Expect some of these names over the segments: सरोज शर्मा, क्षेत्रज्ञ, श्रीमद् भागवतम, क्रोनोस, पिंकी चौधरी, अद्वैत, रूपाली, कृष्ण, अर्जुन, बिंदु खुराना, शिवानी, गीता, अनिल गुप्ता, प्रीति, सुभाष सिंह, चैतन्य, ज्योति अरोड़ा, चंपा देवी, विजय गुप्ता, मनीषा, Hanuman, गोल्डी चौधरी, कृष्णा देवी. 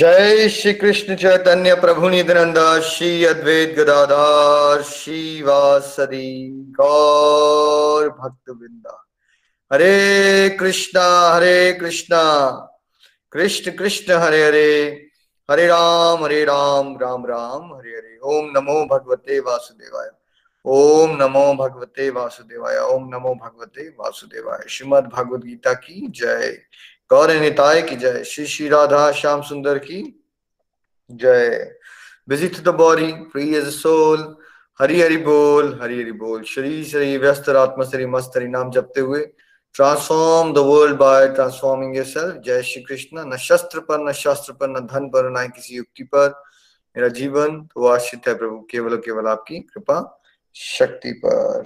जय श्री कृष्ण चैतन्य प्रभु नित्यानंद श्री अद्वैत गदाधर श्रीवास गौ भक्तवृंदा। हरे कृष्णा कृष्ण कृष्ण हरे हरे, हरे राम राम राम हरे हरे। ओम नमो भगवते वासुदेवाय, ओम नमो भगवते वासुदेवाय, ओम नमो भगवते वासुदेवाय। श्रीमद् भागवत गीता की जय, गौर निताय की जय, श्री श्री राधा श्याम सुंदर की जय। Visit the body free as soul. Hari Hari बोल, हरि हरि बोल। श्री श्री व्यस्त आत्मा श्री मस्त हरि नाम जपते हुए transform the world by transforming yourself. जय श्री कृष्ण। न शस्त्र पर, न शास्त्र पर, न धन पर, न किसी युक्ति पर मेरा जीवन तो आश्रित है प्रभु केवल केवल आपकी कृपा शक्ति पर।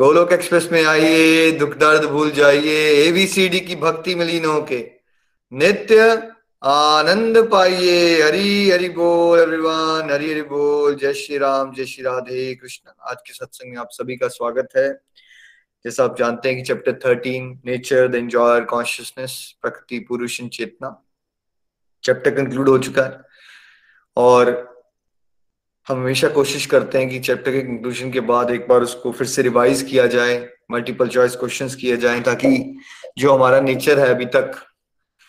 गोलोक एक्सप्रेस में आइए, दुख दर्द भूल जाइए, एबीसीडी की भक्ति में लीन होके नित्य आनंद पाइए। हरि हरि बोल एवरीवन, हरि हरि बोल। जय श्री राम, जय श्री राधे कृष्ण। आज के सत्संग में आप सभी का स्वागत है। जैसा आप जानते हैं कि chapter 13 nature the enjoyer consciousness प्रकृति पुरुष चेतना चैप्टर कंक्लूड हो चुका है। और हम हमेशा कोशिश करते हैं कि चैप्टर के कंक्लूजन के बाद एक बार उसको फिर से रिवाइज किया जाए, मल्टीपल चॉइस क्वेश्चंस किए जाएं, ताकि जो हमारा नेचर है अभी तक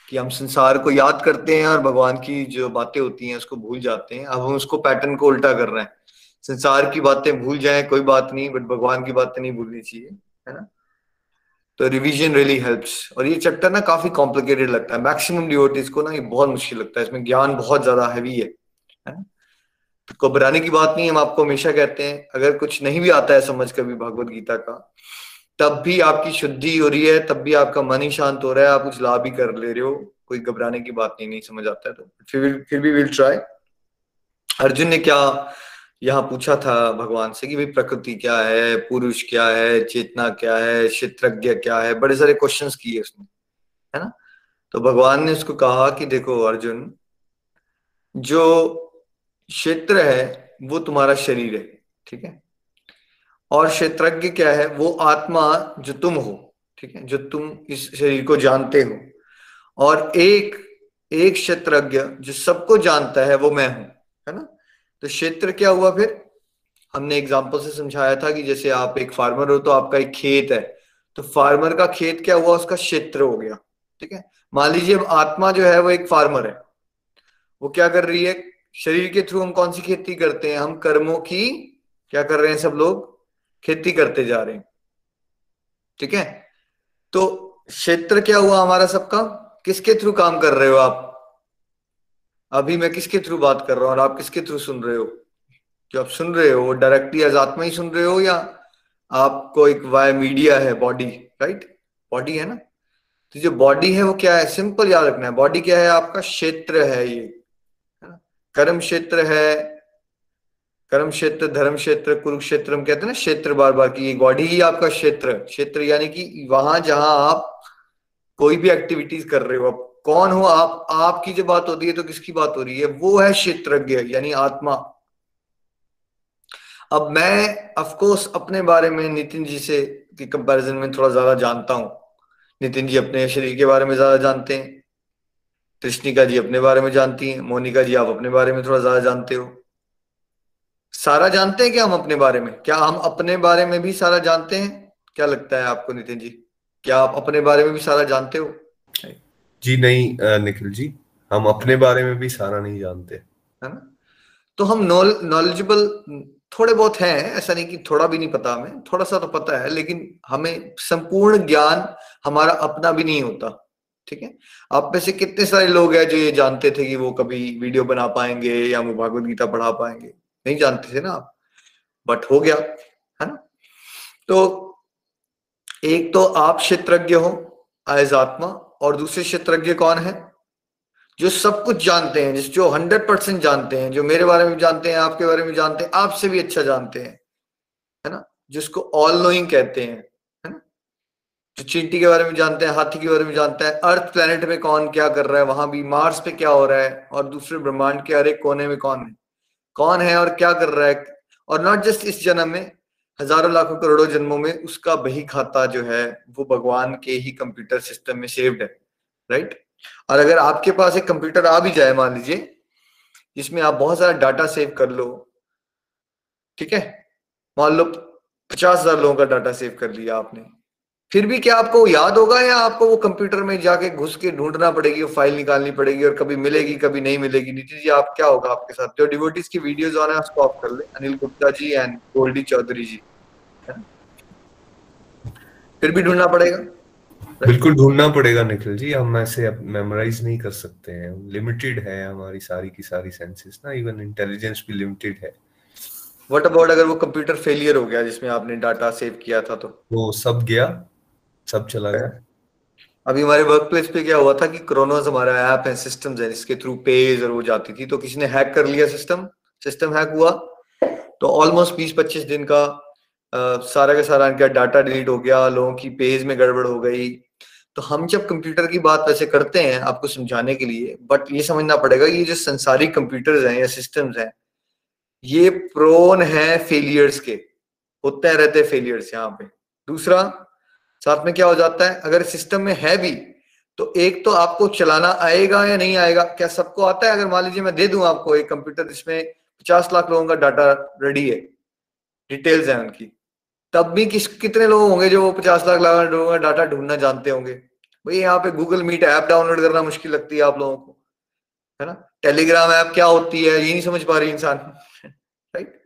कि हम संसार को याद करते हैं और भगवान की जो बातें होती हैं उसको भूल जाते हैं। अब हम उसको पैटर्न को उल्टा कर रहे हैं, संसार की बातें भूल जाएं कोई बात नहीं, बट भगवान की बातें नहीं भूलनी चाहिए, है ना। तो रिविजन रियली हेल्प्स। और ये चैप्टर ना काफी कॉम्प्लिकेटेड लगता है, मैक्सिमम डिवोटीज को ना ये बहुत मुश्किल लगता है, इसमें ज्ञान बहुत ज्यादा हैवी है, है ना। को घबराने की बात नहीं। हम आपको हमेशा कहते हैं अगर कुछ नहीं भी आता है समझ कभी भागवत गीता का, तब भी आपकी शुद्धि हो रही है, तब भी आपका मन ही शांत हो रहा है, आप कुछ लाभ भी कर ले रहे हो, कोई घबराने की बात नहीं। नहीं समझ आता है तो फिर भी विल ट्राई। अर्जुन ने क्या यहाँ पूछा था भगवान से कि भाई प्रकृति क्या है, पुरुष क्या है, चेतना क्या है, क्षेत्रज्ञ क्या है, बड़े सारे क्वेश्चन किए उसने, है ना। तो भगवान ने उसको कहा कि देखो अर्जुन, जो क्षेत्र है वो तुम्हारा शरीर है, ठीक है, और क्षेत्रज्ञ क्या है, वो आत्मा जो तुम हो, ठीक है, जो तुम इस शरीर को जानते हो, और एक एक क्षेत्रज्ञ जो सबको जानता है वो मैं हूं, है ना। तो क्षेत्र क्या हुआ, फिर हमने एग्जांपल से समझाया था कि जैसे आप एक फार्मर हो तो आपका एक खेत है, तो फार्मर का खेत क्या हुआ, उसका क्षेत्र हो गया, ठीक है। मान लीजिए अब आत्मा जो है वो एक फार्मर है, वो क्या कर रही है, शरीर के थ्रू हम कौन सी खेती करते हैं, हम कर्मों की क्या कर रहे हैं, सब लोग खेती करते जा रहे हैं, ठीक है। तो क्षेत्र क्या हुआ हमारा सबका, किसके थ्रू काम कर रहे हो आप, अभी मैं किसके थ्रू बात कर रहा हूं और आप किसके थ्रू सुन रहे हो। जो आप सुन रहे हो डायरेक्टली आज आत्मा ही सुन रहे हो, या आपको एक वाया मीडिया है, बॉडी, राइट, बॉडी है ना। तो जो बॉडी है वो क्या है, सिंपल याद रखना है, बॉडी क्या है, आपका क्षेत्र है, ये कर्म क्षेत्र है, कर्म क्षेत्र, धर्म क्षेत्र, कुरुक्षेत्र, हम कहते हैं ना क्षेत्र बार बार की, बॉडी ही आपका क्षेत्र, क्षेत्र यानी कि वहां जहां आप कोई भी एक्टिविटीज कर रहे हो, आप कौन हो, आप आपकी जो बात होती है तो किसकी बात हो रही है, वो है क्षेत्रज्ञ यानी आत्मा। अब मैं ऑफ कोर्स अपने बारे में नितिन जी से के कंपैरिजन में थोड़ा ज्यादा जानता हूँ, नितिन जी अपने शरीर के बारे में ज्यादा जानते हैं, त्रिश्निका जी अपने बारे में जानती हैं, मोनिका जी आप अपने बारे में थोड़ा ज्यादा जानते हो। सारा जानते हैं क्या हम अपने बारे में, क्या हम अपने बारे में भी सारा जानते हैं, क्या लगता है आपको नितिन जी, क्या आप अपने बारे में भी सारा जानते हो। जी नहीं निखिल जी, हम अपने बारे में भी सारा नहीं जानते, है ना। तो हम नॉलेजेबल थोड़े बहुत हैं, ऐसा नहीं कि थोड़ा भी नहीं पता, हमें थोड़ा सा तो पता है, लेकिन हमें संपूर्ण ज्ञान हमारा अपना भी नहीं होता, ठीक है। आप में से कितने सारे लोग हैं जो ये जानते थे कि वो कभी वीडियो बना पाएंगे या वो भागवत गीता पढ़ा पाएंगे, नहीं जानते थे ना आप, बट हो गया, है ना। तो एक तो आप क्षेत्रज्ञ हो एज आत्मा, और दूसरे क्षेत्रज्ञ कौन है? जो सब कुछ जानते हैं, जो 100% जानते हैं, जो मेरे बारे में जानते हैं, आपके बारे में जानते हैं, आपसे भी अच्छा जानते हैं, है ना, जिसको ऑल नोइंग कहते हैं, है ना, जो चींटी के बारे में जानते हैं, हाथी के बारे में जानते हैं, अर्थ प्लेनेट में कौन क्या कर रहा है, वहां भी मार्स पे क्या हो रहा है, और दूसरे ब्रह्मांड के हर एक कोने में कौन है और क्या कर रहा है, और नॉट जस्ट इस जन्म में, हजारों लाखों करोड़ों जन्मों में उसका बही खाता जो है वो भगवान के ही कंप्यूटर सिस्टम में सेव्ड है, राइट। और अगर आपके पास एक कंप्यूटर आ भी जाए मान लीजिए जिसमें आप बहुत सारा डाटा सेव कर लो, ठीक है, मान लो 50,000 लोगों का डाटा सेव कर लिया आपने, फिर भी क्या आपको याद होगा, या आपको वो कंप्यूटर में जाके घुस के ढूंढना पड़ेगी, वो फाइल निकालनी पड़ेगी, और कभी मिलेगी कभी नहीं मिलेगी। नितिन जी आप क्या होगा आपके साथ? जो डिवोटीज की वीडियोस ऑन है उसको ऑफ कर ले, अनिल गुप्ता जी एंड गोल्डी चौधरी जी, फिर भी ढूंढना पड़ेगा, बिल्कुल ढूंढना पड़ेगा निखिल जी। हम ऐसे मेमोराइज नहीं कर सकते हैं, लिमिटेड है हमारी सारी की सारी सेंसेस ना, इवन इंटेलिजेंस भी लिमिटेड है। व्हाट अबाउट अगर वो कंप्यूटर फेलियर हो गया जिसमें आपने डाटा सेव किया था, तो वो सब गया, सब चला गया। अभी हमारे वर्कप्लेस पे क्या हुआ था कि क्रोनोस हमारा ऐप है, सिस्टम्स है, इसके थ्रू पेज और वो जाती थी, तो किसी ने हैक कर लिया, सिस्टम हैक हुआ, तो ऑलमोस्ट 20-25 दिन का सारा का सारा इनका डाटा डिलीट हो गया, लोगों की पेज में गड़बड़ हो गई। तो हम जब कंप्यूटर की बात वैसे करते हैं आपको समझाने के लिए, बट ये समझना पड़ेगा ये जो संसारिक कंप्यूटर्स हैं या सिस्टम्स हैं ये प्रोन है फेलियर्स के, होते रहते फेलियर्स यहाँ पे। दूसरा साथ में क्या हो जाता है, अगर सिस्टम में है भी तो एक तो आपको चलाना आएगा या नहीं आएगा, क्या सबको आता है? अगर मान लीजिए मैं दे दूं आपको एक कंप्यूटर जिसमें 50 लाख लोगों का डाटा रेडी है, डिटेल्स हैं उनकी, तब भी कितने लोग होंगे जो वो 50 लाख लोगों का डाटा ढूंढना जानते होंगे? भाई यहाँ पे गूगल मीट ऐप डाउनलोड करना मुश्किल लगती है आप लोगों को, है ना, टेलीग्राम ऐप क्या होती है ये नहीं समझ पा रही इंसान, राइट।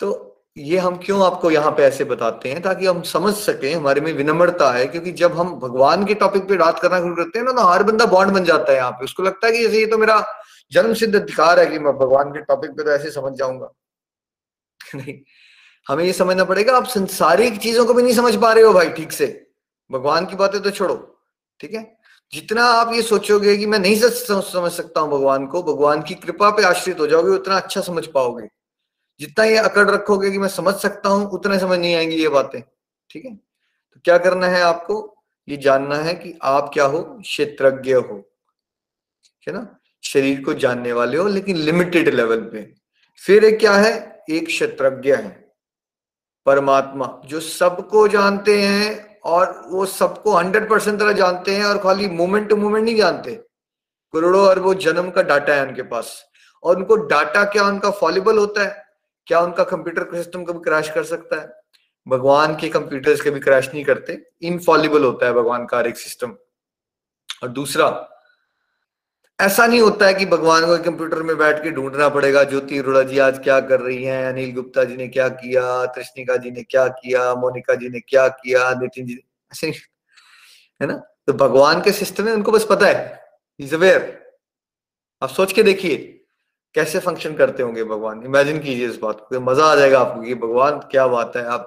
तो ये हम क्यों आपको यहाँ पे ऐसे बताते हैं, ताकि हम समझ सकें, हमारे में विनम्रता है, क्योंकि जब हम भगवान के टॉपिक पे बात करना शुरू करते हैं ना, तो हर बंदा बॉन्ड बन जाता है यहाँ पे, उसको लगता है कि जैसे ये तो मेरा जन्म सिद्ध अधिकार है कि मैं भगवान के टॉपिक पे तो ऐसे समझ जाऊंगा। नहीं, हमें ये समझना पड़ेगा आप संसारिक चीजों को भी नहीं समझ पा रहे हो भाई ठीक से, भगवान की बातें तो छोड़ो, ठीक है। जितना आप ये सोचोगे कि मैं नहीं समझ सकता हूँ भगवान को, भगवान की कृपा पे आश्रित हो जाओगे, उतना अच्छा समझ पाओगे। जितना ये अकड़ रखोगे कि मैं समझ सकता हूं, उतना समझ नहीं आएंगी ये बातें, ठीक है। तो क्या करना है आपको, ये जानना है कि आप क्या हो, क्षेत्रज्ञ हो, है ना, शरीर को जानने वाले हो, लेकिन लिमिटेड लेवल पे। फिर एक क्या है, एक क्षेत्रज्ञ है परमात्मा, जो सबको जानते हैं और वो सबको 100% तरह जानते हैं, और खाली मोमेंट टू मोमेंट नहीं जानते, करोड़ों अरबों जन्म का डाटा है उनके पास, और उनको डाटा क्या उनका फॉलिबल होता है, क्या उनका कंप्यूटर सिस्टम कभी क्रैश कर सकता है? भगवान के कंप्यूटर्स कभी क्रैश नहीं करते, इनफॉलिबल होता है भगवान का हर एक सिस्टम। और दूसरा, ऐसा नहीं होता है कि भगवान को कंप्यूटर में बैठ के ढूंढना पड़ेगा, ज्योति अरोड़ा जी आज क्या कर रही हैं, अनिल गुप्ता जी ने क्या किया, त्रिश्निका जी ने क्या किया, मोनिका जी ने क्या किया, नितिन जी, ऐसे है ना। तो भगवान के सिस्टम है, उनको बस पता है, इज अवेयर। आप सोच के देखिए कैसे फंक्शन करते होंगे भगवान, इमेजिन कीजिए इस बात को, मजा आ जाएगा आपको कि भगवान क्या बात है, आप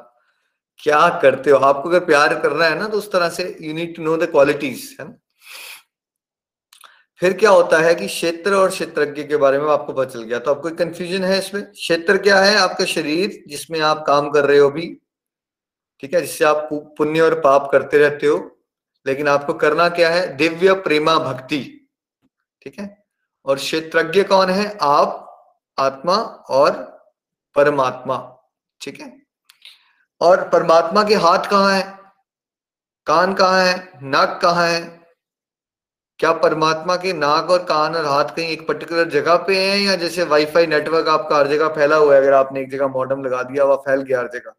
क्या करते हो। आपको अगर प्यार करना है ना, तो उस तरह से you need to know the qualities, है ना। फिर क्या होता है कि क्षेत्र और क्षेत्रज्ञ के बारे में आपको पता चल गया, तो आपको कंफ्यूजन है इसमें। क्षेत्र क्या है, आपका शरीर जिसमें आप काम कर रहे हो भी, ठीक है, जिससे आप पुण्य और पाप करते रहते हो, लेकिन आपको करना क्या है, दिव्य प्रेमा भक्ति, ठीक है। और क्षेत्रज्ञ कौन है, आप आत्मा और परमात्मा, ठीक है। और परमात्मा के हाथ कहाँ है, कान कहाँ है, नाक कहाँ है? क्या परमात्मा के नाक और कान और हाथ कहीं एक पर्टिकुलर जगह पे हैं, या जैसे वाईफाई नेटवर्क आपका हर जगह फैला हुआ है, अगर आपने एक जगह मॉडेम लगा दिया वह फैल गया हर जगह,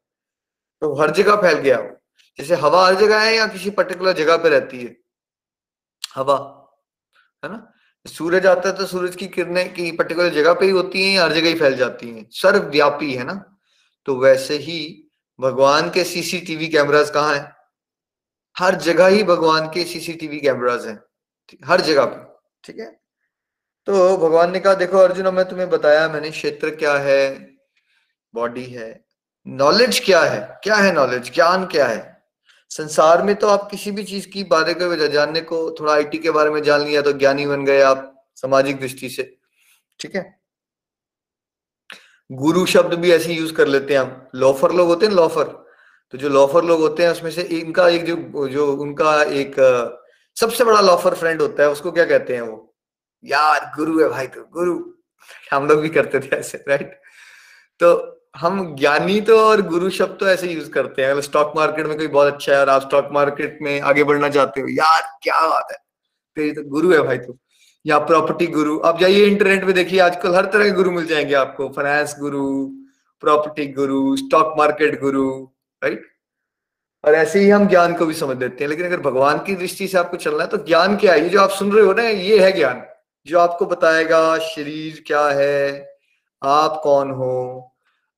तो हर जगह फैल गया हो, जैसे हवा हर जगह है या किसी पर्टिकुलर जगह पे रहती है हवा, है ना। सूरज आता है तो सूरज की किरणें की पर्टिकुलर जगह पे ही होती हैं, हर जगह ही फैल जाती हैं, सर्वव्यापी है ना। तो वैसे ही भगवान के सीसीटीवी कैमरास कहाँ हैं, हर जगह ही भगवान के सीसीटीवी कैमरास हैं, हर जगह पे, ठीक है। तो भगवान ने कहा देखो अर्जुन, मैं तुम्हें बताया मैंने, क्षेत्र क्या है, बॉडी है, नॉलेज क्या है, क्या है नॉलेज, ज्ञान क्या है, संसार में तो आप किसी भी चीज की बारे में जानने को, थोड़ा आईटी के बारे में जान लिया तो ज्ञानी बन गए आप सामाजिक दृष्टि से, ठीक है। गुरु शब्द भी ऐसे यूज कर लेते हैं हम। लॉफर लोग होते हैं, लॉफर, तो जो लॉफर लोग होते हैं उसमें से इनका एक जो उनका एक सबसे बड़ा लॉफर फ्रेंड होता है, उसको क्या कहते हैं वो, यार गुरु है भाई, तो गुरु। हम लोग भी करते थे ऐसे, राइट। तो हम ज्ञानी तो और गुरु शब्द तो ऐसे यूज करते हैं। अगर स्टॉक मार्केट में कोई बहुत अच्छा है और आप स्टॉक मार्केट में आगे बढ़ना चाहते हो, यार क्या बात है तेरी, तो गुरु है भाई तू। या प्रॉपर्टी गुरु, आप जाइए इंटरनेट पे देखिए, आजकल हर तरह के गुरु मिल जाएंगे आपको, फाइनेंस गुरु, प्रॉपर्टी गुरु, स्टॉक मार्केट गुरु, राइट। और ऐसे ही हम ज्ञान को भी समझ लेते हैं। लेकिन अगर भगवान की दृष्टि से आपको चलना है तो ज्ञान क्या है, ये जो आप सुन रहे हो ना, ये है ज्ञान, जो आपको बताएगा शरीर क्या है, आप कौन हो,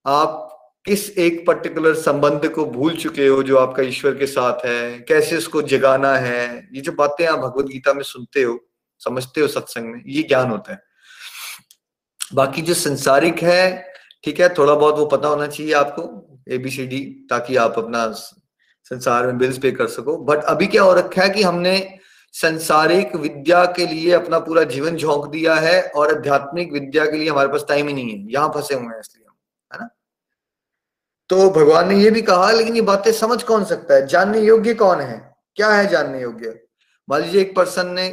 आप किस एक पर्टिकुलर संबंध को भूल चुके हो जो आपका ईश्वर के साथ है, कैसे उसको जगाना है। ये जो बातें आप भगवत गीता में सुनते हो, समझते हो सत्संग में, ये ज्ञान होता है। बाकी जो संसारिक है, ठीक है, थोड़ा बहुत वो पता होना चाहिए आपको, ABCD, ताकि आप अपना संसार में बिल्स पे कर सको। बट अभी क्या हो रखा है कि हमने संसारिक विद्या के लिए अपना पूरा जीवन झोंक दिया है और आध्यात्मिक विद्या के लिए हमारे पास टाइम ही नहीं है, यहाँ फंसे हुए हैं, इसलिए है ना। तो भगवान ने ये भी कहा, लेकिन ये बातें समझ कौन सकता है, जानने योग्य कौन है, क्या है जानने योग्य। मान लीजिए एक पर्सन ने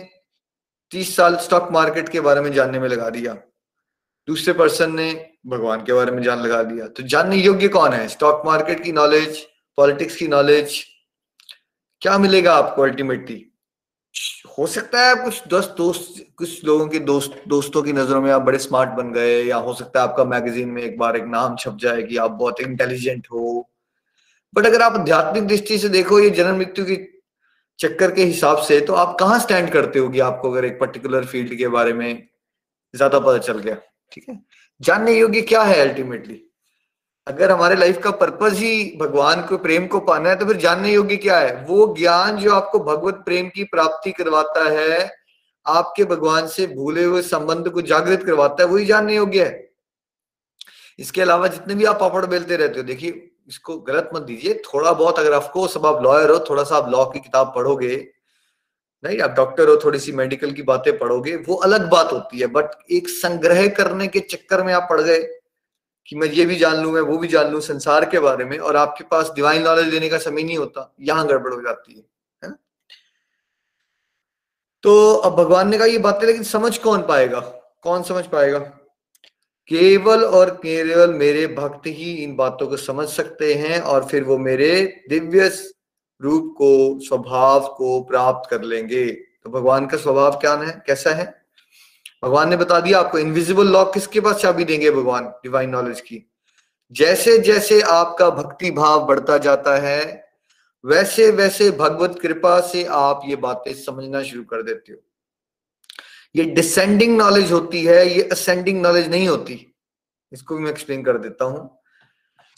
30 साल स्टॉक मार्केट के बारे में जानने में लगा दिया, दूसरे पर्सन ने भगवान के बारे में जान लगा दिया, तो जानने योग्य कौन है। स्टॉक मार्केट की नॉलेज, पॉलिटिक्स की नॉलेज, क्या मिलेगा आपको अल्टीमेटली। हो सकता है कुछ कुछ लोगों के दोस्तों की नजरों में आप बड़े स्मार्ट बन गए, या हो सकता है आपका मैगजीन में एक बार एक नाम छप जाए कि आप बहुत इंटेलिजेंट हो। बट अगर आप आध्यात्मिक दृष्टि से देखो, ये जन्म मृत्यु की चक्कर के हिसाब से, तो आप कहाँ स्टैंड करते होगी आपको अगर एक पर्टिकुलर फील्ड के बारे में ज्यादा पता चल गया, ठीक है। जानने योग्य क्या है अल्टीमेटली, अगर हमारे लाइफ का पर्पस ही भगवान को, प्रेम को पाना है, तो फिर जानने योग्य क्या है। वो ज्ञान जो आपको भगवत प्रेम की प्राप्ति करवाता है, आपके भगवान से भूले हुए संबंध को जागृत करवाता है, वही जानने योग्य है। इसके अलावा जितने भी आप पापड़ बेलते रहते हो, देखिए इसको गलत मत दीजिए, थोड़ा बहुत अगर आपको, सब आप लॉयर हो, थोड़ा सा आप लॉ की किताब पढ़ोगे, नहीं आप डॉक्टर हो, थोड़ी सी मेडिकल की बातें पढ़ोगे, वो अलग बात होती है। बट एक संग्रह करने के चक्कर में आप पड़ गए कि मैं ये भी जान लूं, मैं वो भी जान लूं संसार के बारे में, और आपके पास डिवाइन नॉलेज लेने का समय नहीं होता, यहाँ गड़बड़ हो जाती है ना? तो अब भगवान ने कहा ये बातें, लेकिन समझ कौन पाएगा, कौन समझ पाएगा। केवल और केवल मेरे भक्त ही इन बातों को समझ सकते हैं, और फिर वो मेरे दिव्य रूप को, स्वभाव को प्राप्त कर लेंगे। तो भगवान का स्वभाव क्या है, कैसा है, भगवान ने बता दिया आपको। इनविजिबल लॉक किसके पास चाबी देंगे भगवान, डिवाइन नॉलेज की। जैसे जैसे आपका भक्ति भाव बढ़ता जाता है, वैसे वैसे भगवत कृपा से आप ये बातें समझना शुरू कर देते हो। ये डिसेंडिंग नॉलेज होती है, ये असेंडिंग नॉलेज नहीं होती। इसको भी मैं एक्सप्लेन कर देता हूं।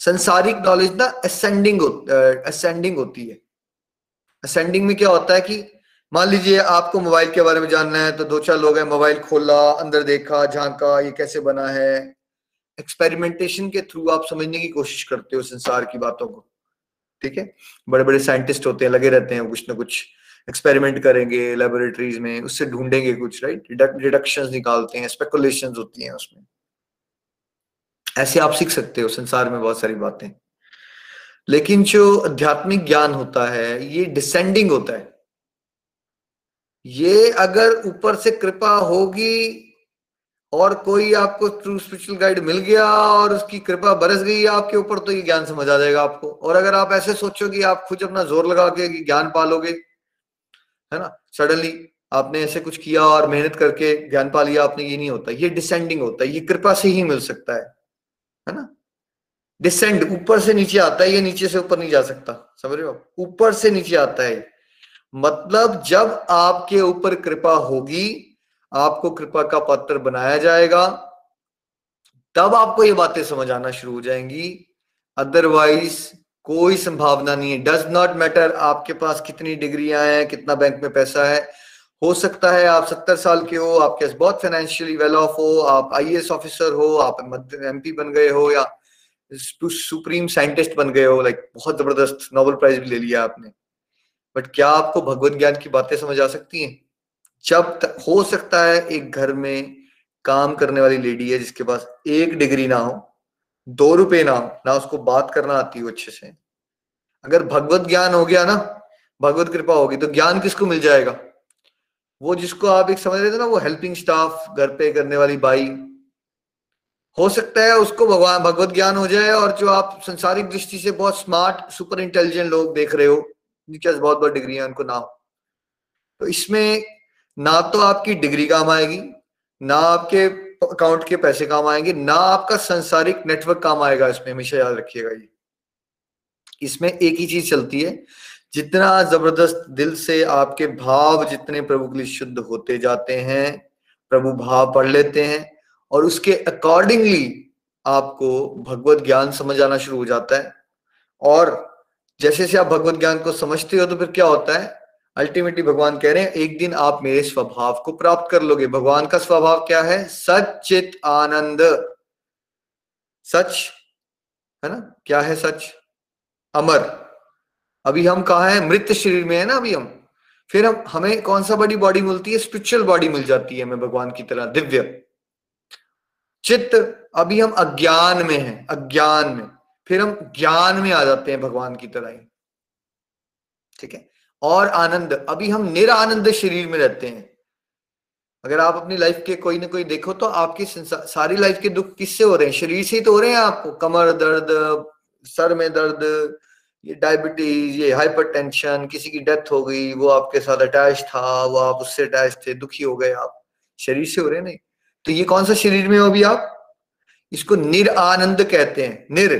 संसारिक नॉलेज ना असेंडिंग होती है। असेंडिंग में क्या होता है कि मान लीजिए आपको मोबाइल के बारे में जानना है, तो 2-4 लोग हैं, मोबाइल खोला, अंदर देखा, झांका, ये कैसे बना है। एक्सपेरिमेंटेशन के थ्रू आप समझने की कोशिश करते हो संसार की बातों को, ठीक है। बड़े बड़े साइंटिस्ट होते हैं, लगे रहते हैं, कुछ ना कुछ एक्सपेरिमेंट करेंगे लेबोरेटरीज में, उससे ढूंढेंगे कुछ, राइट, डिडक्शंस निकालते हैं, स्पेकुलेशंस होती हैं उसमें। ऐसे आप सीख सकते हो संसार में बहुत सारी बातें। लेकिन जो आध्यात्मिक ज्ञान होता है, ये डिसेंडिंग होता है। ये अगर ऊपर से कृपा होगी और कोई आपको ट्रू स्पिरिचुअल गाइड मिल गया और उसकी कृपा बरस गई आपके ऊपर, तो ये ज्ञान समझ आ जाएगा आपको। और अगर आप ऐसे सोचो कि आप खुद अपना जोर लगा के ज्ञान पालोगे, है ना, सडनली आपने ऐसे कुछ किया और मेहनत करके ज्ञान पा लिया आपने, ये नहीं होता। ये डिसेंडिंग होता है, ये कृपा से ही मिल सकता है ना। डिसेंड ऊपर से नीचे आता है, ये नीचे से ऊपर नहीं जा सकता, समझ रहे हो आप। ऊपर से नीचे आता है, मतलब जब आपके ऊपर कृपा होगी, आपको कृपा का पात्र बनाया जाएगा, तब आपको ये बातें समझ आना शुरू हो जाएंगी। अदरवाइज कोई संभावना नहीं है। डज नॉट मैटर आपके पास कितनी डिग्रियां हैं, कितना बैंक में पैसा है। हो सकता है आप 70 साल के हो, आपके पास बहुत फाइनेंशियली वेल ऑफ हो, आप IAS ऑफिसर हो, आप MP बन गए हो, या सुप्रीम साइंटिस्ट बन गए हो, लाइक बहुत जबरदस्त नोबेल प्राइज भी ले लिया आपने, बट क्या आपको भगवत ज्ञान की बातें समझ आ सकती हैं? जब तक हो सकता है एक घर में काम करने वाली लेडी है जिसके पास 1 डिग्री ना हो, 2 रुपए ना हो, ना उसको बात करना आती हो अच्छे से, अगर भगवत ज्ञान हो गया ना, भगवत कृपा होगी तो ज्ञान किसको मिल जाएगा? वो जिसको आप एक समझ रहे थे ना, वो हेल्पिंग स्टाफ, घर पे करने वाली बाई, हो सकता है उसको भगवान भगवत ज्ञान हो जाए। और जो आप संसारिक दृष्टि से बहुत स्मार्ट सुपर इंटेलिजेंट लोग देख रहे हो जिनके पास बहुत बहुत डिग्री है, उनको ना हो। तो इसमें ना तो आपकी डिग्री काम आएगी, ना आपके अकाउंट के पैसे काम आएंगे, ना आपका सांसारिक नेटवर्क काम आएगा। इसमें हमेशा याद रखिएगा, ये इसमें एक ही चीज चलती है, जितना जबरदस्त दिल से आपके भाव जितने प्रभु के लिए शुद्ध होते जाते हैं, प्रभु भाव पढ़ लेते हैं और उसके अकॉर्डिंगली आपको भगवत ज्ञान समझ आना शुरू हो जाता है। और जैसे जैसे आप भगवत ज्ञान को समझते हो तो फिर क्या होता है, अल्टीमेटली भगवान कह रहे हैं एक दिन आप मेरे स्वभाव को प्राप्त कर लोगे। भगवान का स्वभाव क्या है? सच्चित आनंद। सच है ना, क्या है सच? अमर। अभी हम कहाँ हैं? मृत शरीर में है ना अभी हम। फिर हम, हमें कौन सा बड़ी बॉडी मिलती है? स्पिरिचुअल बॉडी मिल जाती है हमें भगवान की तरह, दिव्य चित्त। अभी हम अज्ञान में हैं, अज्ञान में, फिर हम ज्ञान में आ जाते हैं भगवान की तरह ही, ठीक है। और आनंद, अभी हम निरानंद शरीर में रहते हैं। अगर आप अपनी लाइफ के कोई ना कोई देखो तो आपकी सारी लाइफ के दुख किससे हो रहे हैं? शरीर से ही तो हो रहे हैं। आपको कमर दर्द, सर में दर्द, ये डायबिटीज, ये हाइपरटेंशन, किसी की डेथ हो गई, वो आपके साथ अटैच था, वो आप उससे अटैच थे, दुखी हो गए, आप शरीर से हो रहे नहीं। तो ये कौन सा शरीर में हो अभी आप? इसको निरानंद कहते हैं। निर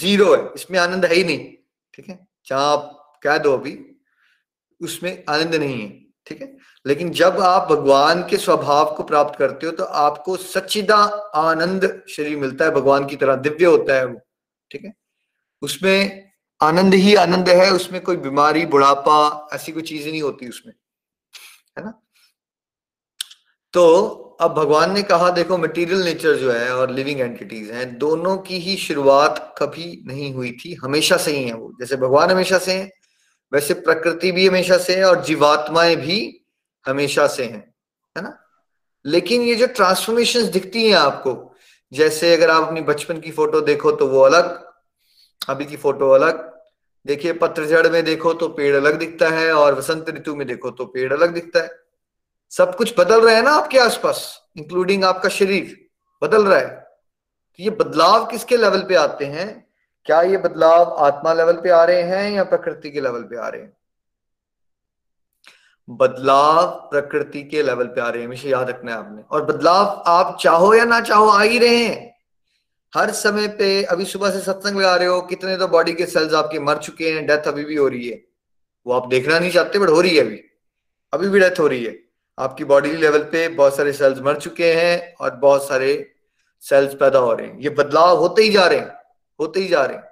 जीरो है, इसमें आनंद है ही नहीं, ठीक है। जहां आप कह दो अभी उसमें आनंद नहीं है, ठीक है। लेकिन जब आप भगवान के स्वभाव को प्राप्त करते हो तो आपको सच्चिदा आनंद शरीर मिलता है, भगवान की तरह दिव्य होता है वो, ठीक है। उसमें आनंद ही आनंद है, उसमें कोई बीमारी, बुढ़ापा, ऐसी कोई चीज नहीं होती उसमें, है ना। तो अब भगवान ने कहा देखो, मटेरियल नेचर जो है और लिविंग एंटिटीज हैं, दोनों की ही शुरुआत कभी नहीं हुई थी, हमेशा से ही है वो। जैसे भगवान हमेशा से है, वैसे प्रकृति भी हमेशा से है और जीवात्माएं भी हमेशा से हैं, है ना। लेकिन ये जो ट्रांसफॉर्मेशंस दिखती हैं आपको, जैसे अगर आप अपनी बचपन की फोटो देखो तो वो अलग, अभी की फोटो अलग। देखिए, पतझड़ में देखो तो पेड़ अलग दिखता है और वसंत ऋतु में देखो तो पेड़ अलग दिखता है। सब कुछ बदल रहा है ना आपके आसपास, इंक्लूडिंग आपका शरीर बदल रहा है। तो ये बदलाव किसके लेवल पे आते हैं? क्या ये बदलाव आत्मा लेवल पे आ रहे हैं या प्रकृति के लेवल पे आ रहे हैं? बदलाव प्रकृति के लेवल पे आ रहे हैं, हमेशा याद रखना है आपने। और बदलाव आप चाहो या ना चाहो आ ही रहे हैं हर समय पे। अभी सुबह से सत्संग में आ रहे हो, कितने तो बॉडी के सेल्स आपके मर चुके हैं, डेथ अभी भी हो रही है। वो आप देखना नहीं चाहते बट हो रही है, अभी भी डेथ हो रही है। आपकी बॉडी लेवल पे बहुत सारे सेल्स मर चुके हैं और बहुत सारे सेल्स पैदा हो रहे हैं। ये बदलाव होते ही जा रहे हैं, होते ही जा रहे हैं।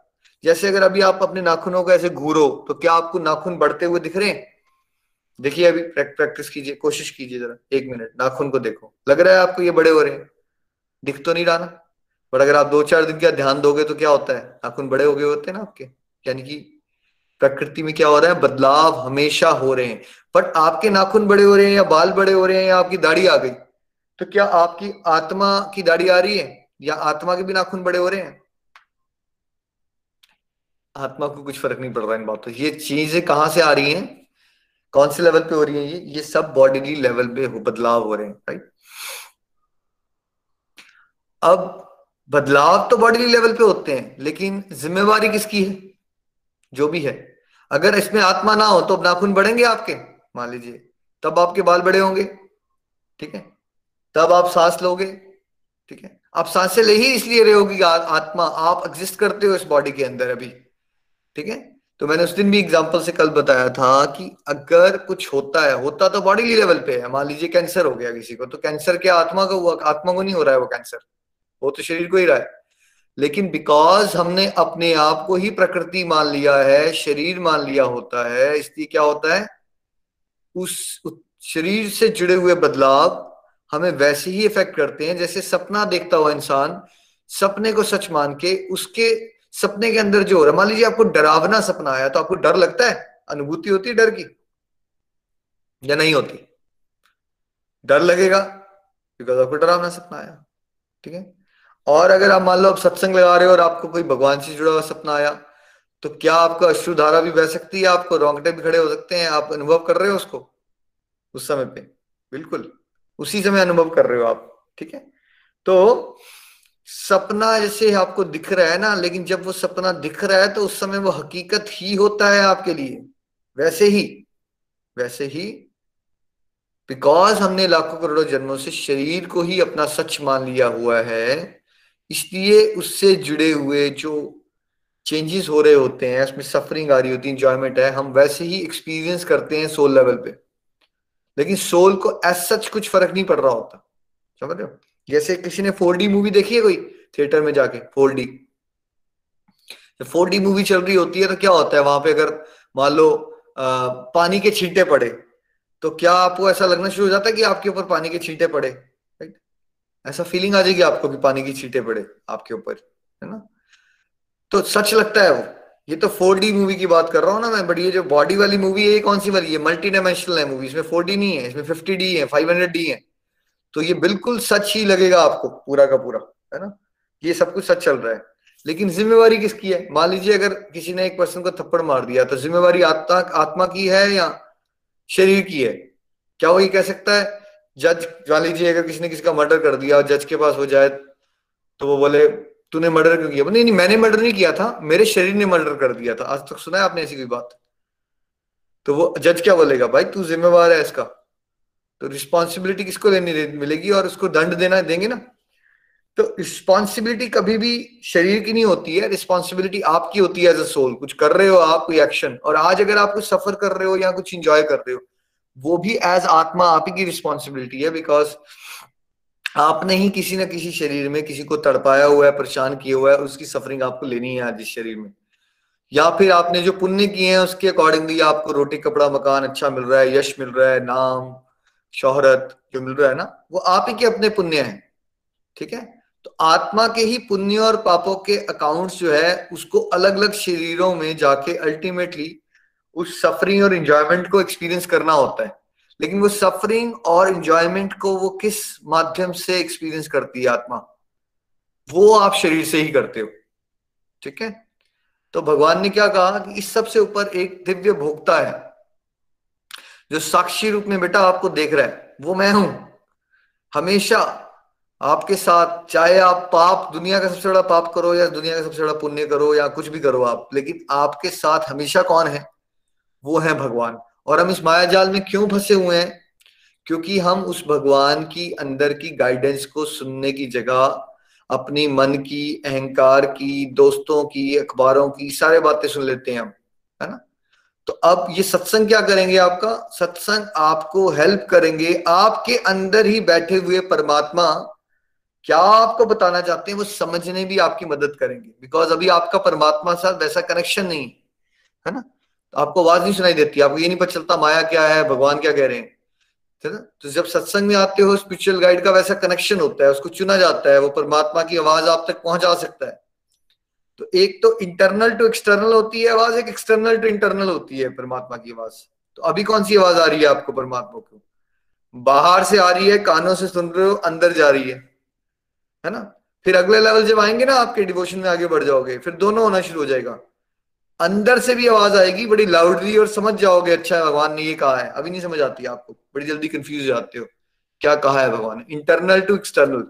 जैसे अगर अभी आप अपने नाखूनों को ऐसे घूरो तो क्या आपको नाखून बढ़ते हुए दिख रहे हैं? देखिए, अभी प्रैक्टिस कीजिए, कोशिश कीजिए जरा 1 मिनट, नाखून को देखो। लग रहा है आपको ये बड़े हो रहे हैं? दिख तो नहीं रहा ना, बट अगर आप 2-4 दिन का ध्यान दोगे तो क्या होता है, नाखून बड़े हो गए होते हैं ना आपके। यानी कि प्रकृति में क्या हो रहा है, बदलाव हमेशा हो रहे हैं। बट आपके नाखून बड़े हो रहे हैं या बाल बड़े हो रहे हैं या आपकी दाढ़ी आ गई, तो क्या आपकी आत्मा की दाढ़ी आ रही है या आत्मा के भी नाखून बड़े हो रहे हैं? आत्मा को कुछ फर्क नहीं पड़ रहा इन बातों। ये चीजें कहाँ से आ रही है, कौन से लेवल पे हो रही है? ये सब बॉडीली लेवल पे बदलाव हो रहे हैं, राइट। अब बदलाव तो बॉडी लेवल पे होते हैं, लेकिन जिम्मेवारी किसकी है? जो भी है। अगर इसमें आत्मा ना हो तो नाखून बढ़ेंगे आपके, मान लीजिए, तब आपके बाल बड़े होंगे, ठीक है। तब आप सांस लोगे, ठीक है। आप सांसें ले ही इसलिए रहे होगी, आत्मा, आप एग्जिस्ट करते हो इस बॉडी के अंदर अभी, ठीक है। तो मैंने उस दिन भी एग्जाम्पल से कल बताया था कि अगर कुछ होता है, होता तो बॉडी लेवल पे है। मान लीजिए कैंसर हो गया किसी को, तो कैंसर क्या आत्मा का हुआ? आत्मा को नहीं हो रहा है वो कैंसर, वो तो शरीर को ही रहा है। लेकिन बिकॉज हमने अपने आप को ही प्रकृति मान लिया है, शरीर मान लिया होता है, इसलिए क्या होता है, उस शरीर से जुड़े हुए बदलाव हमें वैसे ही इफेक्ट करते हैं। जैसे सपना देखता हुआ इंसान, सपने को सच मान के उसके सपने के अंदर जो हो रहा है, मान लीजिए आपको डरावना सपना आया तो आपको डर लगता है? अनुभूति होती है डर की या नहीं होती? डर लगेगा बिकॉज आपको डरावना सपना आया, ठीक है। और अगर आप मान लो आप सत्संग लगा रहे हो और आपको कोई भगवान से जुड़ा हुआ सपना आया तो क्या आपका अश्रुधारा भी बह सकती है, आपको रोंगटे भी खड़े हो सकते हैं, आप अनुभव कर रहे हो उसको उस समय पे, बिल्कुल उसी समय अनुभव कर रहे हो आप, ठीक है। तो सपना जैसे आपको दिख रहा है ना, लेकिन जब वो सपना दिख रहा है तो उस समय वो हकीकत ही होता है आपके लिए। वैसे ही बिकॉज हमने लाखों करोड़ों जन्मों से शरीर को ही अपना सच मान लिया हुआ है, इसलिए उससे जुड़े हुए जो चेंजेस हो रहे होते हैं, उसमें सफरिंग आ रही होती है, इंजॉयमेंट है, हम वैसे ही एक्सपीरियंस करते हैं सोल लेवल पे, लेकिन सोल को एज सच कुछ फर्क नहीं पड़ रहा होता, समझ रहे हो। जैसे किसी ने 4D मूवी देखी है कोई थिएटर में जाके, 4D मूवी चल रही होती है तो क्या होता है वहां पे, अगर मान लो पानी के छींटे पड़े तो क्या आपको ऐसा लगना शुरू हो जाता है कि आपके ऊपर पानी के छींटे पड़े, राइट? ऐसा फीलिंग आ जाएगी आपको कि पानी के छींटे पड़े आपके ऊपर, है ना, तो सच लगता है वो। ये तो 4D मूवी की बात कर रहा हूँ ना मैं, बट ये जो बॉडी वाली मूवी है ये कौन सी वाली है, मल्टी डायमेंशनल है मूवी, इसमें 4D नहीं है, इसमें 50D है, 500D है, तो ये बिल्कुल सच ही लगेगा आपको पूरा का पूरा, है ना, ये सब कुछ सच चल रहा है। लेकिन जिम्मेवारी किसकी है? मान लीजिए अगर किसी ने एक पर्सन को थप्पड़ मार दिया तो जिम्मेवारी आत्मा की है या शरीर की है? क्या वो ये कह सकता है? जज, मान लीजिए अगर किसी ने किसी का मर्डर कर दिया और जज के पास हो जाए तो वो बोले तूने मर्डर क्यों किया? नहीं, मैंने मर्डर नहीं किया था, मेरे शरीर ने मर्डर कर दिया था। आज तक सुना है आपने ऐसी कोई बात? तो वो जज क्या बोलेगा? भाई तू जिम्मेवार है इसका, तो रिस्पॉन्सिबिलिटी किसको लेनी मिलेगी और उसको दंड देना देंगे ना। तो रिस्पॉन्सिबिलिटी कभी भी शरीर की नहीं होती है, रिस्पॉन्सिबिलिटी आपकी होती है एज अ सोल। कुछ कर रहे हो आप, कोई एक्शन, और आज अगर आप कुछ सफर कर रहे हो या कुछ इंजॉय कर रहे हो वो भी एज आत्मा आप ही की रिस्पॉन्सिबिलिटी है, बिकॉज आपने ही किसी ना किसी शरीर में किसी को तड़पाया हुआ है, परेशान किया हुआ है, उसकी सफरिंग आपको लेनी है आज इस शरीर में। या फिर आपने जो पुण्य किए हैं उसके अकॉर्डिंगली आपको रोटी कपड़ा मकान अच्छा मिल रहा है, यश मिल रहा है, नाम शोहरत जो मिल रहा है ना, वो आप ही के अपने पुण्य हैं, ठीक है। तो आत्मा के ही पुण्य और पापों के अकाउंट्स जो है उसको अलग अलग शरीरों में जाके अल्टीमेटली उस सफरिंग और एंजॉयमेंट को एक्सपीरियंस करना होता है। लेकिन वो सफरिंग और एंजॉयमेंट को वो किस माध्यम से एक्सपीरियंस करती है आत्मा, वो आप शरीर से ही करते हो, ठीक है। तो भगवान ने क्या कहा कि इस सबसे ऊपर एक दिव्य भोक्ता है जो साक्षी रूप में बेटा आपको देख रहा है, वो मैं हूं हमेशा आपके साथ। चाहे आप पाप, दुनिया का सबसे बड़ा पाप करो या दुनिया का सबसे बड़ा पुण्य करो या कुछ भी करो आप, लेकिन आपके साथ हमेशा कौन है? वो है भगवान। और हम इस माया जाल में क्यों फंसे हुए हैं? क्योंकि हम उस भगवान की अंदर की गाइडेंस को सुनने की जगह अपनी मन की, अहंकार की, दोस्तों की, अखबारों की सारे बातें सुन लेते हैं हम, है ना। तो अब ये सत्संग क्या करेंगे? आपका सत्संग आपको हेल्प करेंगे, आपके अंदर ही बैठे हुए परमात्मा क्या आपको बताना चाहते हैं वो समझने भी आपकी मदद करेंगे, बिकॉज अभी आपका परमात्मा साथ वैसा कनेक्शन नहीं है ना। तो आपको आवाज नहीं सुनाई देती, आपको ये नहीं पता चलता माया क्या है, भगवान क्या कह रहे हैं, है ना। तो जब सत्संग में आते हो स्पिरिचुअल गाइड का वैसा कनेक्शन होता है, उसको चुना जाता है, वो परमात्मा की आवाज आप तक पहुंचा सकता है। तो एक तो इंटरनल टू एक्सटर्नल होती है आवाज, एक एक्सटर्नल टू इंटरनल होती है परमात्मा की आवाज। तो अभी कौन सी आवाज आ रही है आपको? परमात्मा को बाहर से आ रही है, कानों से सुन रहे हो, अंदर जा रही है ना। फिर अगले लेवल जब आएंगे ना आपके डिवोशन में आगे बढ़ जाओगे, फिर दोनों होना शुरू हो जाएगा, अंदर से भी आवाज आएगी बड़ी लाउडली और समझ जाओगे अच्छा भगवान ने ये कहा है। अभी नहीं समझ आती आपको, बड़ी जल्दी कंफ्यूज हो जाते हो क्या कहा है भगवान ने। Internal to external,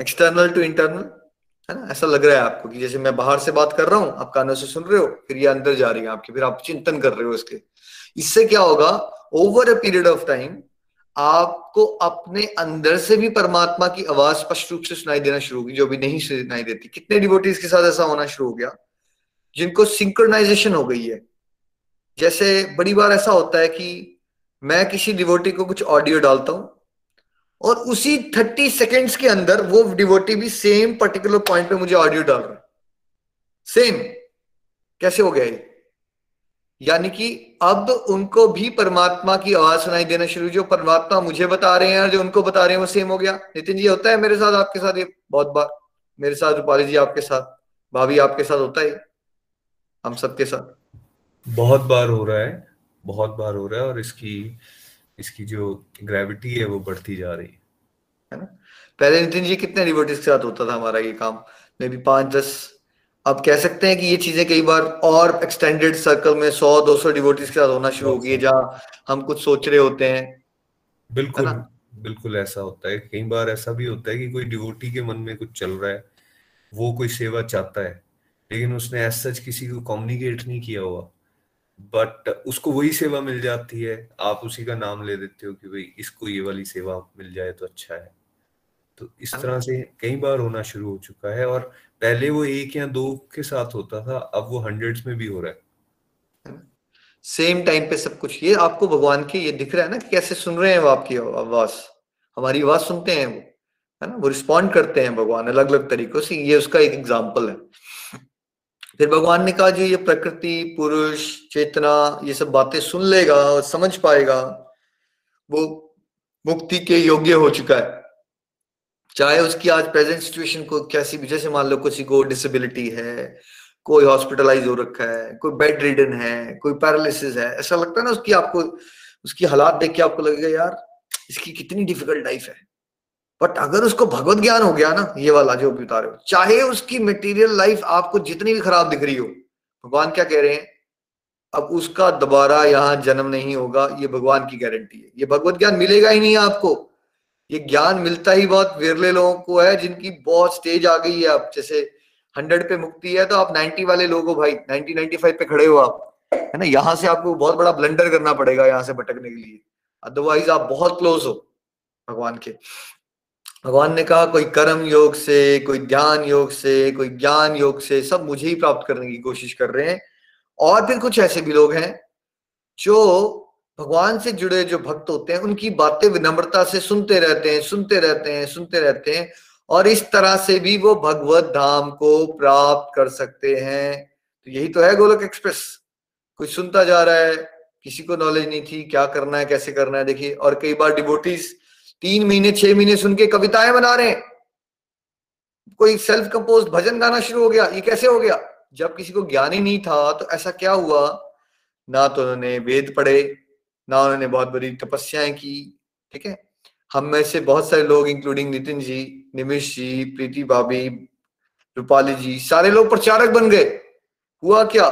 external to internal, है ना। ऐसा लग रहा है आपको कि जैसे मैं बाहर से बात कर रहा हूँ, आप कानों से सुन रहे हो, फिर ये अंदर जा रही है आपके, फिर आप चिंतन कर रहे हो इसके। इससे क्या होगा? Over a period of time आपको अपने अंदर से भी परमात्मा की आवाज स्पष्ट रूप से सुनाई देना शुरू होगी जो भी नहीं सुनाई देती। कितने डिवोटीज के साथ ऐसा होना शुरू हो गया जिनको सिंक्रोनाइजेशन हो गई है। जैसे बड़ी बार ऐसा होता है कि मैं किसी डिवोटी को कुछ ऑडियो डालता हूँ और उसी 30 सेकेंड्स के अंदर वो डिवोटी भी सेम पर्टिकुलर पॉइंट पे मुझे ऑडियो डाल रहा है, सेम। कैसे हो गया ये? यानी कि अब उनको भी परमात्मा की आवाज सुनाई देना शुरू, जो परमात्मा मुझे बता रहे हैं और जो उनको बता रहे हैं वो सेम हो गया। नितिन जी होता है मेरे साथ, आपके साथ ये बहुत बार, मेरे साथ, रूपाली जी आपके साथ, भाभी आपके साथ होता है, हम सबके साथ। बहुत बार हो रहा है और इसकी जो ग्रेविटी है वो बढ़ती जा रही है ना। पहले नितिन जी कितने डिवोटीज के साथ होता था हमारा ये काम, मे बी 5-10, अब कह सकते हैं कि ये चीजें कई बार और एक्सटेंडेड सर्कल में 100-200 डिवोटीज के साथ होना शुरू हो गई है, जहाँ हम कुछ सोच रहे होते हैं। बिल्कुल है बिल्कुल ऐसा होता है। कई बार ऐसा भी होता है कि कोई डिवोटी के मन में कुछ चल रहा है, वो कोई सेवा चाहता है लेकिन उसने एज सच किसी को कम्युनिकेट नहीं किया हुआ, बट उसको वही सेवा मिल जाती है। आप उसी का नाम ले देते हो कि भाई इसको ये वाली सेवा मिल जाए तो अच्छा है। तो इस तरह से कई बार होना शुरू हो चुका है, और पहले वो 1 या 2 के साथ होता था, अब वो 100s में भी हो रहा है सेम टाइम पे सब कुछ। ये आपको भगवान के ये दिख रहा है ना कि कैसे सुन रहे हैं वो आपकी आवाज, हमारी आवाज सुनते हैं वो, है ना, वो रिस्पॉन्ड करते हैं भगवान अलग अलग तरीकों से। ये उसका एक एग्जाम्पल है। फिर भगवान ने कहा जो ये प्रकृति, पुरुष, चेतना, ये सब बातें सुन लेगा और समझ पाएगा वो मुक्ति के योग्य हो चुका है। चाहे उसकी आज प्रेजेंट सिचुएशन को कैसी भी, जैसे मान लो किसी को डिसेबिलिटी है, कोई हॉस्पिटलाइज हो रखा है, कोई बेड रिडन है, कोई पैरालिसिस है, ऐसा लगता है ना उसकी, आपको उसकी हालात देख के आपको लगेगा यार इसकी कितनी डिफिकल्ट लाइफ है। बट अगर उसको भगवत ज्ञान हो गया ना, ये वाला जो बता रहे हो, चाहे उसकी मटेरियल लाइफ आपको जितनी भी खराब दिख रही हो, भगवान क्या कह रहे हैं, अब उसका दोबारा यहाँ जन्म नहीं होगा, ये भगवान की गारंटी है। ये भगवत ज्ञान मिलेगा ही नहीं आपको, ये ज्ञान मिलता ही बहुत विरले लोगों को है जिनकी बहुत स्टेज आ गई है। आप जैसे 100 पे मुक्ति है तो आप 90 वाले लोग हो भाई, 90-95 पे खड़े हो आप, है ना। यहाँ से आपको बहुत बड़ा ब्लंडर करना पड़ेगा यहाँ से भटकने के लिए, अदरवाइज आप बहुत क्लोज हो भगवान के। भगवान ने कहा कोई कर्म योग से, कोई ध्यान योग से, कोई ज्ञान योग से, सब मुझे ही प्राप्त करने की कोशिश कर रहे हैं। और फिर कुछ ऐसे भी लोग हैं जो भगवान से जुड़े, जो भक्त होते हैं, उनकी बातें विनम्रता से सुनते रहते हैं और इस तरह से भी वो भगवत धाम को प्राप्त कर सकते हैं। तो यही तो है गोलोक एक्सप्रेस, कोई सुनता जा रहा है, किसी को नॉलेज नहीं थी क्या करना है कैसे करना है, देखिए। और कई बार डिवोटीज 3 महीने 6 महीने सुन के कविताएं बना रहे हैं, कोई सेल्फ कंपोज्ड भजन गाना शुरू हो गया। ये कैसे हो गया? जब किसी को ज्ञान ही नहीं था तो ऐसा क्या हुआ? ना तो उन्होंने वेद पढ़े, ना उन्होंने बहुत बड़ी तपस्याएं की। ठीक है, हम में से बहुत सारे लोग इंक्लूडिंग नितिन जी, निमिष जी, प्रीति भाभी, रूपाली जी, सारे लोग प्रचारक बन गए। हुआ क्या?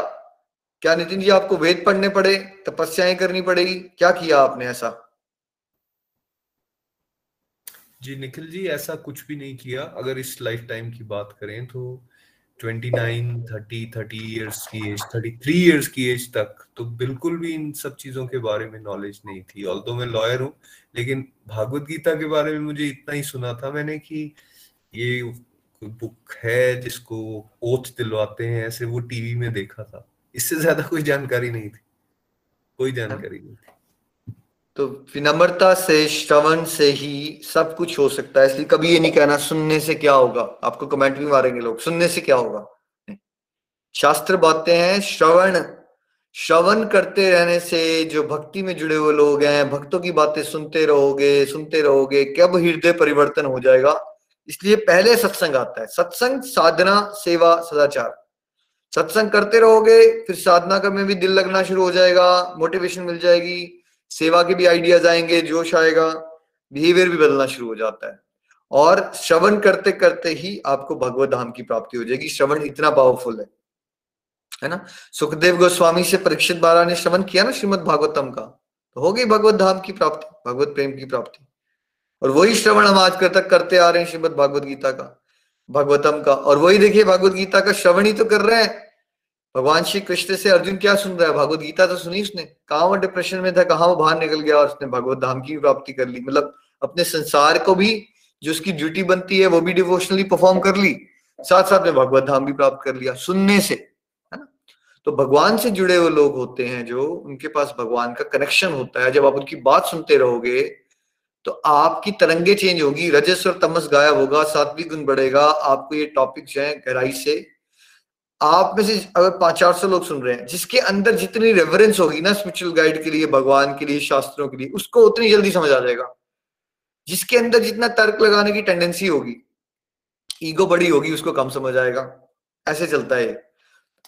क्या नितिन जी आपको वेद पढ़ने पड़े, तपस्याएं करनी पड़ेगी? क्या किया आपने ऐसा? जी निखिल जी, ऐसा कुछ भी नहीं किया। अगर इस लाइफ टाइम की बात करें तो 29, 30, 33 इयर्स की एज तक तो बिल्कुल भी इन सब चीजों के बारे में नॉलेज नहीं थी। ऑल्दो मैं लॉयर हूँ, लेकिन भागवत गीता के बारे में मुझे इतना ही सुना था मैंने कि ये कोई बुक है जिसको ओथ दिलवाते हैं, ऐसे वो टीवी में देखा था। इससे ज्यादा कोई जानकारी नहीं थी। तो विनम्रता से, श्रवण से ही सब कुछ हो सकता है। इसलिए कभी ये नहीं कहना सुनने से क्या होगा, आपको कमेंट भी मारेंगे लोग, सुनने से क्या होगा। शास्त्र बातें हैं, श्रवण करते रहने से। जो भक्ति में जुड़े हुए लोग हैं, भक्तों की बातें सुनते रहोगे, कब हृदय परिवर्तन हो जाएगा। इसलिए पहले सत्संग आता है, सत्संग, साधना, सेवा, सदाचार। सत्संग करते रहोगे फिर साधना में भी दिल लगना शुरू हो जाएगा, मोटिवेशन मिल जाएगी, सेवा के भी आइडियाज आएंगे, जोश आएगा, बिहेवियर भी बदलना शुरू हो जाता है। और श्रवण करते करते ही आपको भगवत धाम की प्राप्ति हो जाएगी। श्रवण इतना पावरफुल है ना। सुखदेव गोस्वामी से परीक्षित महाराज ने श्रवण किया ना श्रीमद् भागवतम का, तो हो गई भगवत धाम की प्राप्ति, भगवत प्रेम की प्राप्ति। और वही श्रवण हम आज तक करते आ रहे हैं श्रीमद् भागवत गीता का, भागवतम का। और वही देखिए भागवत गीता का श्रवण ही तो कर रहे हैं। भगवान श्री कृष्ण से अर्जुन क्या सुन रहा है? भागवत गीता तो सुनी उसने। कहाँ वो डिप्रेशन में था, कहाँ वो बाहर निकल गया और उसने भगवत धाम की प्राप्ति कर ली। मतलब अपने संसार को भी जो उसकी ड्यूटी बनती है वो भी डिवोशनली परफॉर्म कर ली, साथ साथ में भगवत धाम भी प्राप्त कर लिया सुनने से, है ना। तो भगवान से जुड़े हुए लोग होते हैं जो, उनके पास भगवान का कनेक्शन होता है। जब आप उनकी बात सुनते रहोगे तो आपकी तरंगे चेंज होगी, रजस और तमस गायब होगा, सात्विक गुण बढ़ेगा। आपको ये टॉपिक्स हैं गहराई से। आप में से अगर 500-400 लोग सुन रहे हैं, जिसके अंदर जितनी रेवरेंस होगी ना स्पिरिचुअल गाइड के लिए, भगवान के लिए, शास्त्रों के लिए, उसको उतनी जल्दी समझ आ जाएगा। जिसके अंदर जितना तर्क लगाने की टेंडेंसी होगी, ईगो बड़ी होगी, उसको कम समझ आएगा। ऐसे चलता है।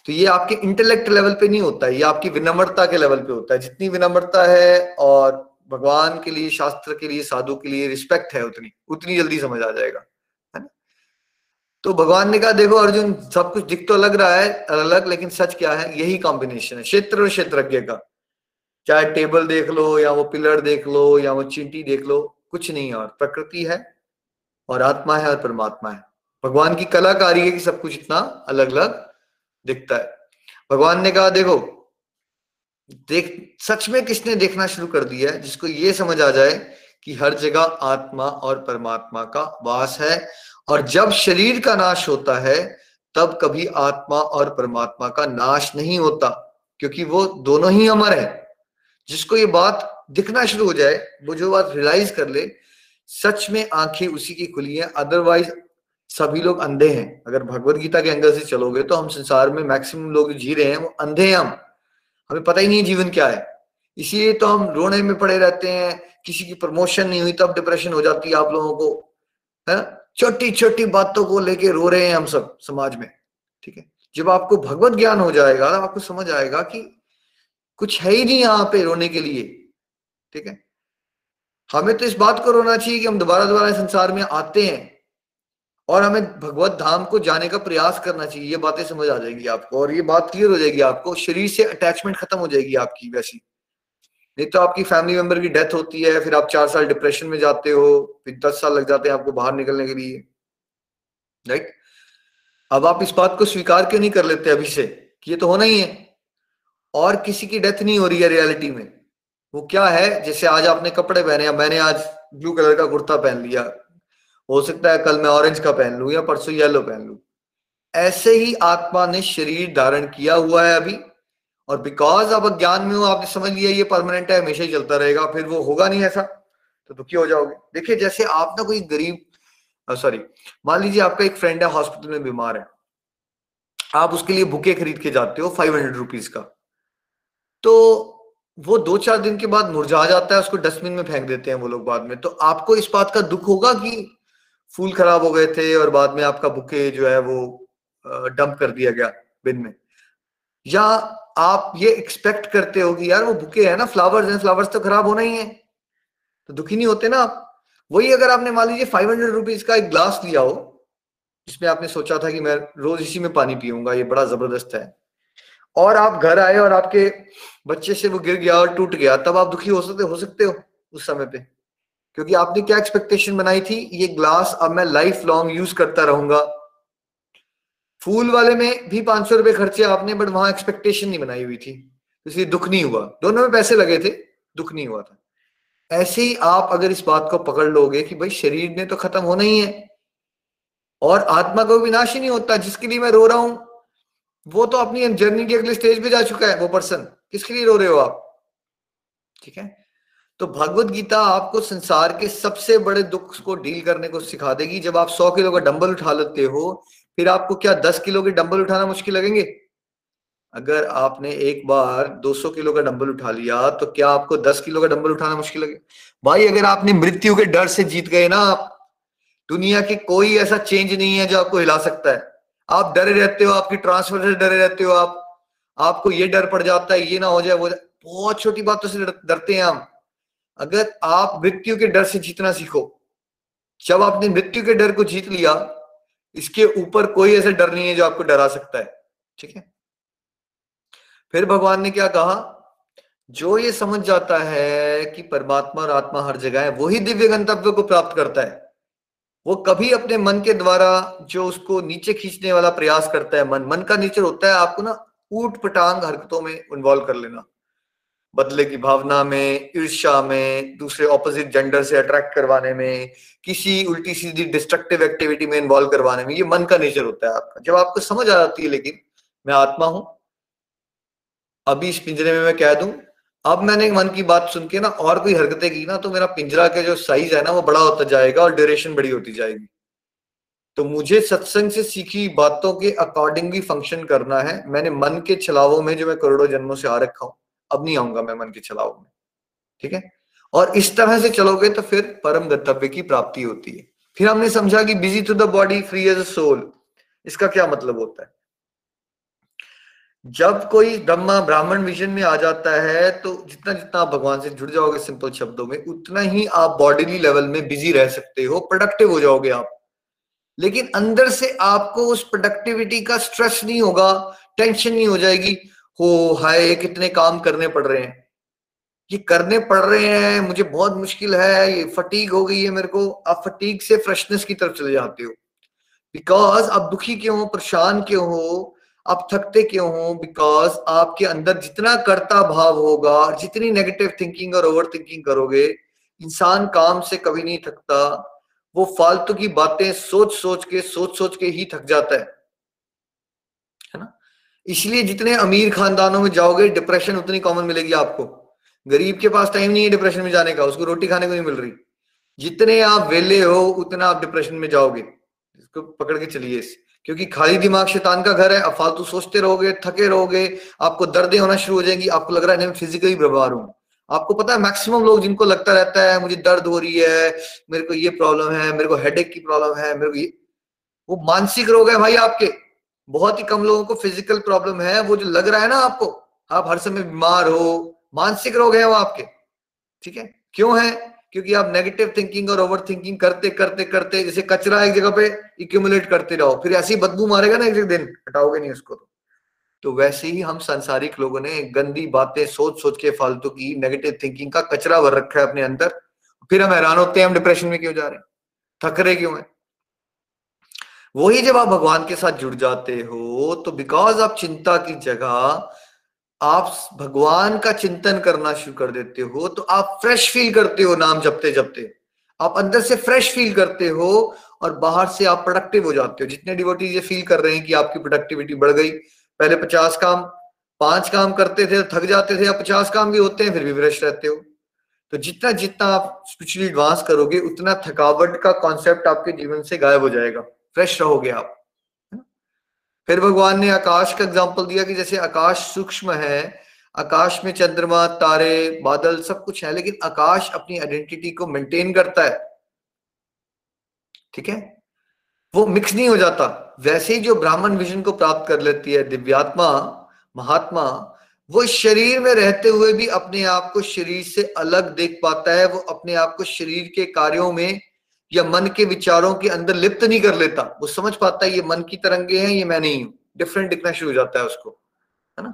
तो ये आपके इंटेलेक्ट लेवल पे नहीं होता है, ये आपकी विनम्रता के लेवल पे होता है। जितनी विनम्रता है और भगवान के लिए, शास्त्र के लिए, साधु के लिए रिस्पेक्ट है, उतनी उतनी जल्दी समझ आ जाएगा, है ना। तो भगवान ने कहा देखो अर्जुन, सब कुछ दिख तो अलग रहा है, अलग, लेकिन सच क्या है, यही कॉम्बिनेशन है क्षेत्र और क्षेत्रज्ञ का। चाहे टेबल देख लो, या वो पिलर देख लो, या वो चींटी देख लो, कुछ नहीं है। और प्रकृति है, और आत्मा है, और परमात्मा है। भगवान की कलाकारी है कि सब कुछ इतना अलग अलग दिखता है। भगवान ने कहा देखो, देख सच में किसने देखना शुरू कर दिया है, जिसको ये समझ आ जाए कि हर जगह आत्मा और परमात्मा का वास है, और जब शरीर का नाश होता है तब कभी आत्मा और परमात्मा का नाश नहीं होता, क्योंकि वो दोनों ही अमर है। जिसको ये बात दिखना शुरू हो जाए, वो जो बात रियलाइज कर ले, सच में आंखें उसी की खुली है। अदरवाइज सभी लोग अंधे हैं। अगर भगवत गीता के एंगल से चलोगे तो हम संसार में मैक्सिमम लोग जी रहे हैं वो अंधे हैं। हम, हमें पता ही नहीं जीवन क्या है, इसीलिए तो हम रोने में पड़े रहते हैं। किसी की प्रमोशन नहीं हुई तब डिप्रेशन हो जाती है आप लोगों को, है ना। छोटी छोटी बातों को लेके रो रहे हैं हम सब समाज में, ठीक है। जब आपको भगवत ज्ञान हो जाएगा, आपको समझ आएगा कि कुछ है ही नहीं यहाँ पे रोने के लिए, ठीक है। हमें तो इस बात को रोना चाहिए कि हम दोबारा दोबारा संसार में आते हैं, और हमें भगवत धाम को जाने का प्रयास करना चाहिए। ये बातें समझ आ जाएगी आपको, और ये बात क्लियर हो जाएगी आपको। शरीर से अटैचमेंट खत्म हो जाएगी आपकी। वैसी नहीं तो आपकी फैमिली मेंबर की डेथ होती है, फिर आप 4 साल डिप्रेशन में जाते हो, फिर 10 साल लग जाते हैं आपको बाहर निकलने के लिए, राइट। अब आप इस बात को स्वीकार क्यों नहीं कर लेते अभी से कि ये तो होना ही है, और किसी की डेथ नहीं हो रही है रियलिटी में। वो क्या है, जैसे आज आपने कपड़े पहने, मैंने आज ब्लू कलर का कुर्ता पहन लिया, हो सकता है कल मैं ऑरेंज का पहन लूं, या परसों येलो पहन लूं। ऐसे ही आत्मा ने शरीर धारण किया हुआ है अभी, और बिकॉज आप अज्ञान में हो, आपने समझ लिया ये परमानेंट है, हमेशा ही चलता रहेगा, फिर वो होगा नहीं ऐसा, तो दुखी हो जाओगे। देखिए जैसे आप ना कोई गरीब, सॉरी मान लीजिए आपका एक फ्रेंड है हॉस्पिटल में बीमार है, आप उसके लिए बुके खरीद के जाते हो 500 रुपीज का, तो वो 2-4 दिन के बाद मुरझा जाता है, उसको डस्टबिन में फेंक देते हैं वो लोग बाद में। तो आपको इस बात का दुख होगा कि फूल खराब हो गए थे और बाद में आपका बुके जो है वो डंप कर दिया गया बिन में, या आप ये एक्सपेक्ट करते हो कि यार वो बुके है ना, फ्लावर्स हैं, फ्लावर्स तो खराब होना ही है, तो दुखी नहीं होते ना आप। वही अगर आपने मान लीजिए 500 रुपीज का एक ग्लास लिया हो, जिसमें आपने सोचा था कि मैं रोज इसी में पानी पीऊंगा, ये बड़ा जबरदस्त है, और आप घर आए और आपके बच्चे से वो गिर गया और टूट गया, तब आप दुखी हो सकते हो उस समय पे, क्योंकि आपने क्या एक्सपेक्टेशन बनाई थी, ये ग्लास अब मैं लाइफ लॉन्ग यूज करता रहूंगा। फूल वाले में भी 500 रुपए खर्चे आपने, बट वहां एक्सपेक्टेशन नहीं बनाई हुई थी, इसलिए दुख नहीं हुआ। दोनों में पैसे लगे थे, दुख नहीं हुआ था। ऐसे ही आप अगर इस बात को पकड़ लोगे कि भाई शरीर ने तो खत्म होना ही है, और आत्मा का विनाश ही नहीं होता। जिसके लिए मैं रो रहा हूं वो तो अपनी जर्नी के अगले स्टेज पे जा चुका है, वो पर्सन, किसके लिए रो रहे हो आप, ठीक है। तो भगवत गीता आपको संसार के सबसे बड़े दुख को डील करने को सिखा देगी। जब आप 100 किलो का डंबल उठा लेते हो, फिर आपको क्या 10 किलो के डंबल उठाना मुश्किल लगेंगे? अगर आपने एक बार 200 किलो का डंबल उठा लिया, तो क्या आपको 10 किलो का डंबल उठाना मुश्किल लगेगा? भाई अगर आपने मृत्यु के डर से जीत गए ना आप, दुनिया के कोई ऐसा चेंज नहीं है जो आपको हिला सकता है। आप डरे रहते हो, आपकी ट्रांसफर से डरे रहते हो, आपको ये डर पड़ जाता है ये ना हो जाए वो, बहुत छोटी बातों से डरते हैं हम। अगर आप मृत्यु के डर से जीतना सीखो, जब आपने मृत्यु के डर को जीत लिया, इसके ऊपर कोई ऐसा डर नहीं है जो आपको डरा सकता है, ठीक है। फिर भगवान ने क्या कहा, जो ये समझ जाता है कि परमात्मा और आत्मा हर जगह है, वही दिव्य गंतव्य को प्राप्त करता है। वो कभी अपने मन के द्वारा जो उसको नीचे खींचने वाला प्रयास करता है, मन का नेचर होता है आपको ना ऊट पटांग हरकतों में इन्वॉल्व कर लेना, बदले की भावना में, ईर्ष्या में, दूसरे ऑपोजिट जेंडर से अट्रैक्ट करवाने में, किसी उल्टी सीधी डिस्ट्रक्टिव एक्टिविटी में इन्वॉल्व करवाने में, ये मन का नेचर होता है आपका। जब आपको समझ आ जाती है लेकिन मैं आत्मा हूं, अभी इस पिंजरे में मैं कह दूं, अब मैंने मन की बात सुन के ना और कोई हरकतें की ना, तो मेरा पिंजरा का जो साइज है ना वो बड़ा होता जाएगा और ड्यूरेशन बड़ी होती जाएगी। तो मुझे सत्संग से सीखी बातों के अकॉर्डिंगली फंक्शन करना है। मैंने मन के छलावों में, जो मैं करोड़ों जन्मों से आ रखा हूं, अब नहीं आऊंगा मैं मन के छलावों में, ठीक है। और इस तरह से चलोगे तो फिर परम गंतव्य की प्राप्ति होती है। फिर हमने समझा कि busy to the body, free as a soul, इसका क्या मतलब होता है। जब कोई ब्रह्मा ब्राह्मण विजन में आ जाता है तो जितना जितना आप भगवान से जुड़ जाओगे सिंपल शब्दों में, उतना ही आप बॉडीली लेवल में बिजी रह सकते हो, प्रोडक्टिव हो जाओगे आप। लेकिन अंदर से आपको उस प्रोडक्टिविटी का स्ट्रेस नहीं होगा, टेंशन नहीं हो जाएगी, हो हाय कितने काम करने पड़ रहे हैं, ये करने पड़ रहे हैं, मुझे बहुत मुश्किल है, ये फटीग हो गई है मेरे को। आप फटीग से फ्रेशनेस की तरफ चले जाते हो, बिकॉज आप दुखी क्यों हो, परेशान क्यों हो, आप थकते क्यों हो, बिकॉज आपके अंदर जितना कर्ता भाव होगा, जितनी नेगेटिव थिंकिंग और ओवर थिंकिंग करोगे। इंसान काम से कभी नहीं थकता, वो फालतू की बातें सोच सोच के ही थक जाता है ना। इसलिए जितने अमीर खानदानों में जाओगे डिप्रेशन उतनी कॉमन मिलेगी आपको। गरीब के पास टाइम नहीं है डिप्रेशन में जाने का, उसको रोटी खाने को नहीं मिल रही। जितने आप वेले हो उतना आप डिप्रेशन में जाओगे, इसको पकड़ के चलिए, क्योंकि खाली दिमाग शैतान का घर है। आप फालतू सोचते रहोगे, थके रहोगे, आपको दर्दें होना शुरू हो जाएंगी, आपको लग रहा है मैं फिजिकली बीमार हूँ। आपको पता है मैक्सिमम लोग जिनको लगता रहता है मुझे दर्द हो रही है, मेरे को ये प्रॉब्लम है, मेरे को हेडेक की प्रॉब्लम है, मेरे को ये, वो मानसिक रोग है भाई आपके। बहुत ही कम लोगों को फिजिकल प्रॉब्लम है। वो जो लग रहा है ना आपको, आप हर समय बीमार हो, मानसिक रोग है वो आपके, ठीक है। क्यों है? क्योंकि आप नेगेटिव थिंकिंग और ओवर थिंकिंग करते जैसे कचरा एक जगह पे एक्यूमुलेट करते रहो, फिर ऐसी बदबू मारेगा ना एक दिन, हटाओगे नहीं उसको। तो वैसे ही हम सांसारिक लोगों ने गंदी बातें सोच सोच के फालतू की नेगेटिव थिंकिंग का कचरा भर रखा है अपने अंदर। फिर हम हैरान होते हैं हम डिप्रेशन में क्यों जा रहे हैं, थक रहे क्यों हैं। वही जब आप भगवान के साथ जुड़ जाते हो तो बिकॉज आप चिंता की जगह आप भगवान का चिंतन करना शुरू कर देते हो, तो आप फ्रेश फील करते हो। नाम जपते जपते आप अंदर से फ्रेश फील करते हो और बाहर से आप प्रोडक्टिव हो जाते हो। जितने डिवोटीज ये फील कर रहे हैं कि आपकी प्रोडक्टिविटी बढ़ गई, पहले 5 काम करते थे थक जाते थे, अब 50 काम भी होते हैं फिर भी फ्रेश रहते हो। तो जितना जितना आप स्पिरिचुअली एडवांस करोगे उतना थकावट का कॉन्सेप्ट आपके जीवन से गायब हो जाएगा, फ्रेश रहोगे आप। फिर भगवान ने आकाश का एग्जाम्पल दिया कि जैसे आकाश सूक्ष्म है, आकाश में चंद्रमा, तारे, बादल सब कुछ है, लेकिन आकाश अपनी आइडेंटिटी को मेंटेन करता है, ठीक है, वो मिक्स नहीं हो जाता। वैसे ही जो ब्राह्मण विजन को प्राप्त कर लेती है दिव्यात्मा महात्मा, वो शरीर में रहते हुए भी अपने आप को शरीर से अलग देख पाता है। वो अपने आप को शरीर के कार्यों में या मन के विचारों के अंदर लिप्त नहीं कर लेता। वो समझ पाता है ये मन की तरंगे हैं, ये मैं नहीं हूं, डिफरेंट दिखना शुरू हो जाता है उसको, है ना।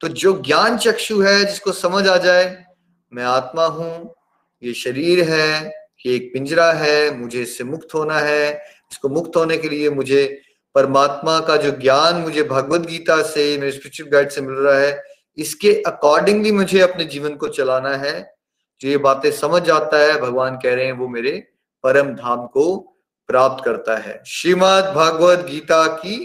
तो जो ज्ञान चक्षु है, जिसको समझ आ जाए मैं आत्मा हूं, ये शरीर है, ये एक पिंजरा है, मुझे इससे मुक्त होना है। इसको मुक्त होने के लिए मुझे परमात्मा का जो ज्ञान मुझे भागवत गीता से, मेरे स्पिरिचुअल गाइड से मिल रहा है, इसके अकॉर्डिंगली मुझे अपने जीवन को चलाना है। जो ये बातें समझ जाता है, भगवान कह रहे हैं वो मेरे परम धाम को प्राप्त करता है। श्रीमद् भागवत गीता की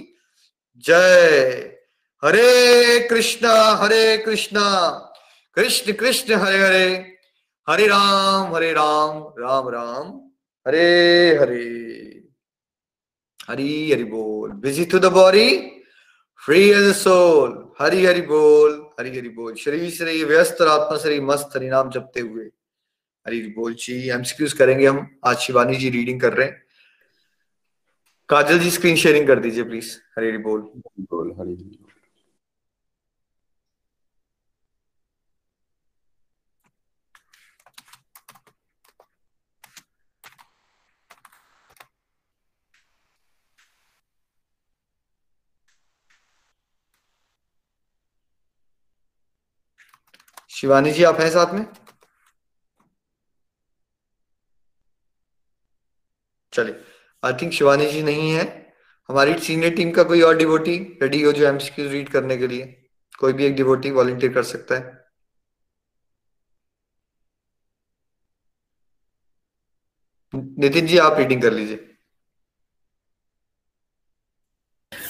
जय। हरे कृष्णा कृष्ण कृष्ण हरे हरे, हरे राम राम राम हरे हरे। हरी हरि बोल। Busy to the body, free as soul. Hari Hari बोल, हरी हरि बोल। शरीर से रहिए व्यस्त और आत्मा से रहिए मस्त, हरि नाम जपते हुए। हरि बोल जी। एमसीक्यूज करेंगे हम आज। शिवानी जी रीडिंग कर रहे हैं। काजल जी स्क्रीन शेयरिंग कर दीजिए प्लीज। हरि हरि बोल, हरि बोल, हरि बोल। शिवानी जी आप हैं साथ में? चलिए, आई थिंक शिवानी जी नहीं है। हमारी सीनियर टीम का कोई और डिवोटी रेडी हो जो एमसीक्यू रीड करने के लिए? कोई भी एक डिवोटी वॉलंटियर कर सकता है। नितिन जी आप रीडिंग कर लीजिए।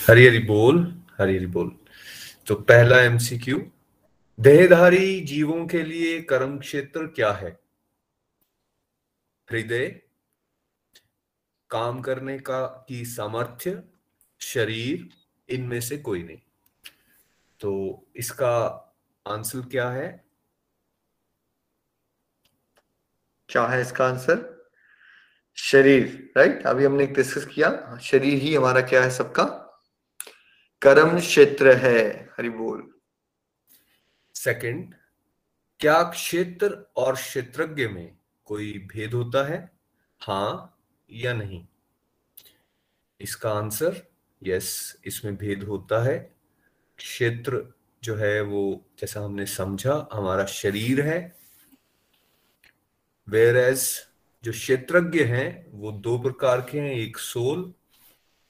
हरि हरि बोल, हरि हरि बोल। तो पहला एमसीक्यू, देहधारी जीवों के लिए कर्म क्षेत्र क्या है? हृदय, काम करने का की सामर्थ्य, शरीर, इनमें से कोई नहीं। तो इसका आंसर क्या है? क्या है इसका आंसर? शरीर, राइट। अभी हमने एक डिस्कस किया, शरीर ही हमारा क्या है सबका कर्म क्षेत्र है। हरि बोल। सेकंड, क्या क्षेत्र और क्षेत्रज्ञ में कोई भेद होता है, हाँ या नहीं? इसका आंसर यस, इसमें भेद होता है। क्षेत्र जो है वो जैसा हमने समझा हमारा शरीर है, वेयर एज जो क्षेत्रज्ञ हैं वो दो प्रकार के हैं, एक सोल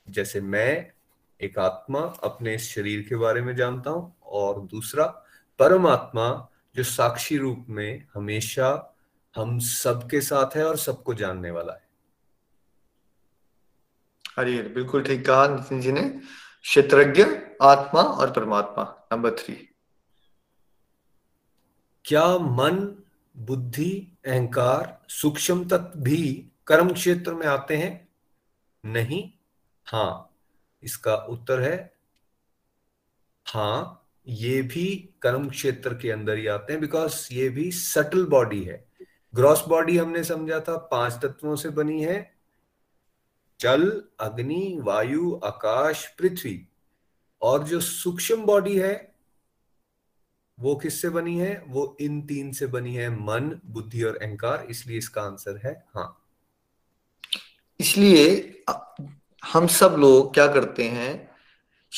जैसे मैं एक आत्मा अपने शरीर के बारे में जानता हूं, और दूसरा परमात्मा जो साक्षी रूप में हमेशा हम सबके साथ है और सबको जानने वाला है। हरि हरि, बिल्कुल ठीक कहा नितिन जी ने। क्षेत्रज्ञ, आत्मा और परमात्मा। नंबर 3, क्या मन, बुद्धि, अहंकार, सूक्ष्म तत्व भी कर्म क्षेत्र में आते हैं? नहीं, हाँ। इसका उत्तर है हाँ, ये भी कर्म क्षेत्र के अंदर ही आते हैं, बिकॉज ये भी सटल बॉडी है। ग्रॉस बॉडी हमने समझा था 5 तत्वों से बनी है, जल, अग्नि, वायु, आकाश, पृथ्वी। और जो सूक्ष्म बॉडी है वो किससे बनी है? वो इन 3 से बनी है, मन, बुद्धि और अहंकार। इसलिए इसका आंसर है हाँ। इसलिए हम सब लोग क्या करते हैं,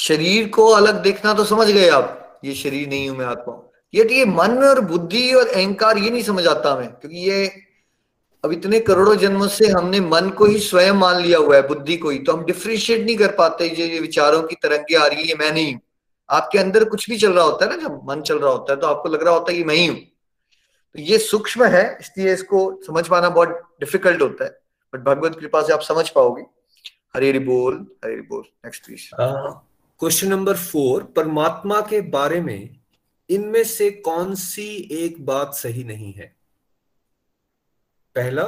शरीर को अलग देखना तो समझ गए आप, ये शरीर नहीं हूं मैं आत्मा, ये मन और बुद्धि और अहंकार ये नहीं समझ आता मैं, क्योंकि ये अब इतने करोड़ों जन्मों से हमने मन को ही स्वयं मान लिया हुआ है, बुद्धि को ही, तो हम डिफ्रेंशिएट नहीं कर पाते। ये विचारों की तरंगे आ रही है, मैं नहीं हूं। आपके अंदर कुछ भी चल रहा होता है ना, जब मन चल रहा होता है तो आपको लग रहा होता है कि मैं ही हूं, तो ये सूक्ष्म है, इसलिए इसको समझ पाना बहुत डिफिकल्ट होता है, बट भगवत कृपा से आप समझ पाओगे। हरि हरि बोल, हरि हरि बोल। Next please. क्वेश्चन नंबर 4, परमात्मा के बारे में इनमें से कौन सी एक बात सही नहीं है? पहला,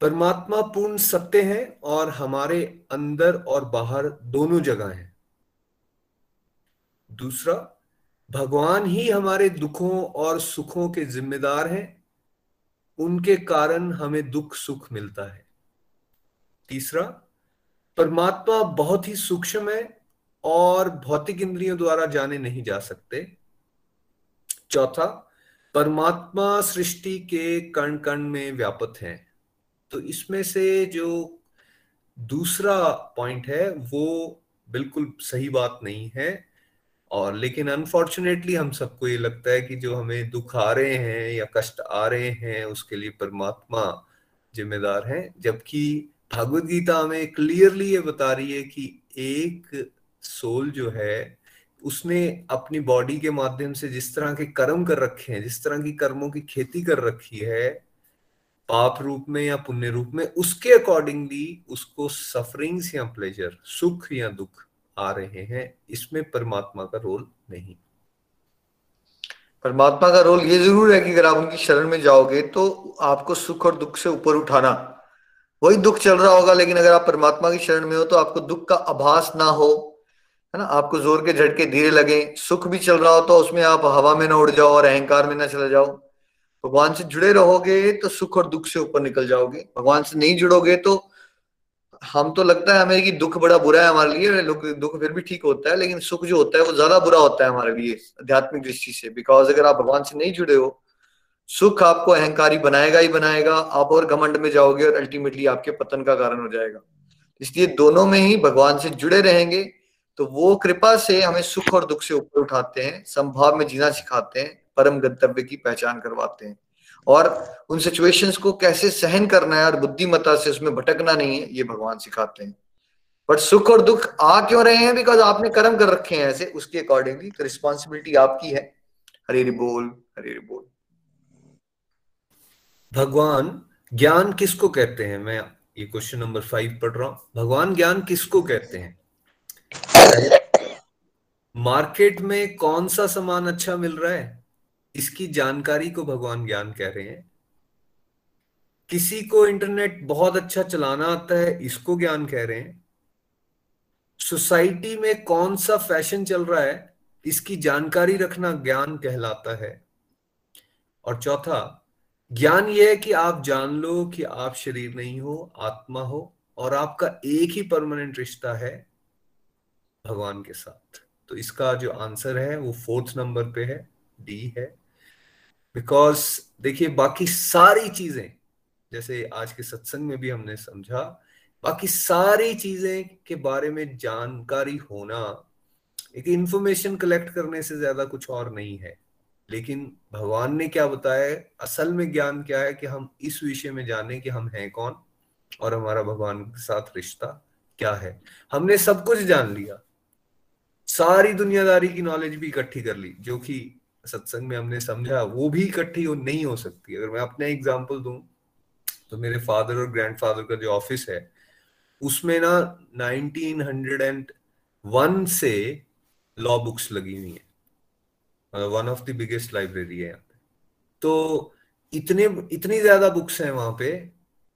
परमात्मा पूर्ण सत्य है और हमारे अंदर और बाहर दोनों जगह है। दूसरा, भगवान ही हमारे दुखों और सुखों के जिम्मेदार हैं, उनके कारण हमें दुख सुख मिलता है। तीसरा, परमात्मा बहुत ही सूक्ष्म है और भौतिक इंद्रियों द्वारा जाने नहीं जा सकते। चौथा, परमात्मा सृष्टि के कण कण में व्याप्त है। तो इसमें से जो दूसरा पॉइंट है वो बिल्कुल सही बात नहीं है, और लेकिन अनफॉर्चुनेटली हम सबको ये लगता है कि जो हमें दुख आ रहे हैं या कष्ट आ रहे हैं उसके लिए परमात्मा जिम्मेदार है, जबकि भागवत गीता हमें क्लियरली ये बता रही है कि एक सोल जो है उसने अपनी बॉडी के माध्यम से जिस तरह के कर्म कर रखे हैं, जिस तरह की कर्मों की खेती कर रखी है पाप रूप में या पुण्य रूप में, उसके अकॉर्डिंगली उसको सफरिंग्स या प्लेजर, सुख या दुख आ रहे हैं। इसमें परमात्मा का रोल नहीं। परमात्मा का रोल ये जरूर है कि अगर आप उनकी शरण में जाओगे तो आपको सुख और दुख से ऊपर उठाना, वही दुख चल रहा होगा, लेकिन अगर आप परमात्मा की शरण में हो तो आपको दुख का आभास ना हो, है ना, आपको जोर के झटके धीरे लगे, सुख भी चल रहा हो तो उसमें आप हवा में ना उड़ जाओ और अहंकार में ना चले जाओ। भगवान से जुड़े रहोगे तो सुख और दुख से ऊपर निकल जाओगे, भगवान से नहीं जुड़ोगे तो हम तो लगता है हमें कि दुख बड़ा बुरा है हमारे लिए, दुख फिर भी ठीक होता है, लेकिन सुख जो होता है वो ज्यादा बुरा होता है हमारे लिए आध्यात्मिक दृष्टि से, बिकॉज अगर आप भगवान से नहीं जुड़े हो, सुख आपको अहंकारी बनाएगा ही बनाएगा, आप और घमंड में जाओगे और अल्टीमेटली आपके पतन का कारण हो जाएगा। इसलिए दोनों में ही भगवान से जुड़े रहेंगे तो वो कृपा से हमें सुख और दुख से ऊपर उठाते हैं, संभाव में जीना सिखाते हैं, परम गंतव्य की पहचान करवाते हैं, और उन सिचुएशंस को कैसे सहन करना है और बुद्धिमत्ता से उसमें भटकना नहीं है, ये भगवान सिखाते हैं। बट सुख और दुख आ क्यों रहे हैं? बिकॉज आपने कर्म कर रखे हैं ऐसे, उसके अकॉर्डिंगली तो रिस्पॉन्सिबिलिटी आपकी है। हरि हरि बोल, हरि हरि बोल। भगवान ज्ञान किसको कहते हैं? मैं ये क्वेश्चन नंबर 5 पढ़ रहा हूं। भगवान ज्ञान किसको कहते हैं? मार्केट में कौन सा सामान अच्छा मिल रहा है, इसकी जानकारी को भगवान ज्ञान कह रहे हैं। किसी को इंटरनेट बहुत अच्छा चलाना आता है, इसको ज्ञान कह रहे हैं। सोसाइटी में कौन सा फैशन चल रहा है, इसकी जानकारी रखना ज्ञान कहलाता है। और चौथा, ज्ञान यह है कि आप जान लो कि आप शरीर नहीं हो, आत्मा हो, और आपका एक ही परमानेंट रिश्ता है। भगवान के साथ। तो इसका जो आंसर है वो 4th नंबर पे है, डी है। बिकॉज देखिए बाकी सारी चीजें, जैसे आज के सत्संग में भी हमने समझा, बाकी सारी चीजें के बारे में जानकारी होना एक इंफॉर्मेशन कलेक्ट करने से ज्यादा कुछ और नहीं है। लेकिन भगवान ने क्या बताया, असल में ज्ञान क्या है कि हम इस विषय में जाने कि हम हैं कौन और हमारा भगवान के साथ रिश्ता क्या है। हमने सब कुछ जान लिया, सारी दुनियादारी की नॉलेज भी इकट्ठी कर ली, जो कि सत्संग में हमने समझा वो भी इकट्ठी नहीं हो सकती। अगर मैं अपना एग्जाम्पल दूं तो मेरे फादर और ग्रैंडफादर का जो ऑफिस है उसमें ना 1901 से लॉ बुक्स लगी हुई है, one of the biggest library है यहाँ पे। तो इतनी ज्यादा बुक्स हैं वहां पे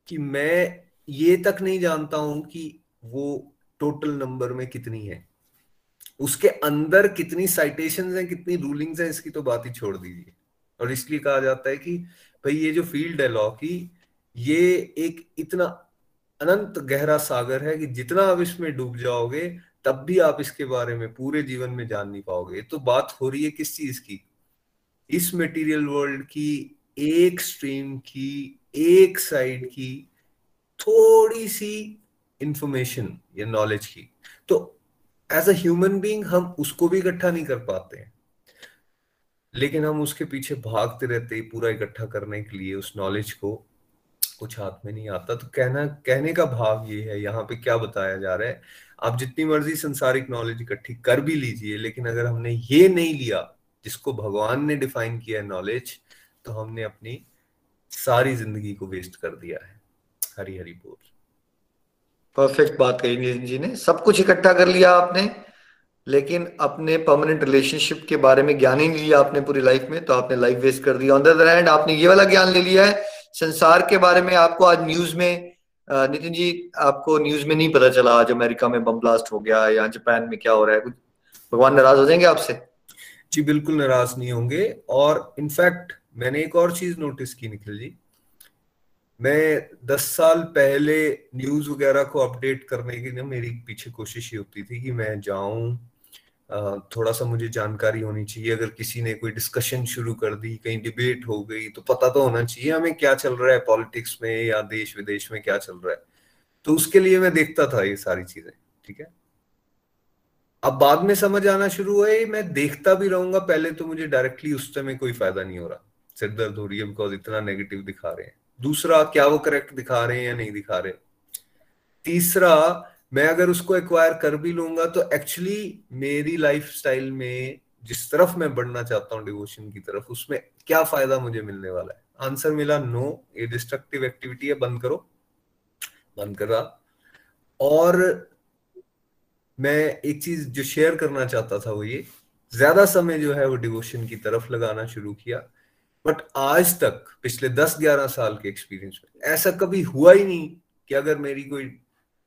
कि मैं ये तक नहीं जानता हूं कि वो टोटल नंबर में कितनी है, उसके अंदर कितनी साइटेशंस हैं, कितनी रूलिंग्स हैं, इसकी तो बात ही छोड़ दीजिए। और इसलिए कहा जाता है कि भाई ये जो फील्ड है लॉ की, ये एक इतना अनंत गहरा सागर है कि जितना आप इसमें डूब जाओगे तब भी आप इसके बारे में पूरे जीवन में जान नहीं पाओगे। तो बात हो रही है किस चीज की, इस मटेरियल वर्ल्ड की एक स्ट्रीम की, एक साइड की थोड़ी सी इंफॉर्मेशन या नॉलेज की। तो एज अ ह्यूमन बीइंग हम उसको भी इकट्ठा नहीं कर पाते हैं, लेकिन हम उसके पीछे भागते रहते पूरा इकट्ठा करने के लिए, उस नॉलेज को कुछ हाथ में नहीं आता। तो कहने का भाव ये है, यहाँ पे क्या बताया जा रहा है, आप जितनी मर्जी संसारिक नॉलेज इकट्ठी कर भी लीजिए, लेकिन अगर हमने ये नहीं लिया जिसको भगवान ने डिफाइन किया है नॉलेज, तो हमने अपनी सारी जिंदगी को वेस्ट कर दिया है। हरी हरी बोल। परफेक्ट बात कही नितिन जी ने, सब कुछ इकट्ठा कर लिया आपने, लेकिन अपने परमानेंट रिलेशनशिप के बारे में ज्ञान ही नहीं लिया आपने पूरी लाइफ में, तो आपने लाइफ वेस्ट कर दिया। ऑन द अदर हैंड आपने ये वाला ज्ञान ले लिया है संसार के बारे में, आपको आज न्यूज में, नितिन जी आपको न्यूज में नहीं पता चला आज अमेरिका में बम ब्लास्ट हो गया या जापान में क्या हो रहा है, कुछ भगवान नाराज हो जाएंगे आपसे? जी बिल्कुल नाराज नहीं होंगे। और इनफैक्ट मैंने एक और चीज नोटिस की निखिल जी, मैं 10 साल पहले न्यूज वगैरह को अपडेट करने की ना मेरी पीछे कोशिश ये होती थी कि मैं जाऊं, थोड़ा सा मुझे जानकारी होनी चाहिए, अगर किसी ने कोई डिस्कशन शुरू कर दी, कहीं डिबेट हो गई, तो पता तो होना चाहिए हमें क्या चल रहा है पॉलिटिक्स में या देश विदेश में क्या चल रहा है। तो उसके लिए मैं देखता था ये सारी चीजें, ठीक है। अब बाद में समझ आना शुरू हुआ है, मैं देखता भी रहूंगा, पहले तो मुझे डायरेक्टली उस समय कोई फायदा नहीं हो रहा, सिर दर्द हो रही है बिकॉज इतना नेगेटिव दिखा रहे हैं। दूसरा, क्या वो करेक्ट दिखा रहे हैं या नहीं दिखा रहे। तीसरा, मैं अगर उसको एक्वायर कर भी लूंगा तो एक्चुअली मेरी लाइफस्टाइल में जिस तरफ मैं बढ़ना चाहता हूँ डिवोशन की तरफ, उसमें क्या फायदा मुझे मिलने वाला है। आंसर मिला नो, ये डिस्ट्रक्टिव एक्टिविटी है, बंद करो। बंद करा। और मैं एक चीज जो शेयर करना चाहता था वो ये, ज्यादा समय जो है वो डिवोशन की तरफ लगाना शुरू किया, बट आज तक पिछले 10-11 साल के एक्सपीरियंस में ऐसा कभी हुआ ही नहीं कि अगर मेरी कोई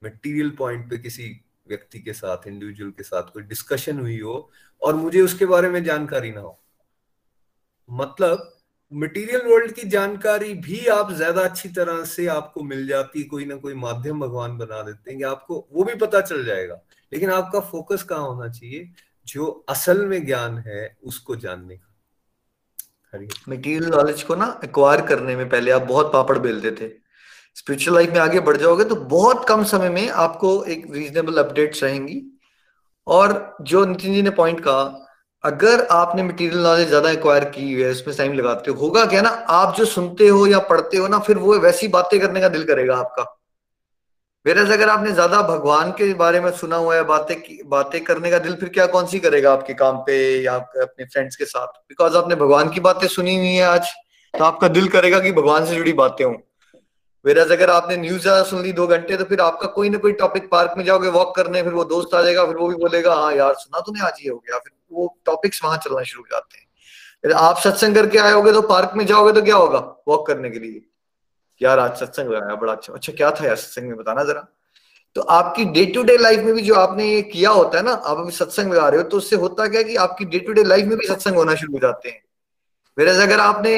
मटेरियल पॉइंट पे किसी व्यक्ति के साथ, इंडिविजुअल के साथ कोई डिस्कशन हुई हो और मुझे उसके बारे में जानकारी ना हो। मतलब मटेरियल वर्ल्ड की जानकारी भी आप ज्यादा अच्छी तरह से आपको मिल जाती, कोई ना कोई माध्यम भगवान बना देते हैं कि आपको वो भी पता चल जाएगा, लेकिन आपका फोकस कहाँ होना चाहिए, जो असल में ज्ञान है उसको जानने का। मटेरियल नॉलेज को ना एक्वायर करने में पहले आप बहुत पापड़ बेलते थे, स्पिरिचुअल लाइफ में आगे बढ़ जाओगे तो बहुत कम समय में आपको एक रीजनेबल अपडेट्स रहेंगी। और जो नितिन जी ने पॉइंट कहा, अगर आपने मटेरियल नॉलेज ज्यादा एक्वायर की है, उसमें टाइम लगाते हो, होगा क्या ना, आप जो सुनते हो या पढ़ते हो ना, फिर वो वैसी बातें करने का दिल करेगा आपका। वेरस अगर आपने ज्यादा भगवान के बारे में सुना हुआ है, बातें करने का दिल फिर क्या कौन सी करेगा आपके काम पे या अपने फ्रेंड्स के साथ, बिकॉज आपने भगवान की बातें सुनी हुई है आज, तो आपका दिल करेगा कि भगवान से जुड़ी बातें हों। वेरस अगर आपने न्यूज ज्यादा सुन ली 2 घंटे, तो फिर आपका कोई ना कोई टॉपिक, पार्क में जाओगे वॉक करने, फिर वो दोस्त आ जाएगा, फिर वो भी बोलेगा हाँ यार सुना तूने, आज ये हो गया, फिर वो टॉपिक्स वहां चलना शुरू हो जाते हैं। फिर आप सत्संग करके आयोगे तो पार्क में जाओगे तो क्या होगा, वॉक करने के लिए, यार आज सत्संग लगाया बड़ा अच्छा, अच्छा क्या था यार सत्संग में बताना जरा। तो आपकी डे टू डे लाइफ में भी जो आपने ये किया होता है ना, आप अभी सत्संग लगा रहे हो, तो उससे होता क्या है कि आपकी डे टू डे लाइफ में भी सत्संग होना शुरू हो जाते हैं। वेरस अगर आपने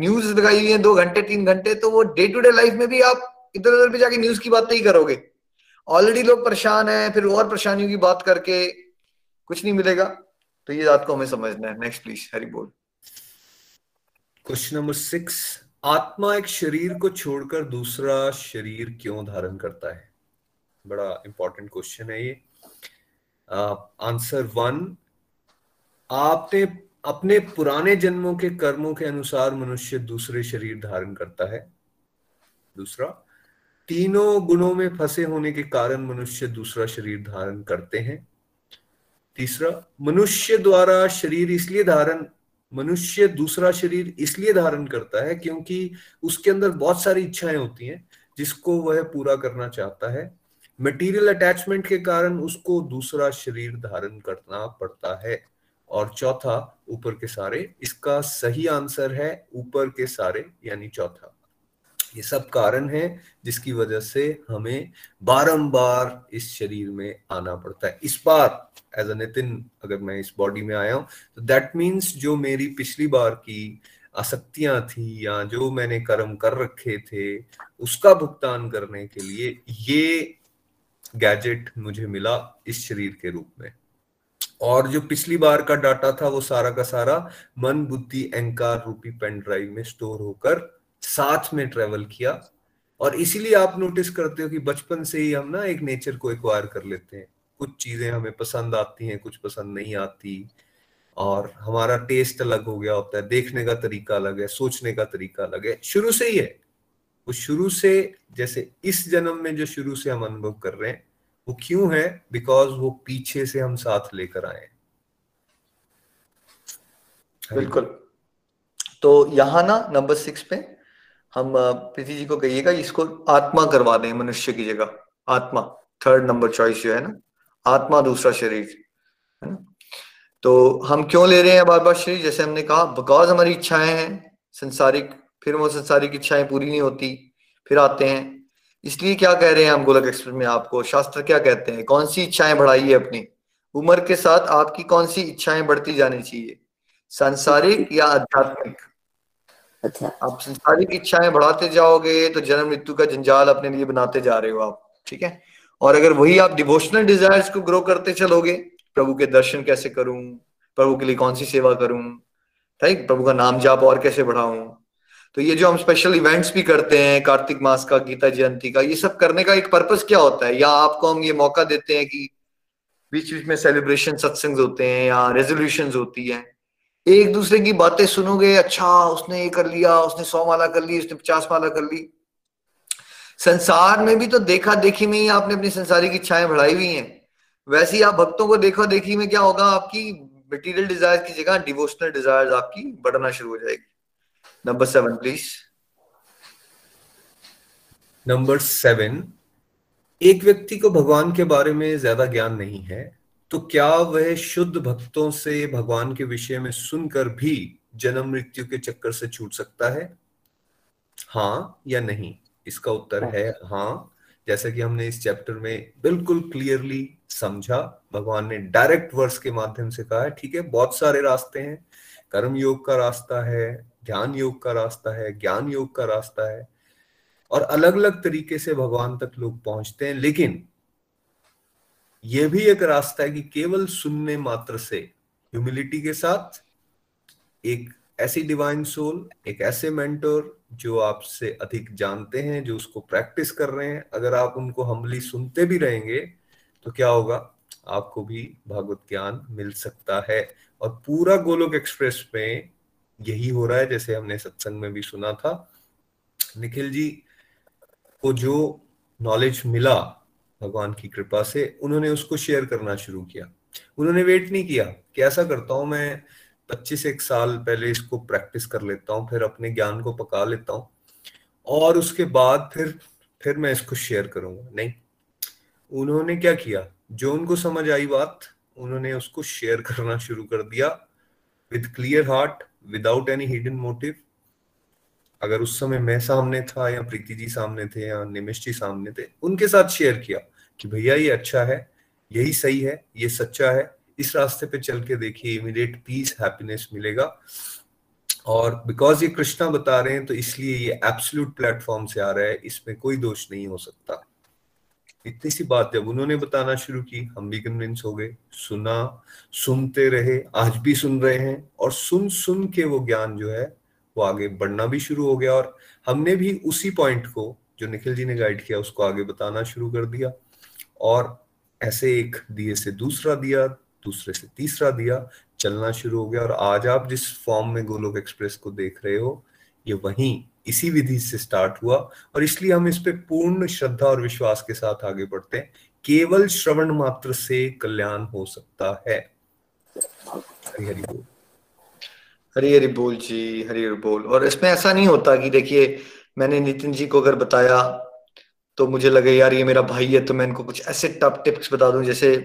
न्यूज लगाई हुई है 2 घंटे 3 घंटे, तो वो डे टू डे लाइफ में भी आप इधर उधर भी जाके न्यूज की बातें ही करोगे। ऑलरेडी लोग परेशान हैं, फिर और परेशानियों की बात करके कुछ नहीं मिलेगा। तो ये बात को हमें समझना है। नेक्स्ट प्लीज, हरि बोल। क्वेश्चन नंबर 6, आत्मा एक शरीर को छोड़कर दूसरा शरीर क्यों धारण करता है? बड़ा इंपॉर्टेंट क्वेश्चन है ये। आंसर 1, आपने अपने पुराने जन्मों के कर्मों के अनुसार मनुष्य दूसरे शरीर धारण करता है। दूसरा, तीनों गुणों में फंसे होने के कारण मनुष्य दूसरा शरीर धारण करते हैं। तीसरा, मनुष्य दूसरा शरीर इसलिए धारण करता है क्योंकि उसके अंदर बहुत सारी इच्छाएं होती हैं जिसको वह पूरा करना चाहता है। मटेरियल अटैचमेंट के कारण उसको दूसरा शरीर धारण करना पड़ता है। और चौथा, ऊपर के सारे। इसका सही आंसर है ऊपर के सारे, यानी चौथा। ये सब कारण है जिसकी वजह से हमें बारंबार इस शरीर में आना पड़ता है। इस बार एज अ नितिन अगर मैं इस बॉडी में आया हूं तो दैट मीन्स जो मेरी पिछली बार की आसक्तियां थी या जो मैंने कर्म कर रखे थे उसका भुगतान करने के लिए ये गैजेट मुझे मिला इस शरीर के रूप में। और जो पिछली बार का डाटा था वो सारा का सारा मन, बुद्धि, अहंकार रूपी पेन ड्राइव में स्टोर होकर साथ में ट्रेवल किया। और इसीलिए आप नोटिस करते हो कि बचपन से ही हम ना एक नेचर को एक्वायर कर लेते हैं। कुछ चीजें हमें पसंद आती हैं, कुछ पसंद नहीं आती, और हमारा टेस्ट अलग हो गया होता है, देखने का तरीका अलग है, सोचने का तरीका अलग है। शुरू से ही है वो, शुरू से। जैसे इस जन्म में जो शुरू से हम अनुभव कर रहे हैं वो क्यों है? बिकॉज वो पीछे से हम साथ लेकर आए। बिल्कुल। तो यहाँ ना नंबर 6 पे हम प्रीति जी को कहिएगा इसको आत्मा करवा दें मनुष्य की जगह। आत्मा थर्ड नंबर चॉइस जो है ना, आत्मा दूसरा शरीर है ना। तो हम क्यों ले रहे हैं बार बार शरीर? जैसे हमने कहा, बिकॉज हमारी इच्छाएं हैं संसारिक, फिर वो संसारिक इच्छाएं पूरी नहीं होती, फिर आते हैं। इसलिए क्या कह रहे हैं हम गोलोक एक्सप्रेस में आपको, शास्त्र क्या कहते हैं, कौन सी इच्छाएं बढ़ाइए अपनी उम्र के साथ, आपकी कौन सी इच्छाएं बढ़ती जानी चाहिए, सांसारिक या आध्यात्मिक। अच्छा, आप संसारिक इच्छाएं बढ़ाते जाओगे तो जन्म मृत्यु का जंजाल अपने लिए बनाते जा रहे हो आप, ठीक है। और अगर वही आप डिवोशनल डिजायर्स को ग्रो करते चलोगे, प्रभु के दर्शन कैसे करूं, प्रभु के लिए कौन सी सेवा करूं, ठीक, प्रभु का नाम जाप और कैसे बढ़ाऊं, तो ये जो हम स्पेशल इवेंट्स भी करते हैं कार्तिक मास का, गीता जयंती का, ये सब करने का एक पर्पस क्या होता है? या आपको हम ये मौका देते हैं कि बीच बीच में सेलिब्रेशन, सत्संग होते हैं या रेजोल्यूशंस होती हैं, एक दूसरे की बातें सुनोगे, अच्छा उसने ये कर लिया, उसने 100 माला कर ली, उसने 50 माला कर ली। संसार में भी तो देखा देखी में ही आपने अपनी संसारिक इच्छाएं बढ़ाई हुई हैं। वैसे ही आप भक्तों को देखा देखी में क्या होगा, आपकी मटेरियल डिजायर की जगह डिवोशनल डिजायर आपकी बढ़ना शुरू हो जाएगी। Number 7 please. नंबर 7, एक व्यक्ति को भगवान के बारे में ज्यादा ज्ञान नहीं है तो क्या वह शुद्ध भक्तों से भगवान के विषय में सुनकर भी जन्म मृत्यु के चक्कर से छूट सकता है? हाँ या नहीं? इसका उत्तर है हाँ। जैसा कि हमने इस चैप्टर में बिल्कुल क्लियरली समझा, भगवान ने डायरेक्ट वर्स के माध्यम से कहा है, ठीक है। बहुत सारे रास्ते हैं, कर्म योग का रास्ता है, ध्यान योग का रास्ता है, ज्ञान योग का रास्ता है, और अलग अलग तरीके से भगवान तक लोग पहुंचते हैं। लेकिन यह भी एक रास्ता है कि केवल सुनने मात्र से, ह्यूमिलिटी के साथ, एक ऐसी डिवाइन सोल, एक ऐसे मेंटोर जो आपसे अधिक जानते हैं, जो उसको प्रैक्टिस कर रहे हैं, अगर आप उनको हम्बली सुनते भी रहेंगे तो क्या होगा, आपको भी भागवत ज्ञान मिल सकता है। और पूरा गोलोक एक्सप्रेस में यही हो रहा है। जैसे हमने सत्संग में भी सुना था, निखिल जी को जो नॉलेज मिला भगवान की कृपा से, उन्होंने उसको शेयर करना शुरू किया। उन्होंने वेट नहीं किया कि ऐसा करता हूं मैं 25-1 साल पहले इसको प्रैक्टिस कर लेता हूं, फिर अपने ज्ञान को पका लेता हूं और उसके बाद फिर मैं इसको शेयर करूंगा। नहीं, उन्होंने क्या किया, जो उनको समझ आई बात उन्होंने उसको शेयर करना शुरू कर दिया with clear heart, without any hidden motive. अगर उस समय मैं सामने था या प्रीति जी सामने थे या निमिष जी सामने थे, उनके साथ शेयर किया कि भैया ये अच्छा है, यही सही है, ये सच्चा है, इस रास्ते पे चल के देखिए, इमीडिएट पीस, हैप्पीनेस मिलेगा। और बिकॉज ये कृष्णा बता रहे हैं तो इसलिए ये एब्सोल्यूट प्लेटफॉर्म से आ रहा है, इसमें कोई दोष नहीं हो सकता। इतनी सी बात जब उन्होंने बताना शुरू की, हम भी कन्विंस हो गए, सुना, सुनते रहे, आज भी सुन रहे हैं और सुन सुन के वो ज्ञान जो है वो आगे बढ़ना भी शुरू हो गया। और हमने भी उसी पॉइंट को जो निखिल जी ने गाइड किया उसको आगे बताना शुरू कर दिया और ऐसे एक दिए से दूसरा दिया, दूसरे से तीसरा दिया चलना शुरू हो गया। और आज आप जिस फॉर्म में गोलोक एक्सप्रेस को देख रहे हो ये वहीं इसी विधि से स्टार्ट हुआ और इसलिए हम इस पे पूर्ण श्रद्धा और विश्वास के साथ आगे बढ़ते हैं। केवल श्रवण मात्र से कल्याण हो सकता है। हरि हरि बोल, हरि हरि बोल जी, हरि हरि बोल। और इसमें ऐसा नहीं होता कि देखिए मैंने नितिन जी को अगर बताया तो मुझे लगे यार ये मेरा भाई है तो मैं इनको कुछ ऐसे टॉप टिप्स बता दूं। जैसे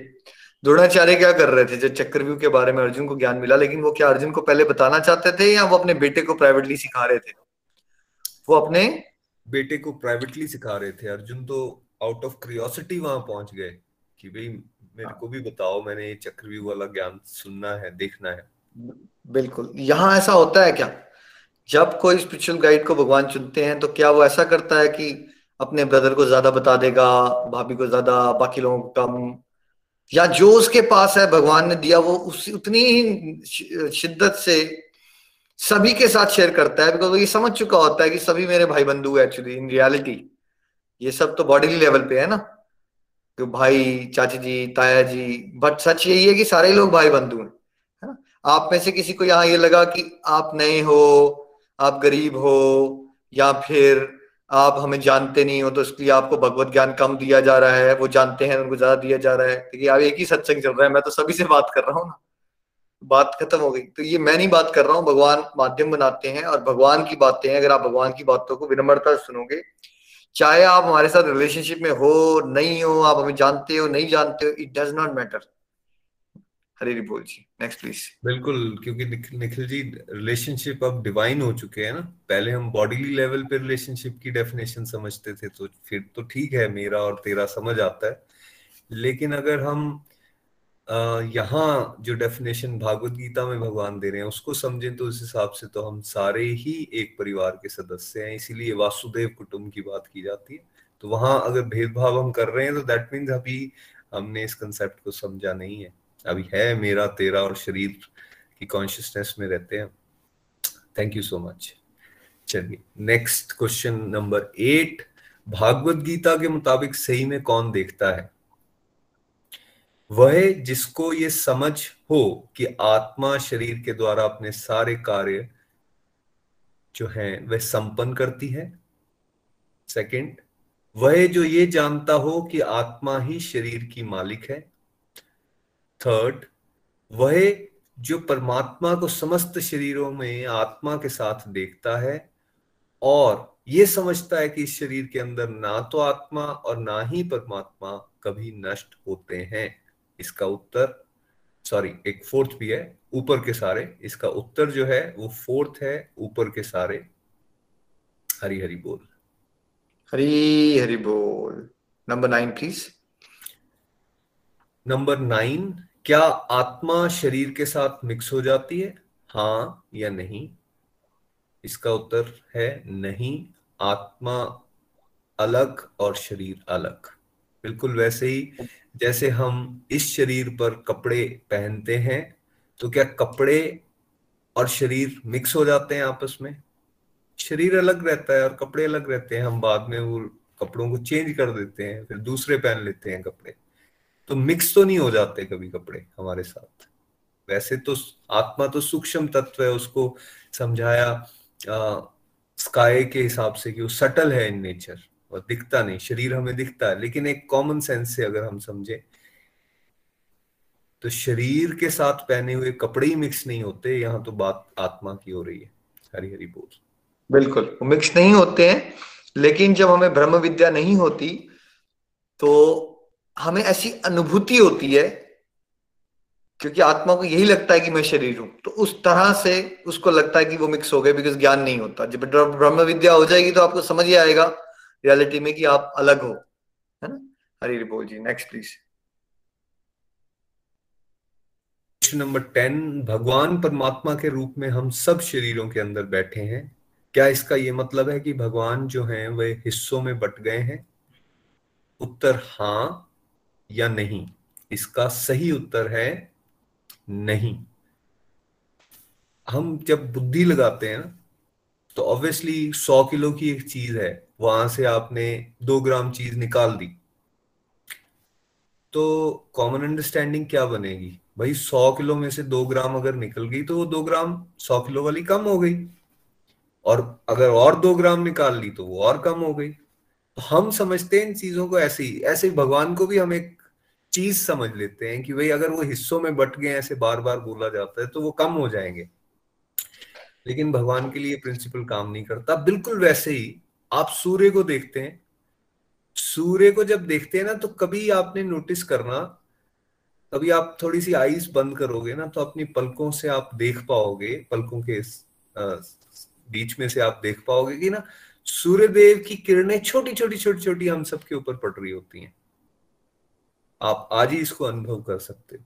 द्रोणाचार्य क्या कर रहे थे जब चक्रव्यूह के बारे में अर्जुन को ज्ञान मिला, लेकिन वो क्या अर्जुन को पहले बताना चाहते थे या वो अपने बेटे को प्राइवेटली सिखा रहे थे? वो अपने बेटे को प्राइवेटली सिखा रहे थे। अर्जुन तो आउट ऑफ क्यूरियोसिटी वहां पहुंच गए कि भाई मेरे को भी बताओ, मैंने ये चक्रव्यूह वाला ज्ञान सुनना है, देखना है। बिल्कुल। यहाँ ऐसा होता है क्या जब कोई स्पिरिचुअल गाइड को भगवान चुनते हैं तो क्या वो ऐसा करता है कि अपने ब्रदर को ज्यादा बता देगा, भाभी को ज्यादा, बाकी लोगों को कम, या जो उसके पास है भगवान ने दिया वो उसी उतनी ही शिद्दत से सभी के साथ शेयर करता है? बिकॉज वो ये समझ चुका होता है कि सभी मेरे भाई बंधु है। एक्चुअली इन रियलिटी ये सब तो बॉडीली लेवल पे है ना, तो भाई, चाची जी, ताया जी, बट सच यही है कि सारे लोग भाई बंधु हैं, है ना। आप में से किसी को यहाँ ये लगा कि आप नए हो, आप गरीब हो, या फिर आप हमें जानते नहीं हो तो इसलिए आपको भगवत ज्ञान कम दिया जा रहा है, वो जानते हैं उनको ज्यादा दिया जा रहा है। देखिए आप एक ही सत्संग चल रहा है, मैं तो सभी से बात कर रहा हूँ ना, बात खत्म हो गई। तो ये मैं नहीं बात कर रहा हूँ, भगवान माध्यम बनाते हैं और भगवान की बातें हैं। अगर आप भगवान की बातों को विनम्रता से सुनोगे, चाहे आप हमारे साथ रिलेशनशिप में हो नहीं हो, आप हमें जानते हो नहीं जानते हो, it does not matter. Hari बोल जी, नेक्स्ट प्लीज। बिल्कुल, क्योंकि निखिल जी रिलेशनशिप अब डिवाइन हो चुके हैं ना। पहले हम बॉडीली लेवल पे रिलेशनशिप की डेफिनेशन समझते थे तो फिर तो ठीक है, मेरा और तेरा समझ आता है। लेकिन अगर हम यहाँ जो डेफिनेशन भागवत गीता में भगवान दे रहे हैं उसको समझें तो उस हिसाब से तो हम सारे ही एक परिवार के सदस्य हैं, इसीलिए वासुदेव कुटुंब की बात की जाती है। तो वहां अगर भेदभाव हम कर रहे हैं तो दैट मीन्स अभी हमने इस कंसेप्ट को समझा नहीं है, अभी है मेरा तेरा और शरीर की कॉन्शियसनेस में रहते हैं। Thank you so much. चलिए next question number 8। Bhagavad गीता के मुताबिक सही में कौन देखता है? वह जिसको ये समझ हो कि आत्मा शरीर के द्वारा अपने सारे कार्य जो हैं वह संपन्न करती है। सेकंड, वह जो ये जानता हो कि आत्मा ही शरीर की मालिक है। थर्ड, वह जो परमात्मा को समस्त शरीरों में आत्मा के साथ देखता है और ये समझता है कि इस शरीर के अंदर ना तो आत्मा और ना ही परमात्मा कभी नष्ट होते हैं। इसका उत्तर, सॉरी एक फोर्थ भी है, ऊपर के सारे। इसका उत्तर जो है वो फोर्थ है, ऊपर के सारे। हरि हरि बोल, हरि हरि बोल। Number 9 please. नंबर 9, क्या आत्मा शरीर के साथ मिक्स हो जाती है, हाँ या नहीं? इसका उत्तर है नहीं। आत्मा अलग और शरीर अलग, बिल्कुल वैसे ही जैसे हम इस शरीर पर कपड़े पहनते हैं तो क्या कपड़े और शरीर मिक्स हो जाते हैं आपस में? शरीर अलग रहता है और कपड़े अलग रहते हैं। हम बाद में वो कपड़ों को चेंज कर देते हैं, फिर दूसरे पहन लेते हैं कपड़े, तो मिक्स तो नहीं हो जाते कभी कपड़े हमारे साथ। वैसे तो आत्मा तो सूक्ष्म तत्व है, उसको समझाया स्काई के हिसाब से कि वो सटल है इन नेचर और दिखता नहीं, शरीर हमें दिखता है। लेकिन एक कॉमन सेंस से अगर हम समझे तो शरीर के साथ पहने हुए कपड़े ही मिक्स नहीं होते। यहाँ तो बात आत्मा की हो रही है। हरि हरि बोल। बिल्कुल, वो मिक्स नहीं होते हैं, लेकिन जब हमें ब्रह्म विद्या नहीं होती तो हमें ऐसी अनुभूति होती है क्योंकि आत्मा को यही लगता है कि मैं शरीर हूं, तो उस तरह से उसको लगता है कि वो मिक्स हो गए, बिकॉज ज्ञान नहीं होता। जब ब्रह्म विद्या हो जाएगी तो आपको समझ ही आएगा रियलिटी में कि आप अलग हो, है ना। हरि बोल जी, नेक्स्ट प्लीज। क्वेश्चन नंबर 10, भगवान परमात्मा के रूप में हम सब शरीरों के अंदर बैठे हैं, क्या इसका ये मतलब है कि भगवान जो हैं वे हिस्सों में बट गए हैं? उत्तर हाँ या नहीं। इसका सही उत्तर है नहीं। हम जब बुद्धि लगाते हैं ना, तो ऑब्वियसली 100 किलो की एक चीज है, वहां से आपने 2 ग्राम चीज निकाल दी, तो कॉमन अंडरस्टैंडिंग क्या बनेगी? भाई 100 किलो में से 2 ग्राम अगर निकल गई तो वो 2 ग्राम 100 किलो वाली कम हो गई, और अगर और 2 ग्राम निकाल ली तो वो और कम हो गई। तो हम समझते हैं इन चीजों को ऐसे ही भगवान को भी हम एक चीज समझ लेते हैं कि भाई अगर वो हिस्सों में बट गए, ऐसे बार बार बोला जाता है, तो वो कम हो जाएंगे। लेकिन भगवान के लिए प्रिंसिपल काम नहीं करता। बिल्कुल वैसे ही आप सूर्य को देखते हैं, सूर्य को जब देखते हैं ना, तो कभी आपने नोटिस करना, कभी आप थोड़ी सी आईज बंद करोगे ना, तो अपनी पलकों से आप देख पाओगे, पलकों के बीच में से आप देख पाओगे कि ना सूर्यदेव की किरणें छोटी छोटी छोटी छोटी हम सबके ऊपर पड़ रही होती हैं। आप आज ही इसको अनुभव कर सकते हो।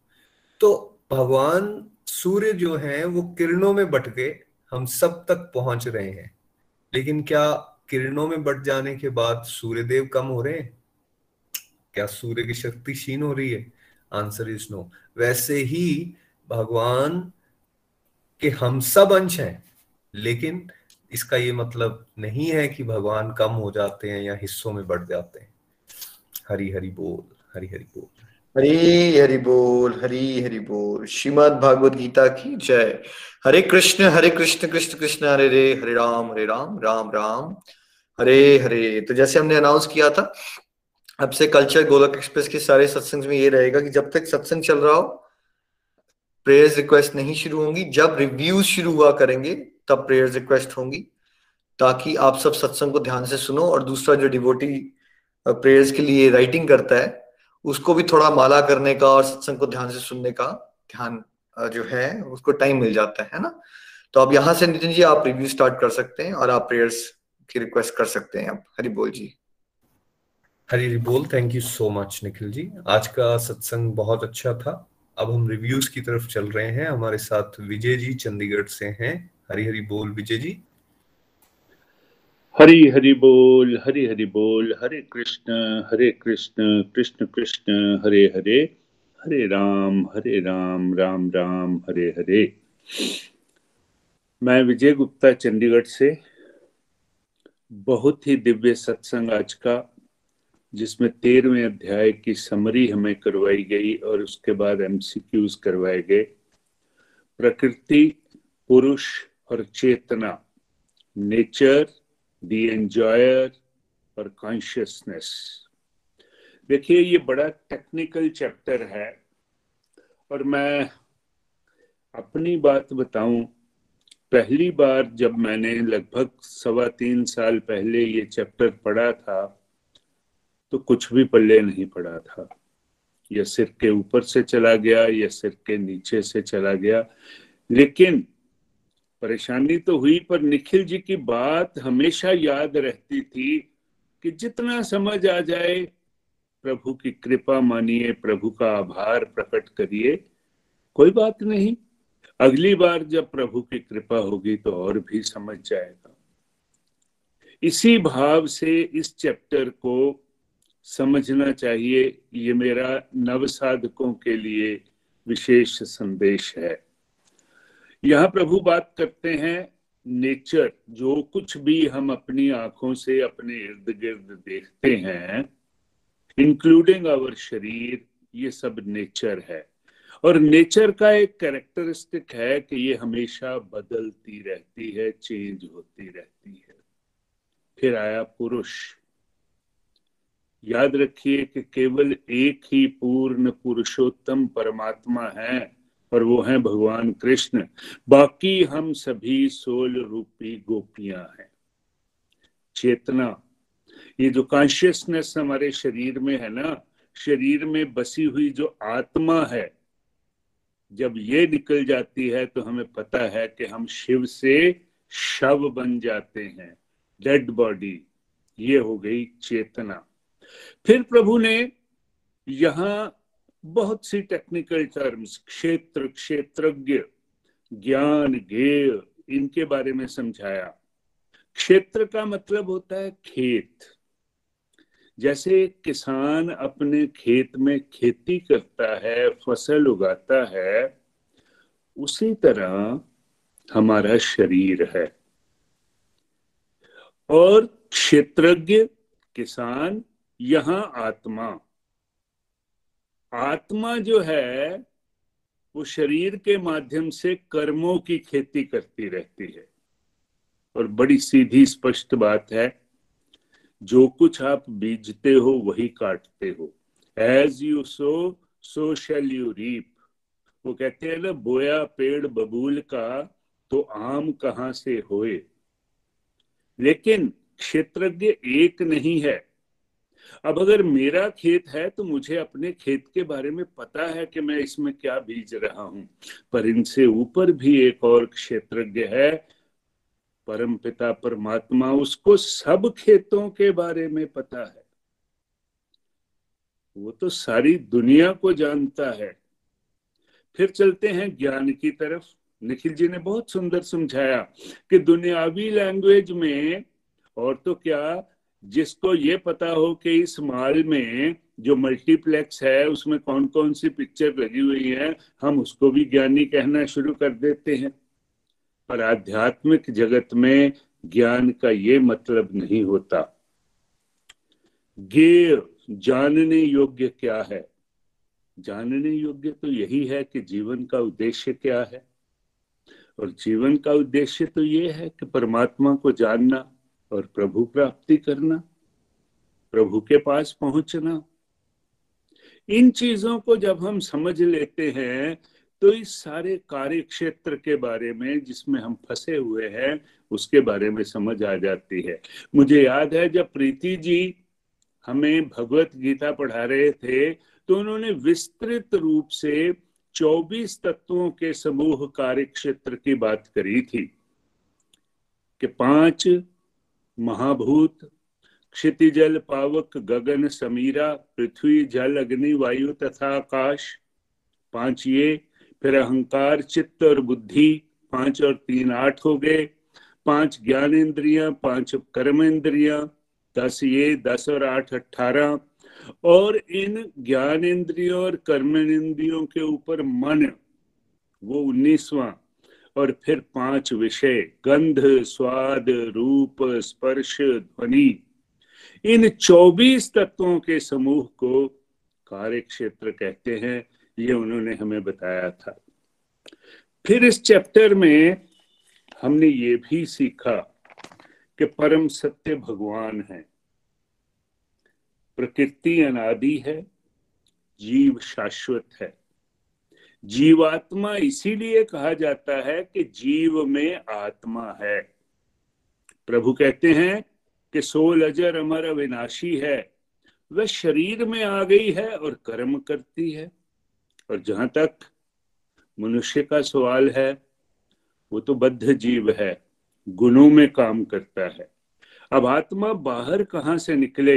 तो भगवान सूर्य जो है वो किरणों में बट के हम सब तक पहुंच रहे हैं, लेकिन क्या किरणों में बट जाने के बाद सूर्यदेव कम हो रहे हैं? क्या सूर्य की शक्ति क्षीण हो रही है? Answer is no. वैसे ही भगवान के हम सब अंश हैं, लेकिन इसका ये मतलब नहीं है कि भगवान कम हो जाते हैं या हिस्सों में बट जाते हैं। हरि हरि बोल, हरि हरि बोल, हरे हरि बोल, हरे हरि बोल। श्रीमद् भागवत गीता की जय। हरे कृष्ण कृष्ण कृष्ण हरे हरे, हरे राम राम राम हरे हरे। तो जैसे हमने अनाउंस किया था, अब से कल्चर गोलोक एक्सप्रेस के सारे सत्संग में ये रहेगा कि जब तक सत्संग चल रहा हो प्रेयर्स रिक्वेस्ट नहीं शुरू होंगी। जब रिव्यूज शुरू हुआ करेंगे तब प्रेयर्स रिक्वेस्ट होंगी, ताकि आप सब सत्संग को ध्यान से सुनो। और दूसरा, जो डिवोटी प्रेयर्स के लिए राइटिंग करता है उसको भी थोड़ा माला करने का और सत्संग को ध्यान से सुनने का ध्यान जो है उसको टाइम मिल जाता है ना। तो अब यहाँ से नितिन जी आप रिव्यू स्टार्ट कर सकते हैं और आप प्रेयर्स की रिक्वेस्ट कर सकते हैं। आप हरि बोल जी, हरि बोल। Thank you so much Nikhil ji, आज का सत्संग बहुत अच्छा था। अब हम रिव्यूज की तरफ चल रहे हैं। हमारे साथ विजय जी चंडीगढ़ से हैं। हरि हरि बोल विजय जी। हरि हरि बोल हरे कृष्ण कृष्ण कृष्ण हरे हरे, हरे राम राम राम हरे हरे। मैं विजय गुप्ता चंडीगढ़ से। बहुत ही दिव्य सत्संग आज का, जिसमें 13वें अध्याय की समरी हमें करवाई गई और उसके बाद MCQs करवाए गए। प्रकृति, पुरुष और चेतना, नेचर, The enjoyer और consciousness। देखिए ये बड़ा टेक्निकल चैप्टर है, और मैं अपनी बात बताऊं, पहली बार जब मैंने लगभग 3.25 साल पहले ये चैप्टर पढ़ा था तो कुछ भी पल्ले नहीं पड़ा था। यह सिर के ऊपर से चला गया, यह सिर के नीचे से चला गया। लेकिन परेशानी तो हुई, पर निखिल जी की बात हमेशा याद रहती थी कि जितना समझ आ जाए प्रभु की कृपा मानिए, प्रभु का आभार प्रकट करिए, कोई बात नहीं। अगली बार जब प्रभु की कृपा होगी तो और भी समझ जाएगा। इसी भाव से इस चैप्टर को समझना चाहिए। ये मेरा नव साधकों के लिए विशेष संदेश है। यहाँ प्रभु बात करते हैं नेचर, जो कुछ भी हम अपनी आंखों से अपने इर्द गिर्द देखते हैं, इंक्लूडिंग आवर शरीर, ये सब नेचर है। और नेचर का एक कैरेक्टरिस्टिक है कि ये हमेशा बदलती रहती है, चेंज होती रहती है। फिर आया पुरुष। याद रखिए कि केवल एक ही पूर्ण पुरुषोत्तम परमात्मा है, और वो है भगवान कृष्ण। बाकी हम सभी 16 रूपी गोपियां हैं। चेतना, ये जो कॉन्शियसनेस हमारे शरीर में है ना, शरीर में बसी हुई जो आत्मा है, जब ये निकल जाती है तो हमें पता है कि हम शिव से शव बन जाते हैं, डेड बॉडी। ये हो गई चेतना। फिर प्रभु ने यहाँ बहुत सी टेक्निकल टर्म्स, क्षेत्र, क्षेत्रज्ञ, ज्ञान, ज्ञेय, इनके बारे में समझाया। क्षेत्र का मतलब होता है खेत। जैसे किसान अपने खेत में खेती करता है, फसल उगाता है, उसी तरह हमारा शरीर है। और क्षेत्रज्ञ किसान, यहाँ आत्मा जो है वो शरीर के माध्यम से कर्मों की खेती करती रहती है। और बड़ी सीधी स्पष्ट बात है, जो कुछ आप बीजते हो वही काटते हो। As you sow, so shall you reap. वो कहते हैं ना, बोया पेड़ बबूल का तो आम कहाँ से होए। लेकिन क्षेत्रज्ञ एक नहीं है। अब अगर मेरा खेत है तो मुझे अपने खेत के बारे में पता है कि मैं इसमें क्या बीज रहा हूं, पर इनसे ऊपर भी एक और क्षेत्रज्ञ है, परम पिता परमात्मा। उसको सब खेतों के बारे में पता है, वो तो सारी दुनिया को जानता है। फिर चलते हैं ज्ञान की तरफ। निखिल जी ने बहुत सुंदर समझाया कि दुनियावी लैंग्वेज में, और तो क्या, जिसको ये पता हो कि इस माल में जो मल्टीप्लेक्स है उसमें कौन कौन सी पिक्चर लगी हुई है, हम उसको भी ज्ञानी कहना शुरू कर देते हैं। पर आध्यात्मिक जगत में ज्ञान का ये मतलब नहीं होता। ज्ञेय, जानने योग्य क्या है? जानने योग्य तो यही है कि जीवन का उद्देश्य क्या है, और जीवन का उद्देश्य तो ये है कि परमात्मा को जानना और प्रभु प्राप्ति करना, प्रभु के पास पहुंचना। इन चीजों को जब हम समझ लेते हैं तो इस सारे कार्य क्षेत्र के बारे में जिसमें हम फंसे हुए हैं उसके बारे में समझ आ जाती है। मुझे याद है जब प्रीति जी हमें भगवत गीता पढ़ा रहे थे तो उन्होंने विस्तृत रूप से 24 तत्वों के समूह कार्य क्षेत्र की बात करी थी कि 5 महाभूत, क्षितिजल, पावक, गगन, समीरा, पृथ्वी, जल, अग्नि, वायु तथा आकाश, 5 ये। फिर अहंकार, चित्त और बुद्धि, 5 और 3 8 हो गए। 5 ज्ञान इंद्रिया, 5 कर्म इंद्रिया, 10 ये, 10 और 8 18। और इन ज्ञान इंद्रियों और कर्म इंद्रियों के ऊपर मन, वो 19वां। और फिर 5 विषय, गंध, स्वाद, रूप, स्पर्श, ध्वनि। इन 24 तत्वों के समूह को कार्य क्षेत्र कहते हैं, ये उन्होंने हमें बताया था। फिर इस चैप्टर में हमने ये भी सीखा कि परम सत्य भगवान है, प्रकृति अनादि है, जीव शाश्वत है। जीवात्मा इसीलिए कहा जाता है कि जीव में आत्मा है। प्रभु कहते हैं कि सोल अजर, अमर, अविनाशी है। वह शरीर में आ गई है और कर्म करती है। और जहां तक मनुष्य का सवाल है, वो तो बद्ध जीव है, गुणों में काम करता है। अब आत्मा बाहर कहां से निकले?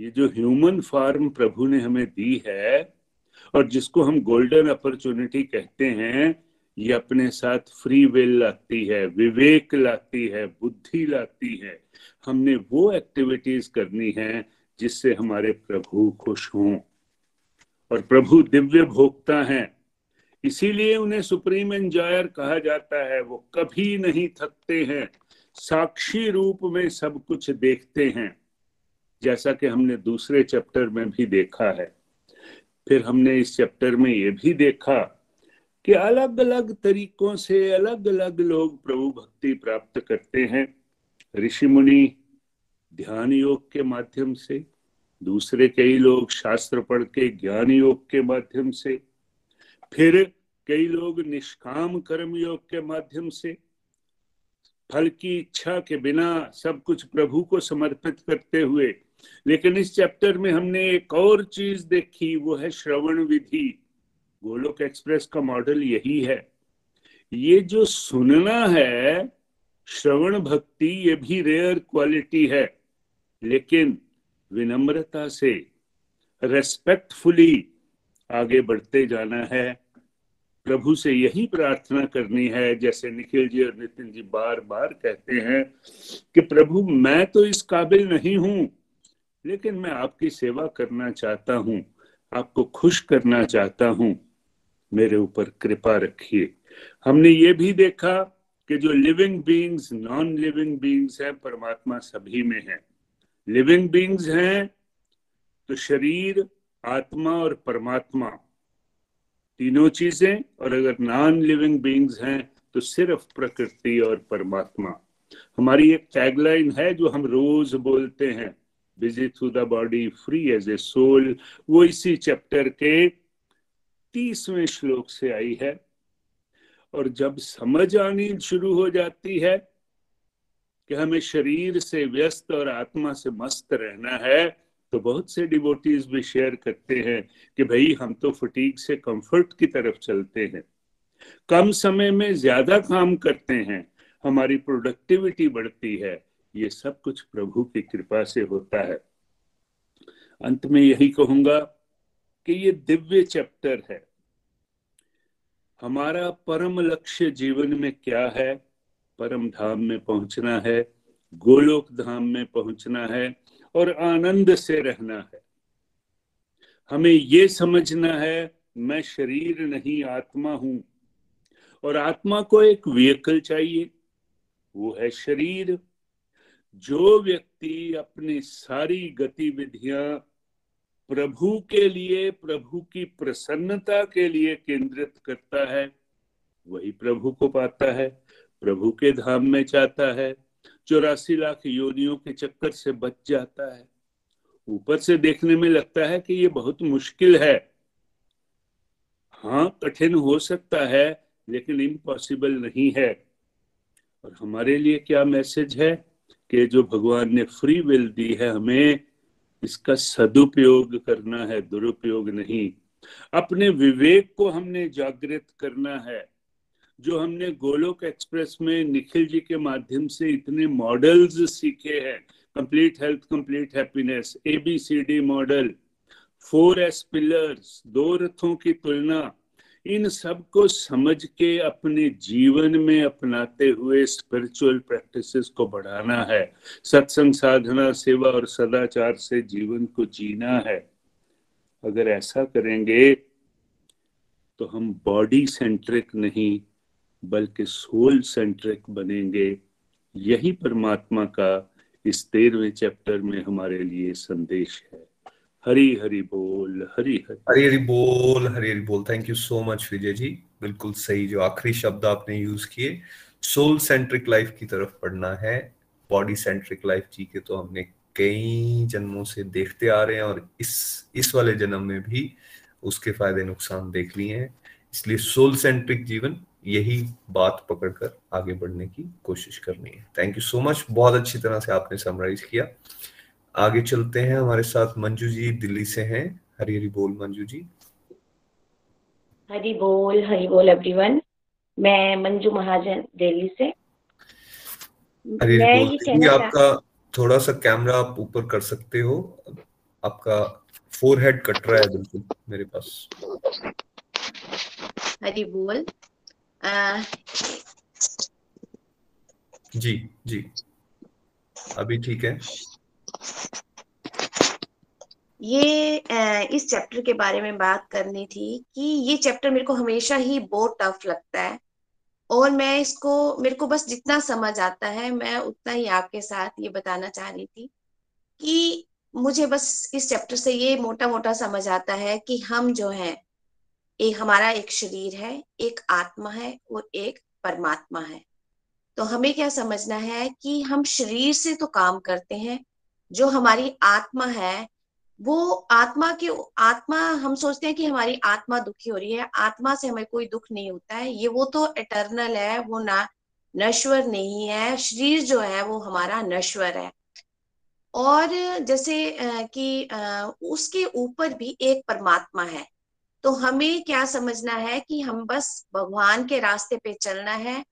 ये जो ह्यूमन फॉर्म प्रभु ने हमें दी है और जिसको हम गोल्डन अपॉर्चुनिटी कहते हैं, ये अपने साथ फ्री विल लाती है, विवेक लाती है, बुद्धि लाती है। हमने वो एक्टिविटीज करनी है जिससे हमारे प्रभु खुश हों। और प्रभु दिव्य भोक्ता हैं, इसीलिए उन्हें सुप्रीम एंजॉयर कहा जाता है। वो कभी नहीं थकते हैं, साक्षी रूप में सब कुछ देखते हैं, जैसा कि हमने दूसरे चैप्टर में भी देखा है। फिर हमने इस चैप्टर में ये भी देखा कि अलग अलग तरीकों से अलग अलग लोग प्रभु भक्ति प्राप्त करते हैं। ऋषि मुनि ध्यान योग के माध्यम से, दूसरे कई लोग शास्त्र पढ़ के ज्ञान योग के माध्यम से, फिर कई लोग निष्काम कर्म योग के माध्यम से, फल की इच्छा के बिना सब कुछ प्रभु को समर्पित करते हुए। लेकिन इस चैप्टर में हमने एक और चीज देखी, वो है श्रवण विधि। गोलोक एक्सप्रेस का मॉडल यही है। ये जो सुनना है, श्रवण भक्ति, ये भी रेयर क्वालिटी है, लेकिन विनम्रता से, रेस्पेक्टफुली आगे बढ़ते जाना है। प्रभु से यही प्रार्थना करनी है, जैसे निखिल जी और नितिन जी बार बार कहते हैं कि प्रभु मैं तो इस काबिल नहीं हूं लेकिन मैं आपकी सेवा करना चाहता हूँ, आपको खुश करना चाहता हूँ, मेरे ऊपर कृपा रखिए। हमने ये भी देखा कि जो living beings, non living beings हैं, परमात्मा सभी में है। लिविंग बीइंग्स हैं तो शरीर, आत्मा और परमात्मा, तीनों चीजें, और अगर नॉन लिविंग बीइंग्स हैं तो सिर्फ प्रकृति और परमात्मा। हमारी एक टैगलाइन है जो हम रोज बोलते हैं, busy through the body, free as a soul. वो इसी चैप्टर के 30वें श्लोक से आई है, और जब समझ आनी शुरू हो जाती है कि हमें शरीर से व्यस्त और आत्मा से मस्त रहना है, तो बहुत से डिवोटीज भी शेयर करते हैं कि भाई हम तो फटीग से कंफर्ट की तरफ चलते हैं, कम समय में ज्यादा काम करते हैं, हमारी प्रोडक्टिविटी बढ़ती है। ये सब कुछ प्रभु की कृपा से होता है। अंत में यही कहूंगा कि ये दिव्य चैप्टर है। हमारा परम लक्ष्य जीवन में क्या है? परम धाम में पहुंचना है, गोलोक धाम में पहुंचना है और आनंद से रहना है। हमें ये समझना है मैं शरीर नहीं आत्मा हूं, और आत्मा को एक व्हीकल चाहिए, वो है शरीर। जो व्यक्ति अपनी सारी गतिविधियां प्रभु के लिए, प्रभु की प्रसन्नता के लिए केंद्रित करता है, वही प्रभु को पाता है, प्रभु के धाम में जाता है, 84 लाख योनियों के चक्कर से बच जाता है। ऊपर से देखने में लगता है कि ये बहुत मुश्किल है, हाँ कठिन हो सकता है, लेकिन इम्पॉसिबल नहीं है। और हमारे लिए क्या मैसेज है कि जो भगवान ने फ्री विल दी है हमें, इसका सदुपयोग करना है, दुरुपयोग नहीं। अपने विवेक को हमने जागृत करना है। जो हमने गोलोक एक्सप्रेस में निखिल जी के माध्यम से इतने मॉडल्स सीखे हैं, complete health, complete happiness, ABCD model, 4S pillars, 2 रथों की तुलना, इन सब को समझ के अपने जीवन में अपनाते हुए स्पिरिचुअल प्रैक्टिसेस को बढ़ाना है। सत्संग, साधना, सेवा और सदाचार से जीवन को जीना है। अगर ऐसा करेंगे तो हम बॉडी सेंट्रिक नहीं बल्कि सोल सेंट्रिक बनेंगे। यही परमात्मा का इस 13वें चैप्टर में हमारे लिए संदेश है। हरी हरी बोल, हरी हरी, हरी हरी बोल, हरी हरी बोल। Thank you so much Vijay ji, बिल्कुल सही जो आखिरी शब्द आपने यूज किए, सोल सेंट्रिक लाइफ की तरफ पढ़ना है। बॉडी सेंट्रिक लाइफ जी के तो हमने कई जन्मों से देखते आ रहे हैं, और इस वाले जन्म में भी उसके फायदे नुकसान देख लिए हैं। इसलिए सोल सेंट्रिक जीवन, यही बात पकड़कर आगे बढ़ने की कोशिश करनी है। थैंक यू सो मच, बहुत अच्छी तरह से आपने समराइज किया। आगे चलते हैं, हमारे साथ मंजू जी दिल्ली से हैं। हरी हरी बोल मंजू जी। हरी बोल एवरीवन। मैं मंजू महाजन दिल्ली से। हरी बोल। ये आपका थोड़ा सा कैमरा आप ऊपर कर सकते हो, आपका फोरहेड कट रहा है बिल्कुल मेरे पास। हरी बोल जी जी, अभी ठीक है। ये इस चैप्टर के बारे में बात करनी थी कि ये चैप्टर मेरे को हमेशा ही बहुत टफ लगता है, और मैं इसको, मेरे को बस जितना समझ आता है मैं उतना ही आपके साथ ये बताना चाह रही थी कि मुझे बस इस चैप्टर से ये मोटा मोटा समझ आता है कि हम जो है, हमारा एक शरीर है, एक आत्मा है और एक परमात्मा है। तो हमें क्या समझना है कि हम शरीर से तो काम करते हैं, जो हमारी आत्मा है वो आत्मा हम सोचते हैं कि हमारी आत्मा दुखी हो रही है, आत्मा से हमें कोई दुख नहीं होता है, ये वो तो एटर्नल है, वो ना नश्वर नहीं है। शरीर जो है वो हमारा नश्वर है, और जैसे कि उसके ऊपर भी एक परमात्मा है। तो हमें क्या समझना है कि हम बस भगवान के रास्ते पे चलना है,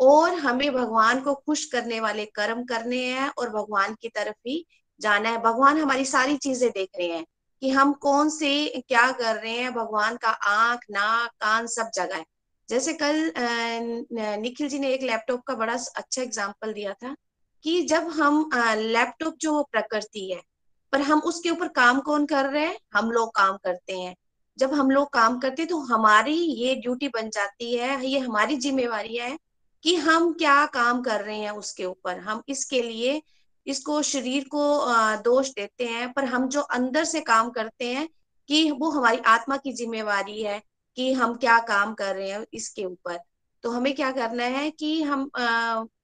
और हमें भगवान को खुश करने वाले कर्म करने हैं, और भगवान की तरफ ही जाना है। भगवान हमारी सारी चीजें देख रहे हैं कि हम कौन से क्या कर रहे हैं, भगवान का आंख, नाक, कान सब जगह है। जैसे कल निखिल जी ने एक लैपटॉप का बड़ा अच्छा एग्जाम्पल दिया था कि जब हम लैपटॉप, जो प्रकृति है, पर हम उसके ऊपर काम कौन कर रहे हैं? हम लोग काम करते हैं। जब हम लोग काम करते हैं तो हमारी ये ड्यूटी बन जाती है, ये हमारी जिम्मेवारी है कि हम क्या काम कर रहे हैं उसके ऊपर। हम इसके लिए इसको शरीर को दोष देते हैं, पर हम जो अंदर से काम करते हैं कि वो हमारी आत्मा की जिम्मेवारी है कि हम क्या काम कर रहे हैं इसके ऊपर। तो हमें क्या करना है कि हम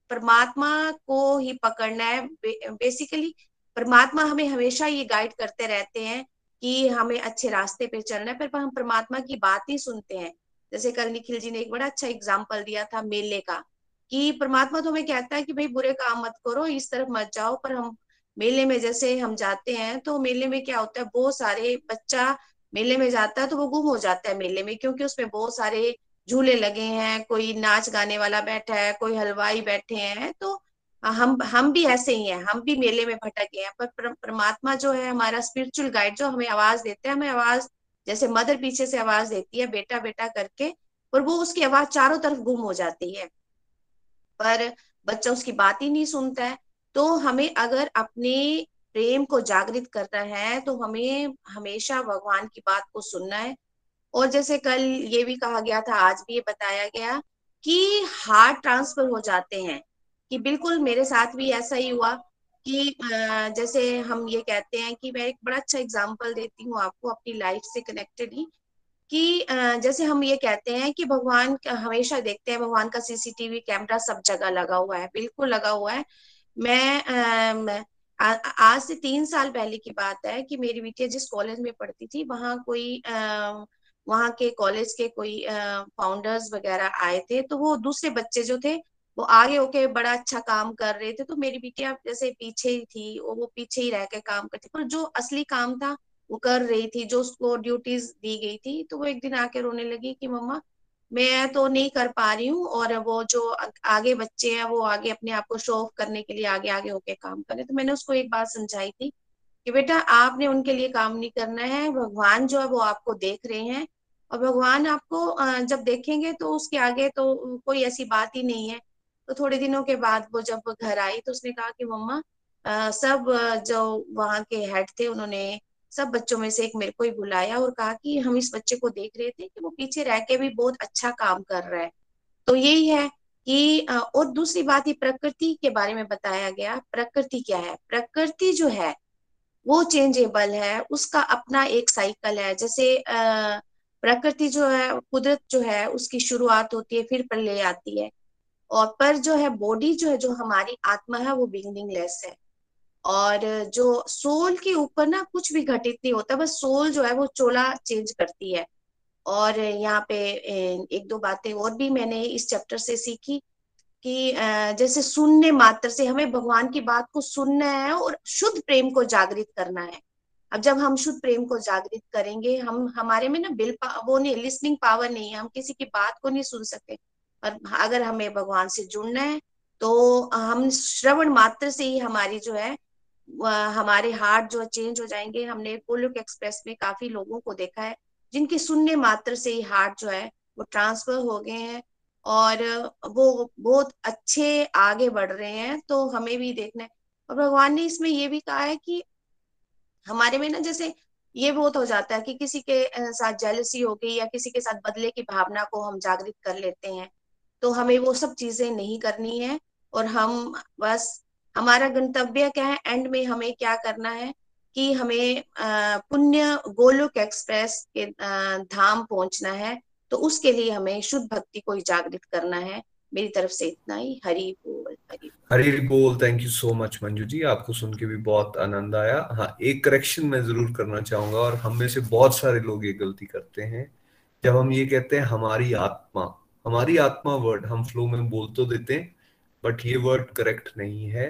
परमात्मा को ही पकड़ना है। बेसिकली परमात्मा हमें हमेशा ये गाइड करते रहते हैं कि हमें अच्छे रास्ते पे चलना है, पर हम परमात्मा की बात ही सुनते हैं। जैसे कल निखिल जी ने एक बड़ा अच्छा एग्जाम्पल दिया था मेले का, कि परमात्मा तो हमें कहता है कि भाई बुरे काम मत करो, इस तरफ मत जाओ, पर हम मेले में जैसे हम जाते हैं तो मेले में क्या होता है, बहुत सारे बच्चा मेले में जाता है तो वो गुम हो जाता है मेले में, क्योंकि उसमें बहुत सारे झूले लगे हैं, कोई नाच गाने वाला बैठा है, कोई हलवाई बैठे हैं। तो हम भी ऐसे ही हैं, हम भी मेले में भटक गए हैं। पर परमात्मा जो है हमारा स्पिरिचुअल गाइड, जो हमें आवाज देता है, हमें आवाज जैसे मदर पीछे से आवाज देती है बेटा बेटा करके, और वो उसकी आवाज चारों तरफ गुम हो जाती है, पर बच्चा उसकी बात ही नहीं सुनता है। तो हमें अगर अपने प्रेम को जागृत करना है तो हमें हमेशा भगवान की बात को सुनना है। और जैसे कल ये भी कहा गया था, आज भी ये बताया गया कि हार्ट ट्रांसफर हो जाते हैं, कि बिल्कुल मेरे साथ भी ऐसा ही हुआ कि जैसे हम ये कहते हैं कि मैं एक बड़ा अच्छा एग्जाम्पल देती हूँ आपको अपनी लाइफ से कनेक्टेड ही, कि जैसे हम ये कहते हैं कि भगवान हमेशा देखते हैं, भगवान का सीसीटीवी कैमरा सब जगह लगा हुआ है, बिल्कुल लगा हुआ है। मैं आज से 3 साल पहले की बात है कि मेरी बेटिया जिस कॉलेज में पढ़ती थी वहाँ के कॉलेज के कोई फाउंडर्स वगैरह आए थे, तो वो दूसरे बच्चे जो थे वो आगे होके बड़ा अच्छा काम कर रहे थे, तो मेरी बेटिया जैसे पीछे ही थी और वो पीछे ही रह के काम करती, पर जो असली काम था वो कर रही थी, जो उसको ड्यूटीज दी गई थी। तो वो एक दिन आके रोने लगी कि मम्मा मैं तो नहीं कर पा रही हूँ, और वो जो आगे बच्चे हैं वो आगे अपने आप को शो ऑफ करने के लिए आगे आगे होके काम कर रहे। तो मैंने उसको एक बात समझाई थी कि बेटा आपने उनके लिए काम नहीं करना है, भगवान जो है वो आपको देख रहे हैं, और भगवान आपको जब देखेंगे तो उसके आगे तो कोई ऐसी बात ही नहीं है। तो थोड़े दिनों के बाद वो जब घर आई तो उसने कहा कि मम्मा सब जो वहाँ के हेड थे उन्होंने सब बच्चों में से एक मेरे को ही बुलाया और कहा कि हम इस बच्चे को देख रहे थे कि वो पीछे रह के भी बहुत अच्छा काम कर रहा है। तो यही है कि और दूसरी बात ये प्रकृति के बारे में बताया गया। प्रकृति क्या है? प्रकृति जो है वो चेंजेबल है, उसका अपना एक साइकिल है। जैसे प्रकृति जो है, कुदरत जो है, उसकी शुरुआत होती है फिर प्रलय आती है, और पर जो है बॉडी जो है, जो हमारी आत्मा है, वो बिगिनिंगलेस है, और जो सोल के ऊपर ना कुछ भी घटित नहीं होता, बस सोल जो है वो चोला चेंज करती है। और यहाँ पे एक दो बातें और भी मैंने इस चैप्टर से सीखी कि जैसे सुनने मात्र से हमें भगवान की बात को सुनना है और शुद्ध प्रेम को जागृत करना है। अब जब हम शुद्ध प्रेम को जागृत करेंगे, हम हमारे में ना वो नहीं, लिसनिंग पावर नहीं है, हम किसी की बात को नहीं सुन सकते, पर अगर हमें भगवान से जुड़ना है तो हम श्रवण मात्र से ही हमारी जो है हमारे हार्ट जो चेंज हो जाएंगे। हमने गोलोक एक्सप्रेस में काफी लोगों को देखा है जिनके सुनने मात्र से ही हार्ट जो है वो ट्रांसफर हो गए हैं और वो बहुत अच्छे आगे बढ़ रहे हैं। तो हमें भी देखना है। और भगवान ने इसमें ये भी कहा है कि हमारे में ना जैसे ये बहुत हो जाता है कि किसी के साथ जेलसी हो गई या किसी के साथ बदले की भावना को हम जागृत कर लेते हैं, तो हमें वो सब चीजें नहीं करनी है। और हम बस हमारा गंतव्य क्या है, एंड में हमें क्या करना है कि हमें पुण्य गोलोक एक्सप्रेस के धाम पहुंचना है। तो उसके लिए हमें शुद्ध भक्ति को ही जागृत करना है। मेरी तरफ से इतना ही। हरि बोल। हरि बोल। Thank you so much Manju ji, आपको सुन के भी बहुत आनंद आया। हाँ, एक करेक्शन मैं जरूर करना चाहूंगा, और हम में से बहुत सारे लोग ये गलती करते हैं जब हम ये कहते हैं हमारी आत्मा वर्ड हम फ्लो में बोल तो देते हैं, बट ये वर्ड करेक्ट नहीं है।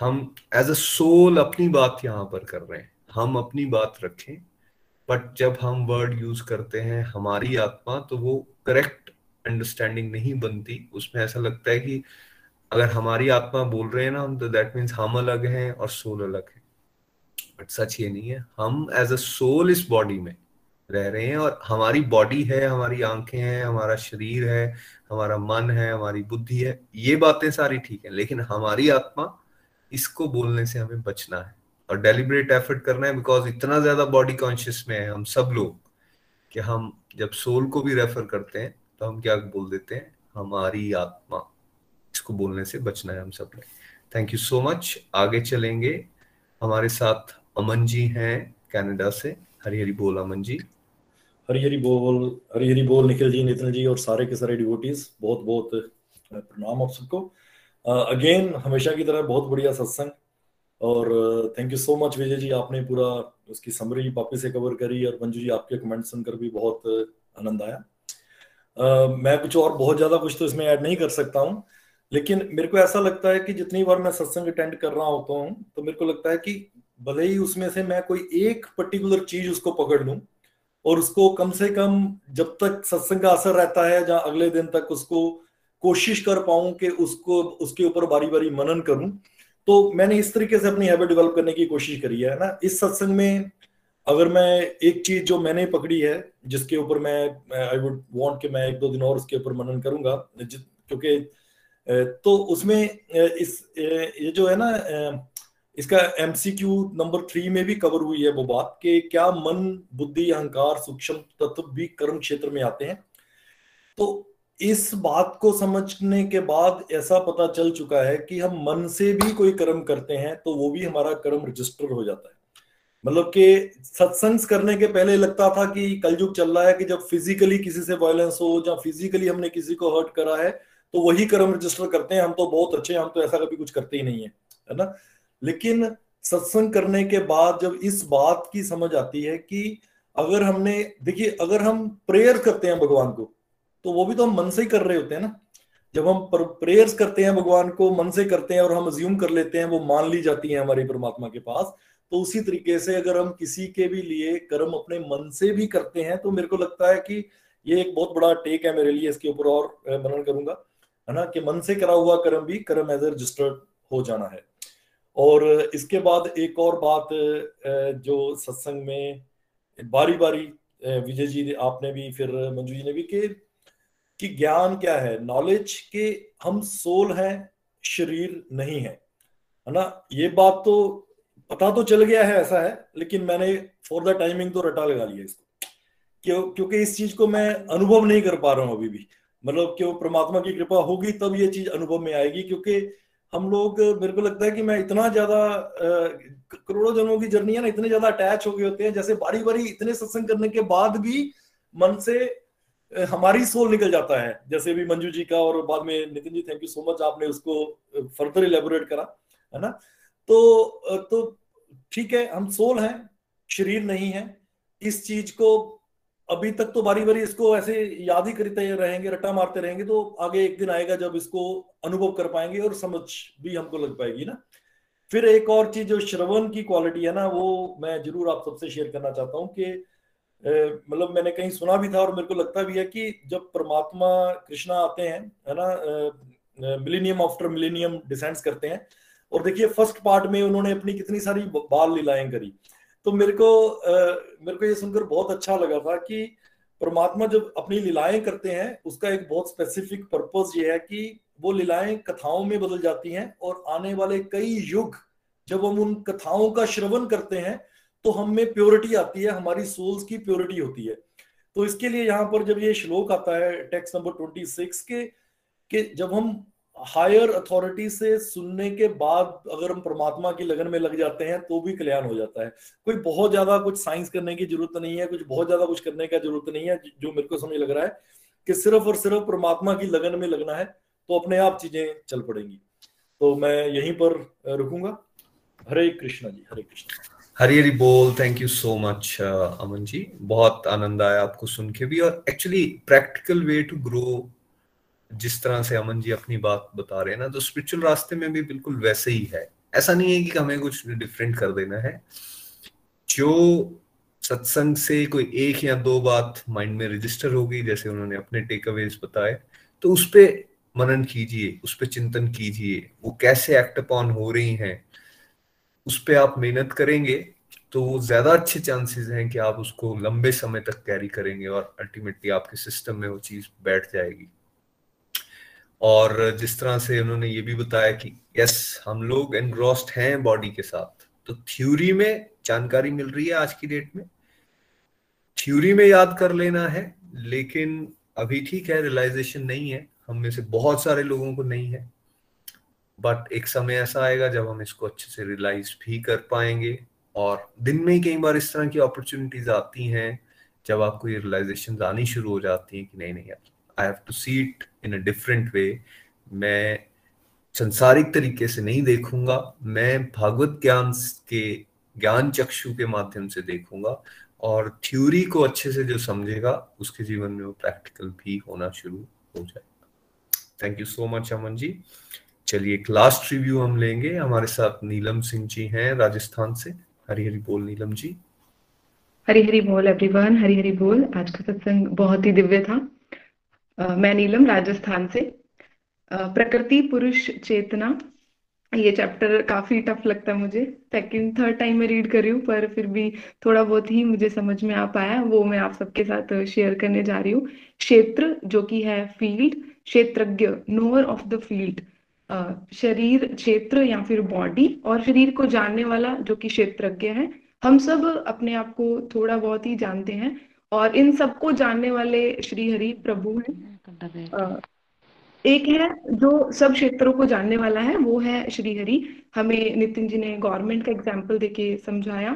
हम एज अ सोल अपनी बात यहाँ पर कर रहे हैं, हम अपनी बात रखें, बट जब हम वर्ड यूज करते हैं हमारी आत्मा, तो वो करेक्ट अंडरस्टैंडिंग नहीं बनती। उसमें ऐसा लगता है कि अगर हमारी आत्मा बोल रहे हैं ना हम, तो दैट मीन्स हम अलग हैं और सोल अलग है, बट सच ये नहीं है। हम एज अ सोल इस बॉडी में रह रहे हैं, और हमारी बॉडी है, हमारी आंखें हैं, हमारा शरीर है, हमारा मन है, हमारी बुद्धि है, ये बातें सारी ठीक है, लेकिन हमारी आत्मा, इसको बोलने से हमें बचना है। और डेलिब्रेट एफर्ट करना है, बिकॉज इतना ज्यादा बॉडी कॉन्शियस में है हम सब लोग कि हम जब सोल को भी रेफर करते हैं तो हम क्या बोल देते हैं, हमारी आत्मा। इसको बोलने से बचना है हम सब ने। Thank you so much. आगे चलेंगे, हमारे साथ अमन जी हैं कनाडा से। हरी हरी बोल अमन जी। हरी हरी बोल। हरी हरी बोल निखिल जी, नितिन जी और सारे के सारे डिवोटीज, बहुत बहुत प्रणाम आप सबको। अगेन हमेशा की तरह बहुत बढ़िया सत्संग, और thank you so much Vijay ji, आपने पूरा उसकी समरी वापस से कवर करी, और मंजू जी आपके कमेंट सुनकर भी बहुत आनंद आया। मैं कुछ और बहुत ज्यादा कुछ तो इसमें ऐड नहीं कर सकता हूँ, लेकिन मेरे को ऐसा लगता है कि जितनी बार मैं सत्संग अटेंड कर रहा होता हूँ तो मेरे को लगता है कि भले ही उसमें से मैं कोई एक पर्टिकुलर चीज उसको पकड़ लूँ और उसको कम से कम जब तक सत्संग का असर रहता है या अगले दिन तक उसको कोशिश कर पाऊं कि उसको उसके ऊपर बारी बारी मनन करूं। तो मैंने इस तरीके से अपनी हैबिट डेवलप करने की कोशिश करी है ना। इस सत्संग में अगर मैं एक चीज जो मैंने पकड़ी है जिसके ऊपर मैं आई वुड वांट कि मैं एक दो दिन और उसके ऊपर मनन करूंगा, क्योंकि तो उसमें इस ये जो है ना, इसका एमसीक्यू नंबर 3 में भी कवर हुई है वो बात कि क्या मन, बुद्धि, अहंकार, सूक्ष्म तत्व भी कर्म क्षेत्र में आते हैं। तो इस बात को समझने के बाद ऐसा पता चल चुका है कि हम मन से भी कोई कर्म करते हैं तो वो भी हमारा कर्म रजिस्टर हो जाता है। मतलब कि सत्संग करने के पहले लगता था कि कलयुग चल रहा है कि जब फिजिकली किसी से वायलेंस हो या फिजिकली हमने किसी को हर्ट करा है तो वही कर्म रजिस्टर करते हैं, हम तो बहुत अच्छे हैं, हम तो ऐसा कभी कुछ करते ही नहीं है, है ना। लेकिन सत्संग करने के बाद जब इस बात की समझ आती है कि अगर हमने, देखिए अगर हम प्रेयर करते हैं भगवान को तो वो भी तो हम मन से ही कर रहे होते हैं ना। जब हम प्रेयर्स करते हैं भगवान को मन से करते हैं और हम अज्यूम कर लेते हैं, वो मान ली जाती है हमारे परमात्मा के पास। तो उसी तरीके से अगर हम किसी के भी लिए कर्म अपने मन से भी करते हैं तो मेरे को लगता है कि ये एक बहुत बड़ा टेक है मेरे लिए, इसके ऊपर और मनन करूंगा, है ना, कि मन से करा हुआ कर्म भी कर्म एज ए रजिस्टर्ड हो जाना है। और इसके बाद एक और बात जो सत्संग में बारी बारी विजय जी आपने भी फिर मंजू जी ने भी कि ज्ञान क्या है, नॉलेज, के हम सोल हैं, शरीर नहीं है, है ना। ये बात तो पता तो चल गया है ऐसा है, लेकिन मैंने फॉर द टाइमिंग तो रटा लगा लिया इसको, क्योंकि इस चीज को मैं अनुभव नहीं कर पा रहा हूँ अभी भी। मतलब कि वो परमात्मा की कृपा होगी तब ये चीज अनुभव में आएगी, क्योंकि हम लोग, मेरे को लगता है कि मैं इतना ज्यादा करोड़ों जनों की जर्नी है ना, इतने ज्यादा अटैच हो गए होते हैं, जैसे बारी बारी इतने सत्संग करने के बाद भी मन से हमारी सोल निकल जाता है, जैसे भी मंजू जी का और बाद में Nitin ji, thank you so much, आपने उसको फर्दर इलेबोरेट करा, है ना। तो ठीक है, हम सोल हैं, शरीर नहीं है। इस चीज को अभी तक तो बारी बारी इसको ऐसे याद ही करते रहेंगे, रट्टा मारते रहेंगे, तो आगे एक दिन आएगा जब इसको अनुभव कर पाएंगे और समझ भी हमको लग पाएगी ना। फिर एक और चीज जो श्रवण की क्वालिटी है ना, वो मैं जरूर आप सबसे शेयर करना चाहता हूँ कि मतलब मैंने कहीं सुना भी था और मेरे को लगता भी है कि जब परमात्मा कृष्णा आते हैं, है ना, मिलेनियम आफ्टर मिलेनियम डिसेंड्स करते हैं, और देखिए फर्स्ट पार्ट में उन्होंने अपनी कितनी सारी बाल लीलाएं करी। तो मेरे को ये सुनकर बहुत अच्छा लगा था कि परमात्मा जब अपनी लीलाएं करते हैं उसका एक बहुत स्पेसिफिक पर्पज ये है कि वो लीलाएं कथाओं में बदल जाती हैं, और आने वाले कई युग जब हम उन कथाओं का श्रवण करते हैं तो हम में प्योरिटी आती है, हमारी सोल्स की प्योरिटी होती है। तो इसके लिए यहाँ पर जब ये श्लोक आता है टेक्स्ट नंबर 26 के जब हम हायर अथॉरिटी से सुनने के बाद अगर हम परमात्मा की लगन में लग जाते हैं तो भी कल्याण हो जाता है। कोई बहुत ज्यादा कुछ साइंस करने की जरूरत नहीं है, कुछ बहुत ज्यादा कुछ करने का जरूरत नहीं है। जो मेरे को समझ लग रहा है कि सिर्फ और सिर्फ परमात्मा की लगन में लगना है तो अपने आप चीजें चल पड़ेंगी। तो मैं यहीं पर रुकूंगा। हरे कृष्णा जी, हरे कृष्णा। हरी हरी बोल। Thank you so much Aman ji, बहुत आनंद आया आपको सुन के भी, और actually practical way to grow, जिस तरह से अमन जी अपनी बात बता रहे हैं ना, तो स्पिरिचुअल रास्ते में भी बिल्कुल वैसे ही है। ऐसा नहीं है कि हमें कुछ डिफरेंट कर देना है। जो सत्संग से कोई एक या दो बात माइंड में रजिस्टर होगी, जैसे उन्होंने अपने टेक अवेज बताए, तो उस पे मनन कीजिए, उस पे चिंतन कीजिए, वो कैसे एक्ट अपॉन हो रही है, उस पे आप मेहनत करेंगे तो ज्यादा अच्छे चांसेस हैं कि आप उसको लंबे समय तक कैरी करेंगे और अल्टीमेटली आपके सिस्टम में वो चीज बैठ जाएगी। और जिस तरह से उन्होंने ये भी बताया कि यस, हम लोग एनग्रॉस्ड हैं बॉडी के साथ, तो थ्योरी में जानकारी मिल रही है, आज की डेट में थ्योरी में याद कर लेना है, लेकिन अभी ठीक है रियलाइजेशन नहीं है, हम में से बहुत सारे लोगों को नहीं है, बट एक समय ऐसा आएगा जब हम इसको अच्छे से रियलाइज भी कर पाएंगे। और दिन में ही कई बार इस तरह की अपॉर्चुनिटीज आती हैं जब आपको ये रियलाइजेशन आनी शुरू हो जाती है कि नहीं नहीं I have to see it in a different way, मैं संसारिक तरीके से नहीं देखूंगा, मैं भागवत ज्ञान के ज्ञान चक्षु के माध्यम से देखूंगा। और थ्योरी को अच्छे से जो समझेगा उसके जीवन में वो प्रैक्टिकल भी होना शुरू हो जाएगा। Thank you so much Aman ji. चलिए एक लास्ट रिव्यू हम लेंगे, हमारे साथ नीलम सिंह जी हैं राजस्थान से। हरी हरी बोल नीलम जी। हरी हरी बोल एवरीवन, हरी हरी बोल। आज का सत्संग बहुत ही दिव्य था। मैं नीलम राजस्थान से। प्रकृति पुरुष चेतना, ये चैप्टर काफी टफ लगता है मुझे, सेकंड थर्ड टाइम में रीड कर रही हूँ, पर फिर भी थोड़ा बहुत ही मुझे समझ में आ पाया, वो मैं आप सबके साथ शेयर करने जा रही हूँ। क्षेत्र जो कि है फील्ड, क्षेत्रज्ञ नोअर ऑफ द फील्ड, शरीर क्षेत्र या फिर बॉडी, और शरीर को जानने वाला जो कि क्षेत्रज्ञ है। हम सब अपने आप को थोड़ा बहुत ही जानते हैं और इन सबको जानने वाले श्री हरि प्रभु हैं। एक है जो सब क्षेत्रों को जानने वाला है, वो है श्रीहरि। हमें नितिन जी ने गवर्नमेंट का एग्जाम्पल देके समझाया,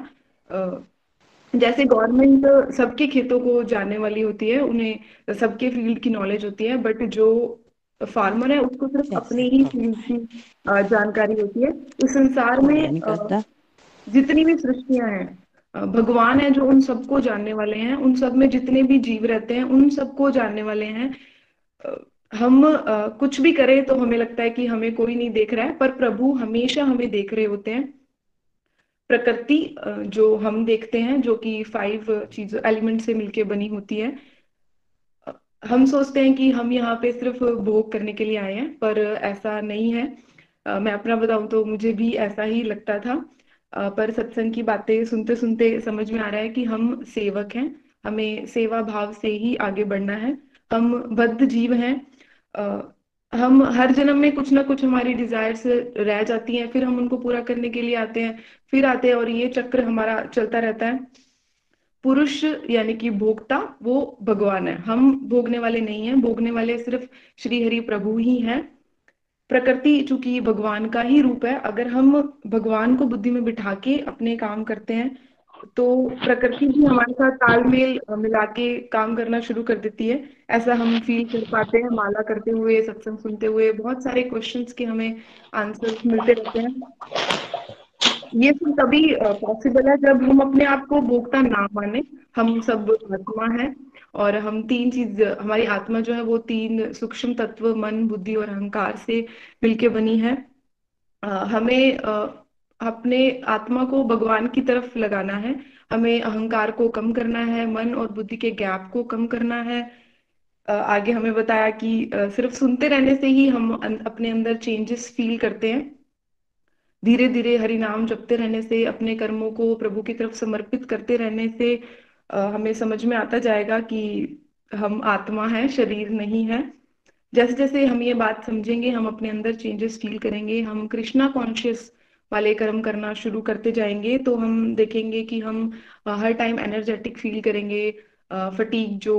जैसे गवर्नमेंट सबके खेतों को जानने वाली होती है, उन्हें सबके फील्ड की नॉलेज होती है, बट जो फार्मर है उसको सिर्फ अपने ही फील्ड की जानकारी होती है। इस संसार में जितनी भी सृष्टियां हैं, भगवान है जो उन सबको जानने वाले हैं, उन सब में जितने भी जीव रहते हैं उन सबको जानने वाले हैं। हम कुछ भी करें तो हमें लगता है कि हमें कोई नहीं देख रहा है, पर प्रभु हमेशा हमें देख रहे होते हैं। प्रकृति जो हम देखते हैं, जो कि 5 चीज एलिमेंट से मिलके बनी होती है, हम सोचते हैं कि हम यहाँ पे सिर्फ भोग करने के लिए आए हैं, पर ऐसा नहीं है। मैं अपना बताऊं तो मुझे भी ऐसा ही लगता था, पर सत्संग की बातें सुनते सुनते समझ में आ रहा है कि हम सेवक हैं, हमें सेवा भाव से ही आगे बढ़ना है। हम बद्ध जीव हैं, हम हर जन्म में कुछ ना कुछ हमारी डिजायर्स रह जाती हैं, फिर हम उनको पूरा करने के लिए आते हैं, फिर आते हैं, और ये चक्र हमारा चलता रहता है। पुरुष यानी कि भोक्ता वो भगवान है, हम भोगने वाले नहीं हैं, भोगने वाले सिर्फ श्री हरि प्रभु ही हैं। प्रकृति चूंकि भगवान का ही रूप है, अगर हम भगवान को बुद्धि में बिठा के अपने काम करते हैं तो प्रकृति भी हमारे साथ तालमेल मिला के काम करना शुरू कर देती है, ऐसा हम फील कर पाते हैं। माला करते हुए, सत्संग सुनते हुए बहुत सारे क्वेश्चंस के हमें आंसर्स मिलते रहते हैं। ये सब तभी पॉसिबल है जब हम अपने आप को भोक्ता ना माने। हम सब आत्मा है और हम 3 चीज, हमारी आत्मा जो है वो 3 सूक्ष्म तत्व मन, बुद्धि और अहंकार से मिलके बनी है। हमें अपने आत्मा को भगवान की तरफ लगाना है, हमें अहंकार को कम करना है, मन और बुद्धि के गैप को कम करना है। आगे हमें बताया कि सिर्फ सुनते रहने से ही हम अपने अंदर चेंजेस फील करते हैं। धीरे धीरे हरि नाम जपते रहने से, अपने कर्मों को प्रभु की तरफ समर्पित करते रहने से हमें समझ में आता जाएगा कि हम आत्मा है, शरीर नहीं है। जैसे जैसे हम ये बात समझेंगे, हम अपने अंदर चेंजेस फील करेंगे, हम कृष्णा कॉन्शियस वाले कर्म करना शुरू करते जाएंगे, तो हम देखेंगे कि हम हर टाइम एनर्जेटिक फील करेंगे। फटीग जो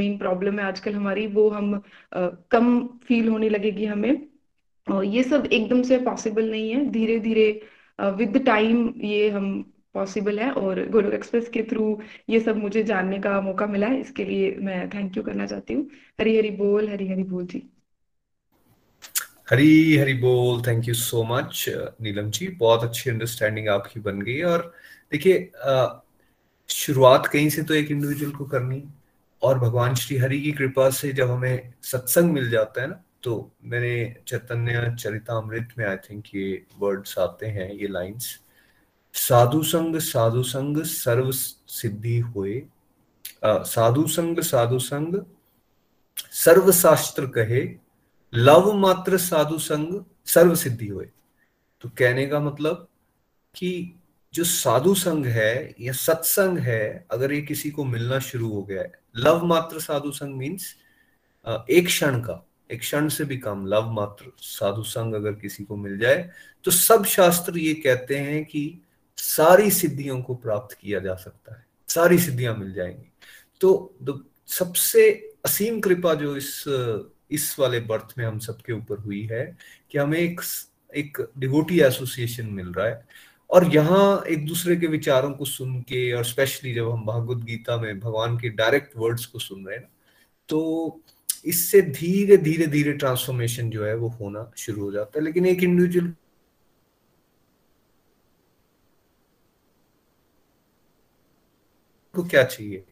मेन प्रॉब्लम है आजकल हमारी, वो हम कम फील होने लगेगी हमें। और ये सब एकदम से पॉसिबल नहीं है, धीरे धीरे विद टाइम ये हम पॉसिबल है। और गोलोक एक्सप्रेस के थ्रू ये सब मुझे जानने का मौका मिला है, इसके लिए मैं थैंक यू करना चाहती हूँ। हरी हरी बोल, हरी हरी बोल जी। हरी हरी बोल। Thank you so much Neelam ji, बहुत अच्छी अंडरस्टैंडिंग आपकी बन गई। और देखिए, शुरुआत कहीं से तो एक इंडिविजुअल को करनी, और भगवान श्री हरि की कृपा से जब हमें सत्संग मिल जाता है ना, तो मैंने चैतन्य चरितामृत में आई थिंक ये वर्ड्स आते हैं, ये लाइंस, साधु संग सर्व सिद्धि होए, साधु संग सर्व शास्त्र कहे, लव मात्र साधु संग सर्व सिद्धि होए। तो कहने का मतलब कि जो साधु संग है या सत्संग है, अगर ये किसी को मिलना शुरू हो गया है, लव मात्र साधु संग मीन्स एक क्षण का, एक क्षण से भी कम लव मात्र साधु संग अगर किसी को मिल जाए, तो सब शास्त्र ये कहते हैं कि सारी सिद्धियों को प्राप्त किया जा सकता है, सारी सिद्धियां मिल जाएंगी। तो सबसे असीम कृपा जो इस वाले बर्थ में हम सबके ऊपर हुई है कि हमें एक डिवोटी एसोसिएशन मिल रहा है और यहाँ एक दूसरे के विचारों को सुन के, और स्पेशली जब हम भागवत गीता में भगवान के डायरेक्ट वर्ड्स को सुन रहे हैं तो इससे धीरे धीरे धीरे ट्रांसफॉर्मेशन जो है वो होना शुरू हो जाता है। लेकिन एक इंडिविजुअल को क्या चाहिए,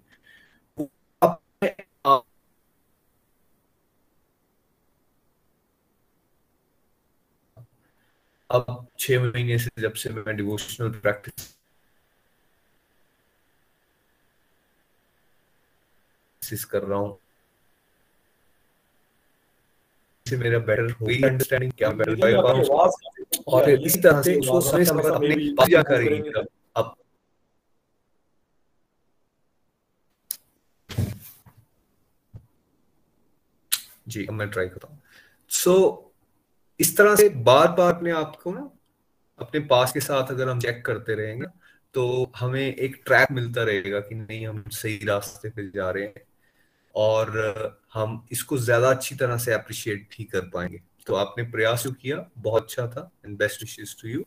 अब 6 महीने से जब से मैं डिवोशनल प्रैक्टिस कर रहा हूँ से मेरा बेटर हुई अंडरस्टैंडिंग क्या बेटर, और इसी तरह से उसको समय समय पर अपने पूजा करेंगे। अब जी मैं ट्राई करता हूँ। सो इस तरह से बार बार अपने आप को ना अपने पास के साथ अगर हम चेक करते रहेंगे तो हमें एक ट्रैक मिलता रहेगा कि नहीं हम सही रास्ते पे जा रहे हैं और हम इसको ज्यादा अच्छी तरह से अप्रिशिएट भी कर पाएंगे। तो आपने प्रयास जो किया बहुत अच्छा था and best wishes to you.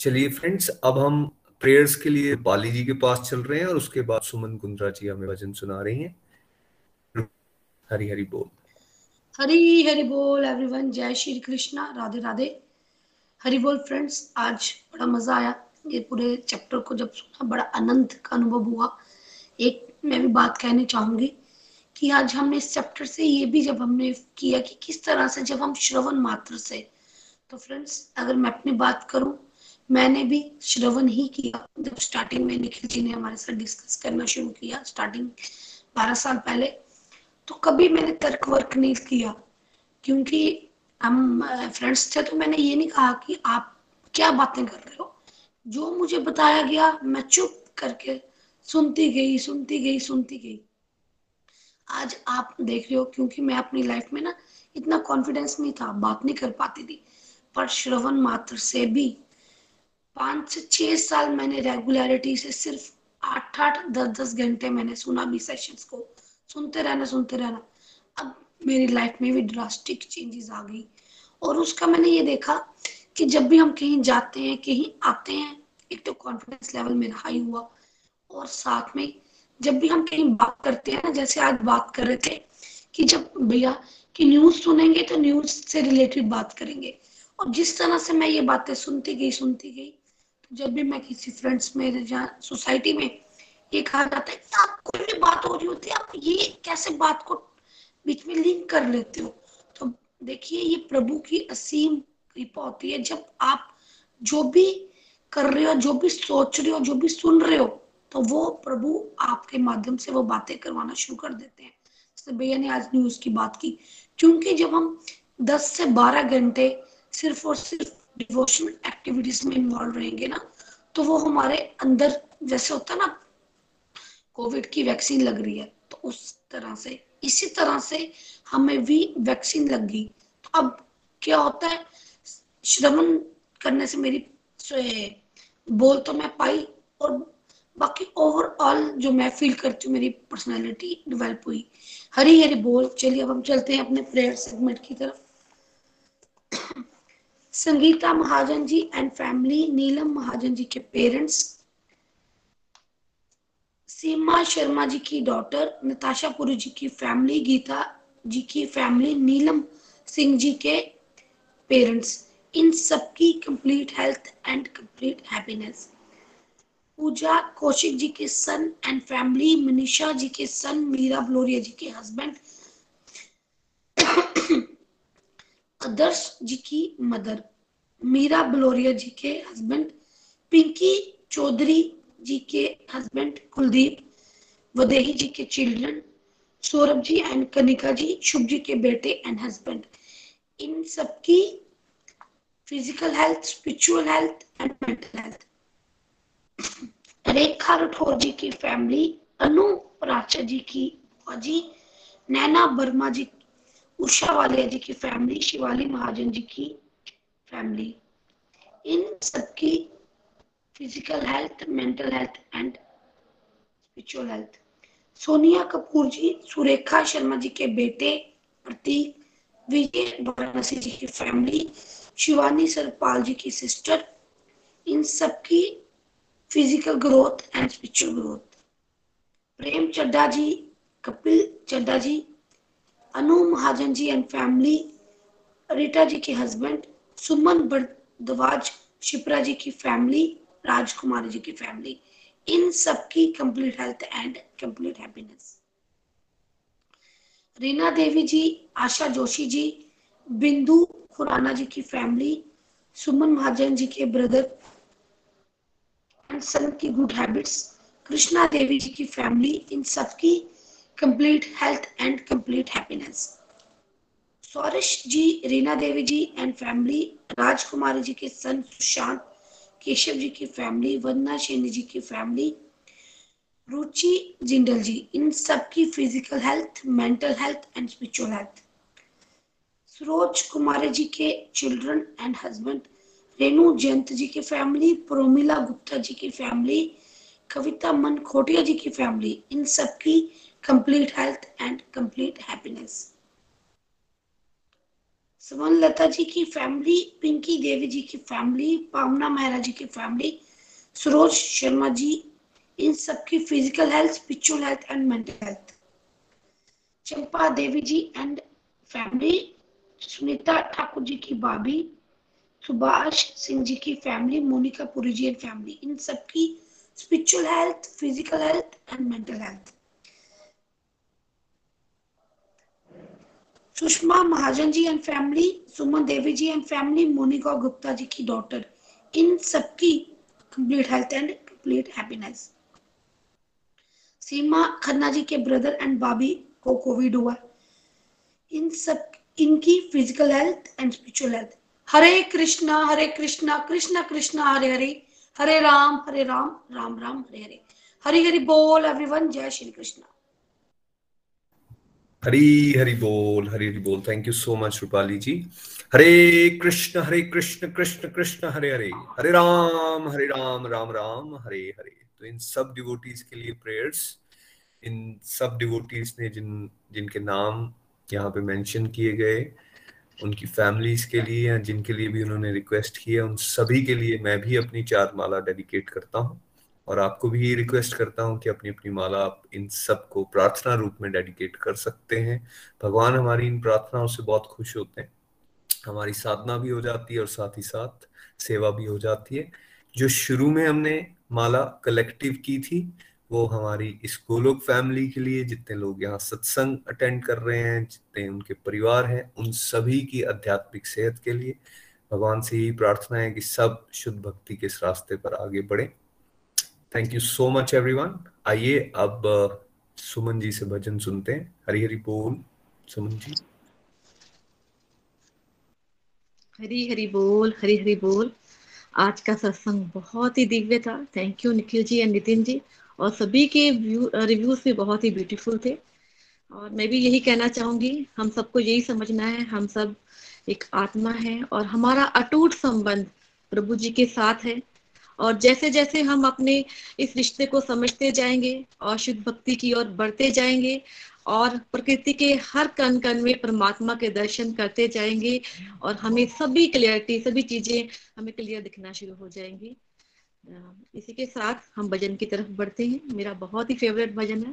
चलिए फ्रेंड्स, अब हम प्रेयर्स के लिए रूपाली जी के पास चल रहे हैं और उसके बाद सुमन गुंद्रा जी हमें भजन सुना रही है। हरी हरी बोल। हरी हरी बोल एवरीवन। जय श्री कृष्णा, राधे राधे। हरी बोल फ्रेंड्स। आज बड़ा मजा आया, ये पूरे चैप्टर को जब सुना बड़ा आनंद का अनुभव हुआ। एक मैं भी बात कहना चाहूंगी कि आज हमने इस चैप्टर से ये भी जब हमने किया कि किस तरह से जब हम श्रवण मात्र से, तो फ्रेंड्स अगर मैं अपनी बात करूं मैंने भी श्रवण ही किया। जब स्टार्टिंग में निखिल जी ने हमारे साथ डिस्कस करना शुरू किया स्टार्टिंग 12 साल पहले, तो कभी मैंने तर्क वर्क नहीं किया क्योंकि हम फ्रेंड्स थे। तो मैंने ये नहीं कहा कि आप क्या बातें कर रहे हो, जो मुझे बताया गया मैं चुप करके सुनती गई। आज आप देख रहे हो क्योंकि मैं अपनी लाइफ में ना इतना कॉन्फिडेंस नहीं था, बात नहीं कर पाती थी, पर श्रवण मात्र से भी 5 से 6 साल मैंने रेगुलरिटी से सिर्फ 8-8, 10-10 घंटे मैंने सुना भी, सेशंस को सुनते रहना। अब मेरी लाइफ में भी ड्रास्टिक चेंजेस आ गई और उसका मैंने ये देखा कि जब भी हम कहीं जाते हैं कहीं आते हैं, एक तो कॉन्फिडेंस लेवल मेरा हाई हुआ और साथ में जब भी हम कहीं बात करते हैं ना, जैसे आज बात कर रहे थे कि जब भैया कि न्यूज सुनेंगे तो न्यूज से रिलेटेड बात करेंगे, और जिस तरह से मैं ये बातें सुनती गई तो जब भी मैं किसी फ्रेंड्स में या सोसाइटी में ये कहा जाता है कि आप कोई भी बात हो रही होती है आप ये कैसे बात को बीच में लिंक कर लेते हो, तो देखिए ये प्रभु की असीम कृपा होती है। जब आप जो भी कर रहे हो, जो भी सोच रहे हो, जो भी सुन रहे हो, तो वो प्रभु आपके माध्यम से वो बातें करवाना शुरू कर देते हैं। जैसे भैया ने आज न्यूज की बात की, क्योंकि जब हम 10 से 12 घंटे सिर्फ और सिर्फ डिवोशनल एक्टिविटीज में इन्वॉल्व रहेंगे ना, तो वो हमारे अंदर जैसे होता है ना कोविड की वैक्सीन लग रही है, तो उस तरह से इसी तरह से हमें भी वैक्सीन लग गई। तो अब क्या होता है, श्रवण करने से मेरी बोल तो मैं पाई और बाकी ओवरऑल जो मैं फील करती हूँ मेरी पर्सनालिटी डेवलप हुई। हरी हरी बोल। चलिए अब हम चलते हैं अपने प्रेयर सेगमेंट की तरफ। संगीता महाजन जी एंड फैमिली, नीलम महाजन जी के पेरेंट्स, सीमा शर्मा जी की डॉटर, नताशा पुरी जी की फैमिली, गीता जी की फैमिली, नीलम सिंह जी के पेरेंट्स, इन सबकी complete health and complete happiness. Pooja Kaushik ji के son and family, मनीषा ji के सन, मीरा ब्लॉरिया जी के हस्बैंड, आदर्श जी की मदर, मीरा ब्लॉरिया जी के हस्बैंड, पिंकी चौधरी जी के हस्बैंड, कुलदीप वदेही जी के चिल्ड्रन, सौरभ जी एंड कनिका जी, शुभ जी के बेटे एंड हस्बैंड। इन सबकी physical health, spiritual health and mental health. Rekha Rathore ji की फैमिली, अनु प्राचा जी की बुआ जी, नैना वर्मा जी, उषा वालिया जी की फैमिली, शिवानी महाजन जी की फैमिली, इन सबकी physical health, mental health and spiritual health. Sonia Kapoor ji, Surekha Sharma ji के बेटे प्रतीक, विजय वाराणसी जी की फैमिली, शिवानी सरपाल जी की सिस्टर, इन सबकी physical growth and spiritual growth. Prem Chadda ji, Kapil Chadda ji, Anu Mahajan ji and family, Rita ji के हस्बैंड, सुमन बर्दवाज शिप्रा जी की फैमिली, राजकुमार जी की फैमिली, इन सबकी complete health and complete happiness. Reena Devi ji, Asha Joshi ji, बिंदु खुराना जी की फैमिली, सुमन महाजन जी के ब्रदर एंड सन की गुड हैबिट्स, कृष्णा देवी जी की फैमिली, इन सबकी complete health and complete happiness. Saurash ji, Reena Devi ji and family, Rajkumari ji के सन सुशांत, केशव जी की फैमिली, वंदना शेनी जी की फैमिली, रुचि जिंदल जी, इन सबकी physical health, mental health and spiritual health. Saroj Kumari ji के children and husband, Renu Jayant ji की फैमिली, प्रोमिला गुप्ता जी की फैमिली, कविता मनखोटिया जी की फैमिली, इन सबकी complete health and complete happiness. Suman Lata ji की फैमिली, पिंकी देवी जी की फैमिली, पावना मेहरा जी की फैमिली, सरोज शर्मा जी, इन सबकी physical health, spiritual health and mental health. चंपा देवी ji and family, Sunita Thakur ji की भाभी, सुभाष सिंह जी की family, Monika Puri ji and family, इन सबकी spiritual health, physical health and mental health. Sushma Mahajan ji and family, Suman Devi ji and family, Monika Gupta ji की डॉटर, इन सबकी complete health and complete happiness. Seema Khanna ji के ब्रदर एंड भाभी को कोविड हुआ, इन सब इनकी physical health and spiritual health. हरे कृष्णा कृष्णा कृष्णा हरे हरे, हरे राम राम राम हरे हरे, हरि हरि बोल एवरीवन, जय श्री कृष्णा। हरी हरि बोल, हरि हरि बोल। Thank you so much रूपाली ji. हरे कृष्ण कृष्ण कृष्ण हरे हरे, हरे राम राम राम हरे हरे। तो इन सब डिवोटीज के लिए प्रेयर्स, इन सब डिवोटीज ने जिनके नाम यहाँ पे मेंशन किए गए, उनकी फैमिलीज के लिए या जिनके लिए भी उन्होंने रिक्वेस्ट किया, उन सभी के लिए मैं भी अपनी चार माला डेडिकेट करता हूँ और आपको भी रिक्वेस्ट करता हूँ कि अपनी अपनी माला आप इन सब को प्रार्थना रूप में डेडिकेट कर सकते हैं। भगवान हमारी इन प्रार्थनाओं से बहुत खुश होते हैं, हमारी साधना भी हो जाती है और साथ ही साथ सेवा भी हो जाती है। जो शुरू में हमने माला कलेक्टिव की थी वो हमारी इस गोलोक फैमिली के लिए, जितने लोग यहाँ सत्संग अटेंड कर रहे हैं, जितने उनके परिवार हैं, उन सभी की आध्यात्मिक सेहत के लिए भगवान से यही प्रार्थना है कि सब शुद्ध भक्ति के इस रास्ते पर आगे बढ़े। Thank you so much everyone. आइए अब सुमन जी से भजन सुनते हैं। हरि हरि बोल सुमन जी। हरी हरी बोल, हरी हरी बोल। आज का सत्संग बहुत ही दिव्य था। Thank you Nikhil ji and Nitin ji, और सभी के रिव्यूज भी बहुत ही ब्यूटीफुल थे। और मैं भी यही कहना चाहूंगी, हम सबको यही समझना है, हम सब एक आत्मा है और हमारा अटूट संबंध प्रभु जी के साथ है। और जैसे जैसे हम अपने इस रिश्ते को समझते जाएंगे और शुद्ध भक्ति की ओर बढ़ते जाएंगे और प्रकृति के हर कण कण में परमात्मा के दर्शन करते जाएंगे, और हमें सभी क्लियरिटी, सभी चीजें हमें क्लियर दिखना शुरू हो जाएंगी। इसी के साथ हम भजन की तरफ बढ़ते हैं। मेरा बहुत ही फेवरेट भजन है।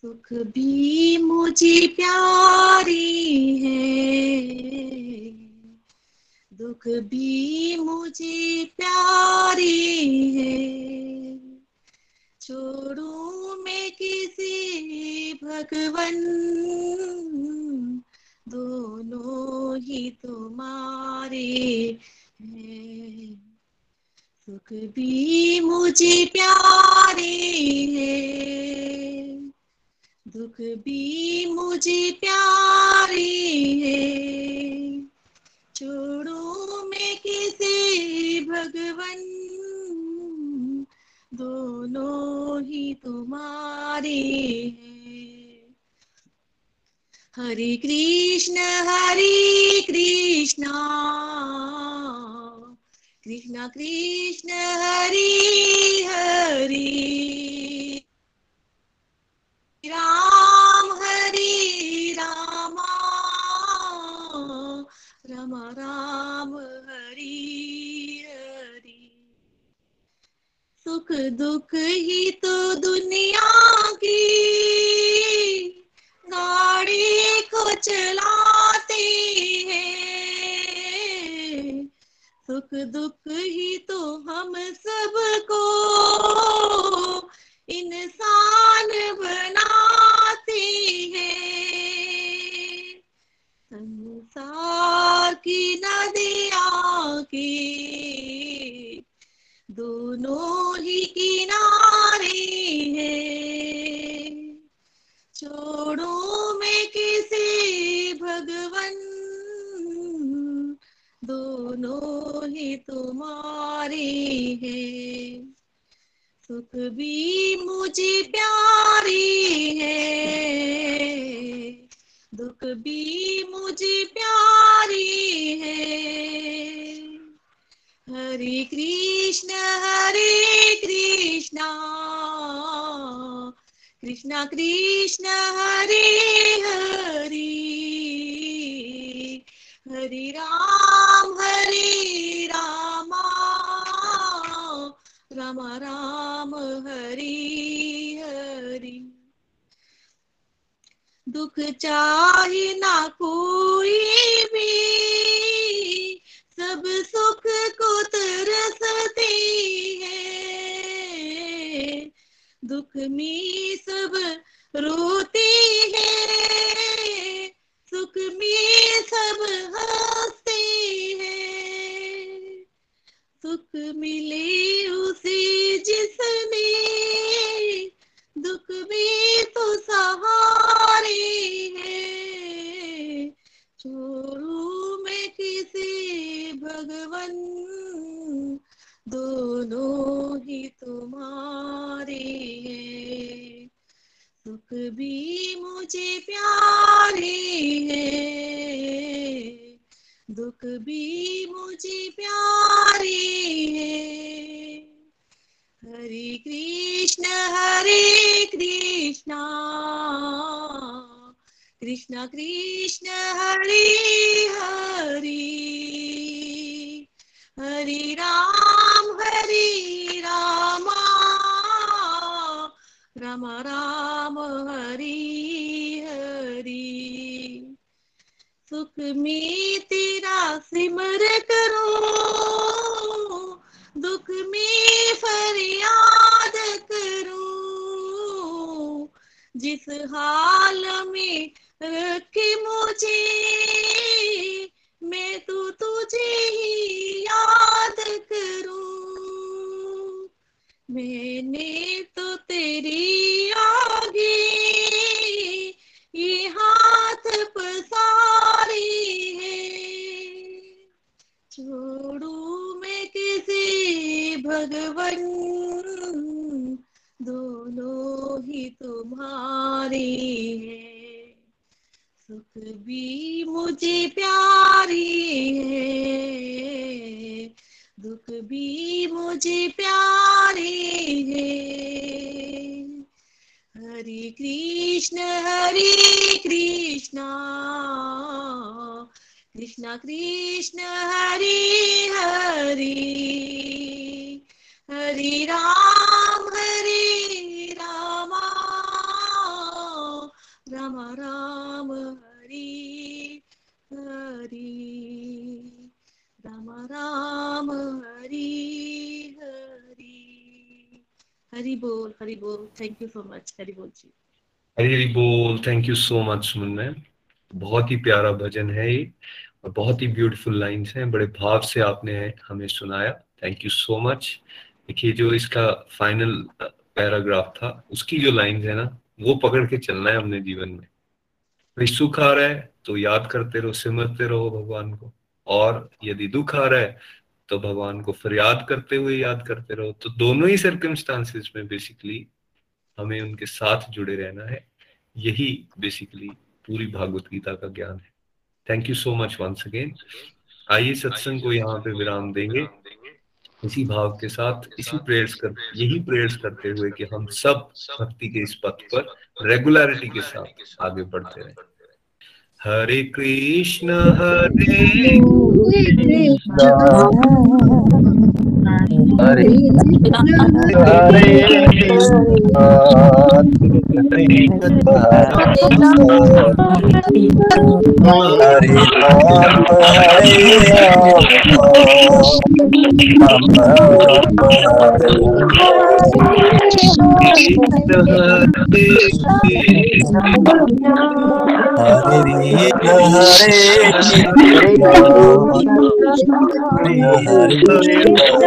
सुख भी मुझे प्यारी है, दुख भी मुझे प्यारी है, छोड़ू मैं किसी भगवन, दोनों ही तुम्हारे हैं। सुख भी मुझे प्यारे है, दुख भी मुझे प्यारे है, छोड़ू मैं किसी भगवन, दोनों ही तुम्हारे हैं। हरे कृष्णा कृष्ण कृष्ण हरि हरि राम हरि रामा राम राम हरि हरि। सुख दुख ही तो दुनिया की गाड़ी को चलाते हैं, सुख दुख ही तो हम सबको इंसान बनाते हैं। संसार की नदियाँ के दोनों ही किनारे हैं, छोड़ो में किसी भगवन दोनों ही तुम्हारे हैं। सुख भी मुझे प्यारी है, दुख भी मुझे प्यारी है। हरे कृष्णा कृष्णा कृष्णा हरे हरे हरे रामा राम राम हरि हरि। दुख चाहे ना कोई भी सब सुख को तरसते हैं, दुख में सब रोते हैं, सुख में सब हंसते हैं। सुख मिले उसे जिसमें दुख में तो सहारे हैं, छोड़ू मैं किसी भगवन दोनों ही तुम्हारे हैं। सुख भी मुझे प्यारे हैं, दुख भी मुझे प्यारे हैं। हरे कृष्णा कृष्णा कृष्ण हरे हरे हरे राम राम हरे हरे। सुख में तेरा सिमर करो, दुख में फरियाद करूं, जिस हाल में रखे मुझे मैं तो तुझे ही याद करूं। मैंने तो तेरी आगे ये हाथ पसारे हैं, छोड़ू मैं किसी भगवन दोनों ही तुम्हारे हैं। सुख भी मुझे प्यारी है, दुख भी मुझे प्यारे है। हरे कृष्णा कृष्णा कृष्ण हरे हरे हरे राम राम हरे हरे राम हरि हरि। हरि बोल हरि बोल। Thank you so much. Hari बोल जी। हरि हरि बोल। Thank you so much Suman ma'am. बहुत ही प्यारा भजन है ये और बहुत ही ब्यूटीफुल लाइंस हैं। बड़े भाव से आपने हमें सुनाया। Thank you so much. देखिए जो इसका फाइनल पैराग्राफ था उसकी जो लाइंस है ना वो पकड़ के चलना है हमने जीवन में। भाई सुख आ रहा है तो याद करते रहो, सिमरते रहो भगवान को, और यदि दुख आ रहा है तो भगवान को फरियाद करते हुए याद करते रहो। तो दोनों ही सर्कमस्टांसेस में बेसिकली हमें उनके साथ जुड़े रहना है। यही बेसिकली पूरी भागवत गीता का ज्ञान है। Thank you so much once again. आइए सत्संग को यहाँ पे विराम देंगे। इसी भाव के साथ यही प्रेयर्स करते हुए कि हम सब भक्ति के इस पथ पर रेगुलरिटी के साथ आगे बढ़ते रहें। हरे कृष्ण हरे